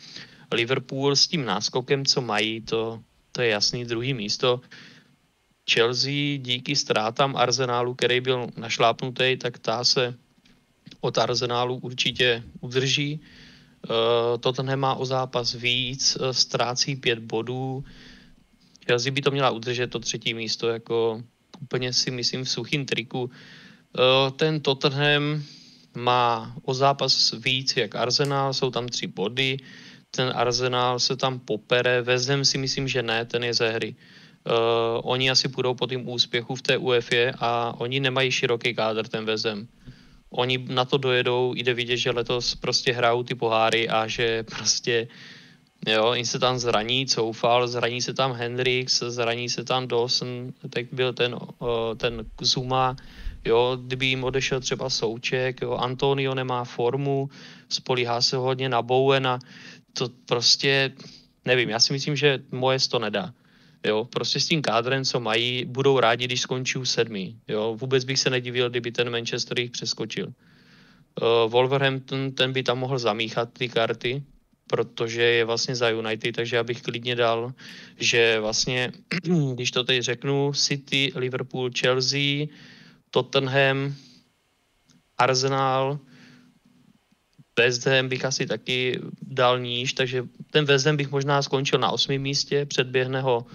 Liverpool s tím náskokem, co mají, to, to je jasný, druhý místo. Chelsea díky ztrátám Arsenalu, který byl našlápnutý, tak ta se od Arsenálu určitě udrží. Tottenham má o zápas víc, ztrácí pět bodů. Chelsea by to měla udržet, to třetí místo, jako úplně si myslím v suchým triku. Ten Tottenham má o zápas víc jak Arsenal, jsou tam tři body, ten Arsenal se tam popere, West Ham si myslím, že ne, ten je ze hry. Uh, oni asi půjdou po tým úspěchu v té U E F A a oni nemají široký kádr, ten West Ham. Oni na to dojedou, jde vidět, že letos prostě hrajou ty poháry a že prostě, jo, jim se tam zraní Coufal, zraní se tam Hendrix, zraní se tam Dawson, tak byl ten, uh, ten Zuma, jo, kdyby jim odešel třeba Souček, jo, Antonio nemá formu, spolíhá se hodně na Bowena, to prostě, nevím, já si myslím, že Moyes to nedá. Jo, prostě s tím kádrem, co mají, budou rádi, když skončí u sedmi. Jo, vůbec bych se nedivil, kdyby ten Manchester jich přeskočil. Uh, Wolverhampton, ten by tam mohl zamíchat ty karty, protože je vlastně za United, takže já bych klidně dal, že vlastně, když to teď řeknu, City, Liverpool, Chelsea, Tottenham, Arsenal, West Ham bych asi taky dal níž, takže ten West Ham bych možná skončil na osmém místě, předběhne ho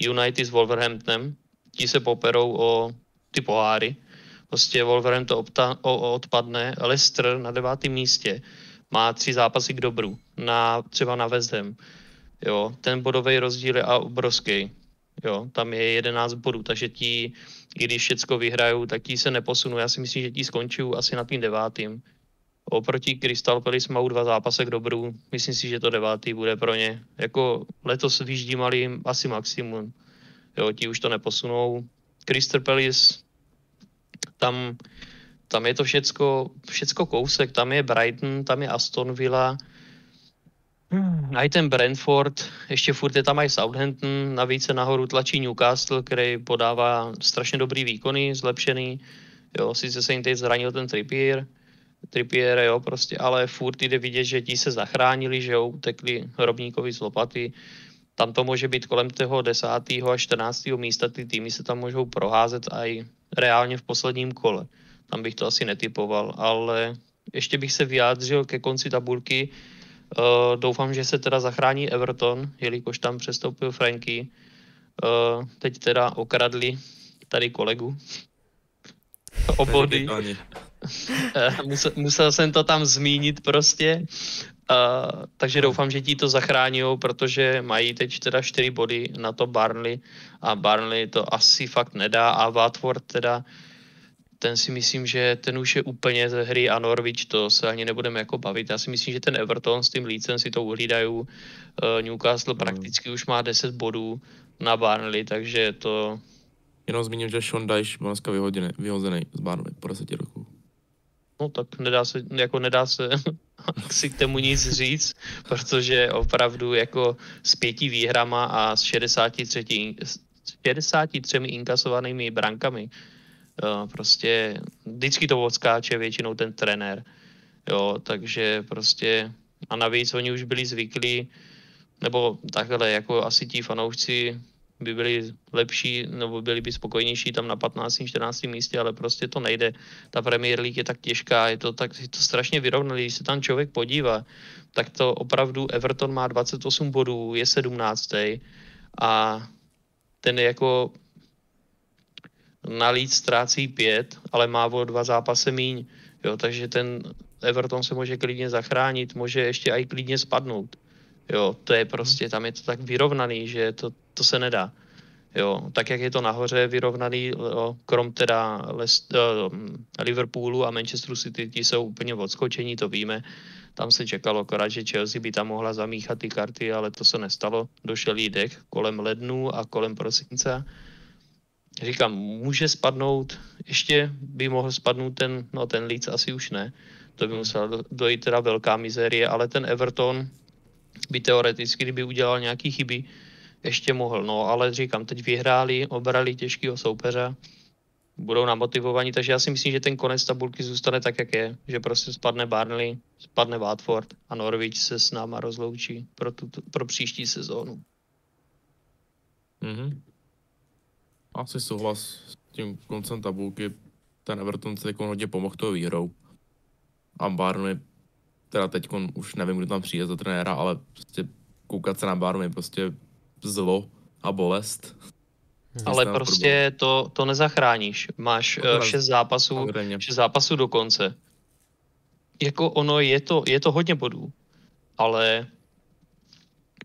United s Wolverhamptonem, ti se poperou o ty poháry, prostě Wolverhampton obta, o, odpadne, Leicester na devátém místě má tři zápasy k dobru, na, třeba na West Ham, jo, ten bodový rozdíl je obrovský, jo, tam je jedenáct bodů, takže ti, i když všecko vyhrajou, tak ti se neposunou, já si myslím, že ti skončí asi na tým devátým. Oproti Crystal Palace mají dva zápasek dobrů, myslím si, že to devátý bude pro ně. Jako letos vyždímali asi maximum, jo, ti už to neposunou. Crystal Palace, tam, tam je to všecko, všecko kousek, tam je Brighton, tam je Aston Villa, a i ten Brentford, ještě furt je tam i Southampton, navíc se nahoru tlačí Newcastle, který podává strašně dobrý výkony, zlepšený, jo, sice se jim teď zranil ten Trippier, Trippier, jo, prostě, ale furt jde vidět, že ti se zachránili, že jo, utekli Robníkovi z lopaty. Tam to může být kolem toho desátého a čtrnáctého místa, ty týmy se tam můžou proházet i reálně v posledním kole. Tam bych to asi netypoval, ale ještě bych se vyjádřil ke konci tabulky. Uh, doufám, že se teda zachrání Everton, jelikož tam přestoupil Franky. Uh, teď teda okradli tady kolegu. O body. musel, musel jsem to tam zmínit prostě, uh, takže doufám, že ti to zachránijou, protože mají teď teda čtyři body na to Burnley a Burnley to asi fakt nedá a Watford teda, ten si myslím, že ten už je úplně ze hry a Norwich, to se ani nebudeme jako bavit. Já si myslím, že ten Everton s tím Leedsem si to uhlídají, uh, Newcastle prakticky už má deset bodů na Burnley, takže to... Jenom zmíním, že Sean Dyche byl dneska vyhozený z Burnley po deseti roku. No tak nedá se, jako nedá se si k tomu nic říct, protože opravdu jako s pěti výhrama a s šedesáti třemi inkasovanými brankami prostě vždycky to odskáče většinou ten trenér, jo, takže prostě a navíc oni už byli zvyklí, nebo takhle jako asi ti fanoušci by byli lepší, nebo byli by spokojnější tam na patnáctém čtrnáctém místě, ale prostě to nejde. Ta Premier League je tak těžká, je to, tak, je to strašně vyrovnaný, když se tam člověk podívá, tak to opravdu Everton má dvacet osm bodů, je sedmnáctý a ten je jako na Leeds ztrácí pět, ale má o dva zápasy míň, jo, takže ten Everton se může klidně zachránit, může ještě i klidně spadnout. Jo, to je prostě, tam je to tak vyrovnaný, že to, to se nedá. Jo, tak jak je to nahoře vyrovnaný, jo, krom teda Les, uh, Liverpoolu a Manchesteru City, ti jsou úplně odskočení, to víme. Tam se čekalo akorát, že Chelsea by tam mohla zamíchat ty karty, ale to se nestalo. Došel jí dech kolem lednu a kolem prosince. Říkám, může spadnout, ještě by mohl spadnout ten, no ten Leeds asi už ne. To by musela dojít teda velká mizérie, ale ten Everton by teoreticky, kdyby udělal nějaký chyby, ještě mohl. No, ale říkám, teď vyhráli, obrali těžkého soupeře, budou namotivovaní, takže já si myslím, že ten konec tabulky zůstane tak, jak je, že prostě spadne Burnley, spadne Watford a Norwich se s náma rozloučí pro, tuto, pro příští sezónu. Mm-hmm. Asi souhlas s tím koncem tabulky, ten Everton se hodně pomohl tou výhrou. A Barney, teda teď už nevím, kdo tam přijde za trenéra, ale prostě koukat se na Barney je prostě zlo a bolest. Ale prostě to, to nezachráníš. Máš šest zápasů, šest zápasů do konce. Jako ono, je to, je to hodně bodů, ale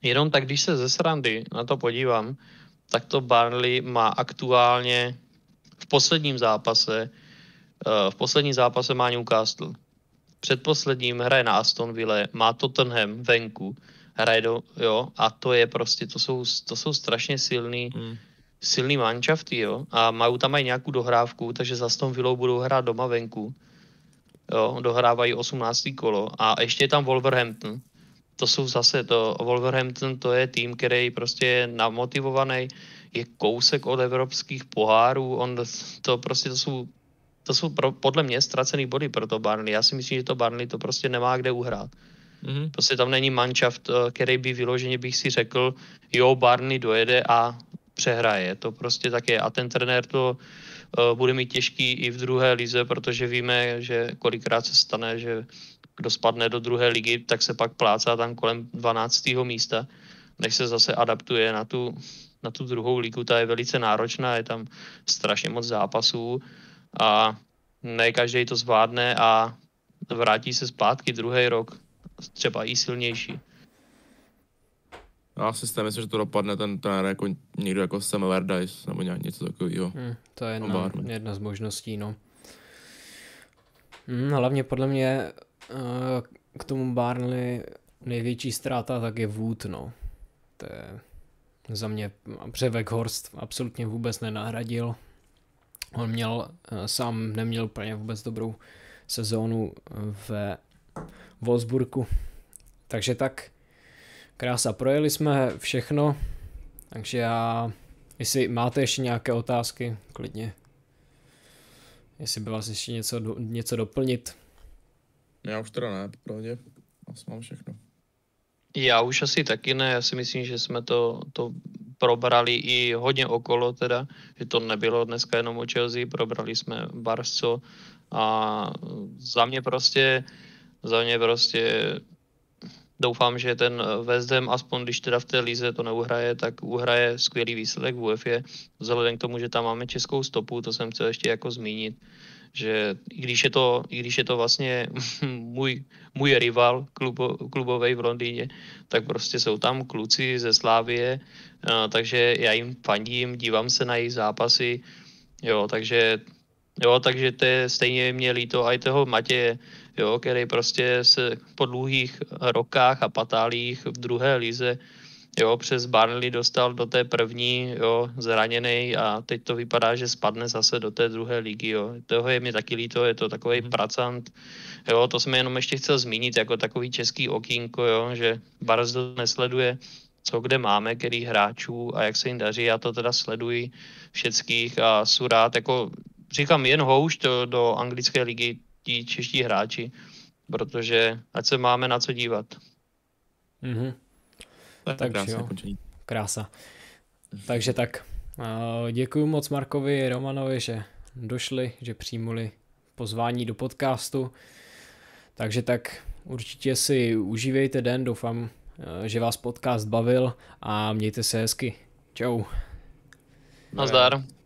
jenom tak, když se ze srandy na to podívám, tak to Burnley má aktuálně v posledním zápase, v posledním zápase má Newcastle. Předposledním hraje na Aston Ville, má Tottenham venku, hraje do, jo, a to je prostě, to jsou, to jsou strašně silný, hmm. silný manšafty, jo, a mají tam aj nějakou dohrávku, takže za Aston Villou budou hrát doma venku, jo, dohrávají osmnácté kolo a ještě je tam Wolverhampton. To jsou zase to, Wolverhampton to je tým, který prostě je namotivovaný, je kousek od evropských pohárů, on to prostě to jsou, to jsou pro, podle mě ztracený body pro to Burnley. Já si myslím, že to Burnley to prostě nemá kde uhrát. Mm-hmm. Prostě tam není manšaft, který by vyloženě bych si řekl, jo, Burnley dojede a přehraje, to prostě tak je a ten trenér to uh, bude mít těžký i v druhé lize, protože víme, že kolikrát se stane, že kdo spadne do druhé ligy, tak se pak plácá tam kolem dvanáctého místa, než se zase adaptuje na tu, na tu druhou ligu, ta je velice náročná, je tam strašně moc zápasů a ne každý to zvládne a vrátí se zpátky druhý rok, třeba i silnější. Já si myslím, že to dopadne ten trenér jako někdo jako Sam Allardyce nebo něco takového. Hmm, to je jedna, jedna z možností, no. Hmm, hlavně podle mě k tomu Burnley největší ztráta tak je Wood, no. To je za mě Weghorst absolutně vůbec nenahradil. On měl, sám neměl úplně vůbec dobrou sezónu ve Wolfsburgu. Takže tak krása, projeli jsme všechno, takže já, jestli máte ještě nějaké otázky, klidně, jestli by vás ještě něco, něco doplnit. Já už teda ne, pravdě, asi mám všechno. Já už asi taky ne, já si myslím, že jsme to, to probrali i hodně okolo teda, že to nebylo dneska jenom o Chelsea, probrali jsme Barco a za mě prostě, za mě prostě, doufám, že ten West Ham, aspoň když teda v té lize to neuhraje, tak uhraje skvělý výsledek v UEFA. Vzhledem k tomu, že tam máme českou stopu, to jsem chtěl ještě jako zmínit, že i když je to, i když je to vlastně můj, můj rival klubo, klubovej v Londýně, tak prostě jsou tam kluci ze Slávie, no, takže já jim fandím, dívám se na jejich zápasy, jo, takže... Jo, takže to je stejně mě líto aj toho Matěje, jo, který prostě se po dlouhých rokách a patálích v druhé lize, jo, přes Burnley dostal do té první, jo, zraněnej a teď to vypadá, že spadne zase do té druhé ligy, jo. Toho je mě taky líto, je to takový mm. pracant, jo, to jsem jenom ještě chtěl zmínit jako takový český okýnko, jo, že Barzo nesleduje, co kde máme, kterých hráčů a jak se jim daří, já to teda sleduji všeckých a jsou rád, jako říkám jen houšť do anglické ligy ti čeští hráči, protože ať se máme na co dívat. Mm-hmm. Tak jo, krása. Takže tak, děkuji moc Markovi Romanovi, že došli, že přijmuli pozvání do podcastu. Takže tak určitě si užívejte den, doufám, že vás podcast bavil a mějte se hezky. Čau. Nazdar.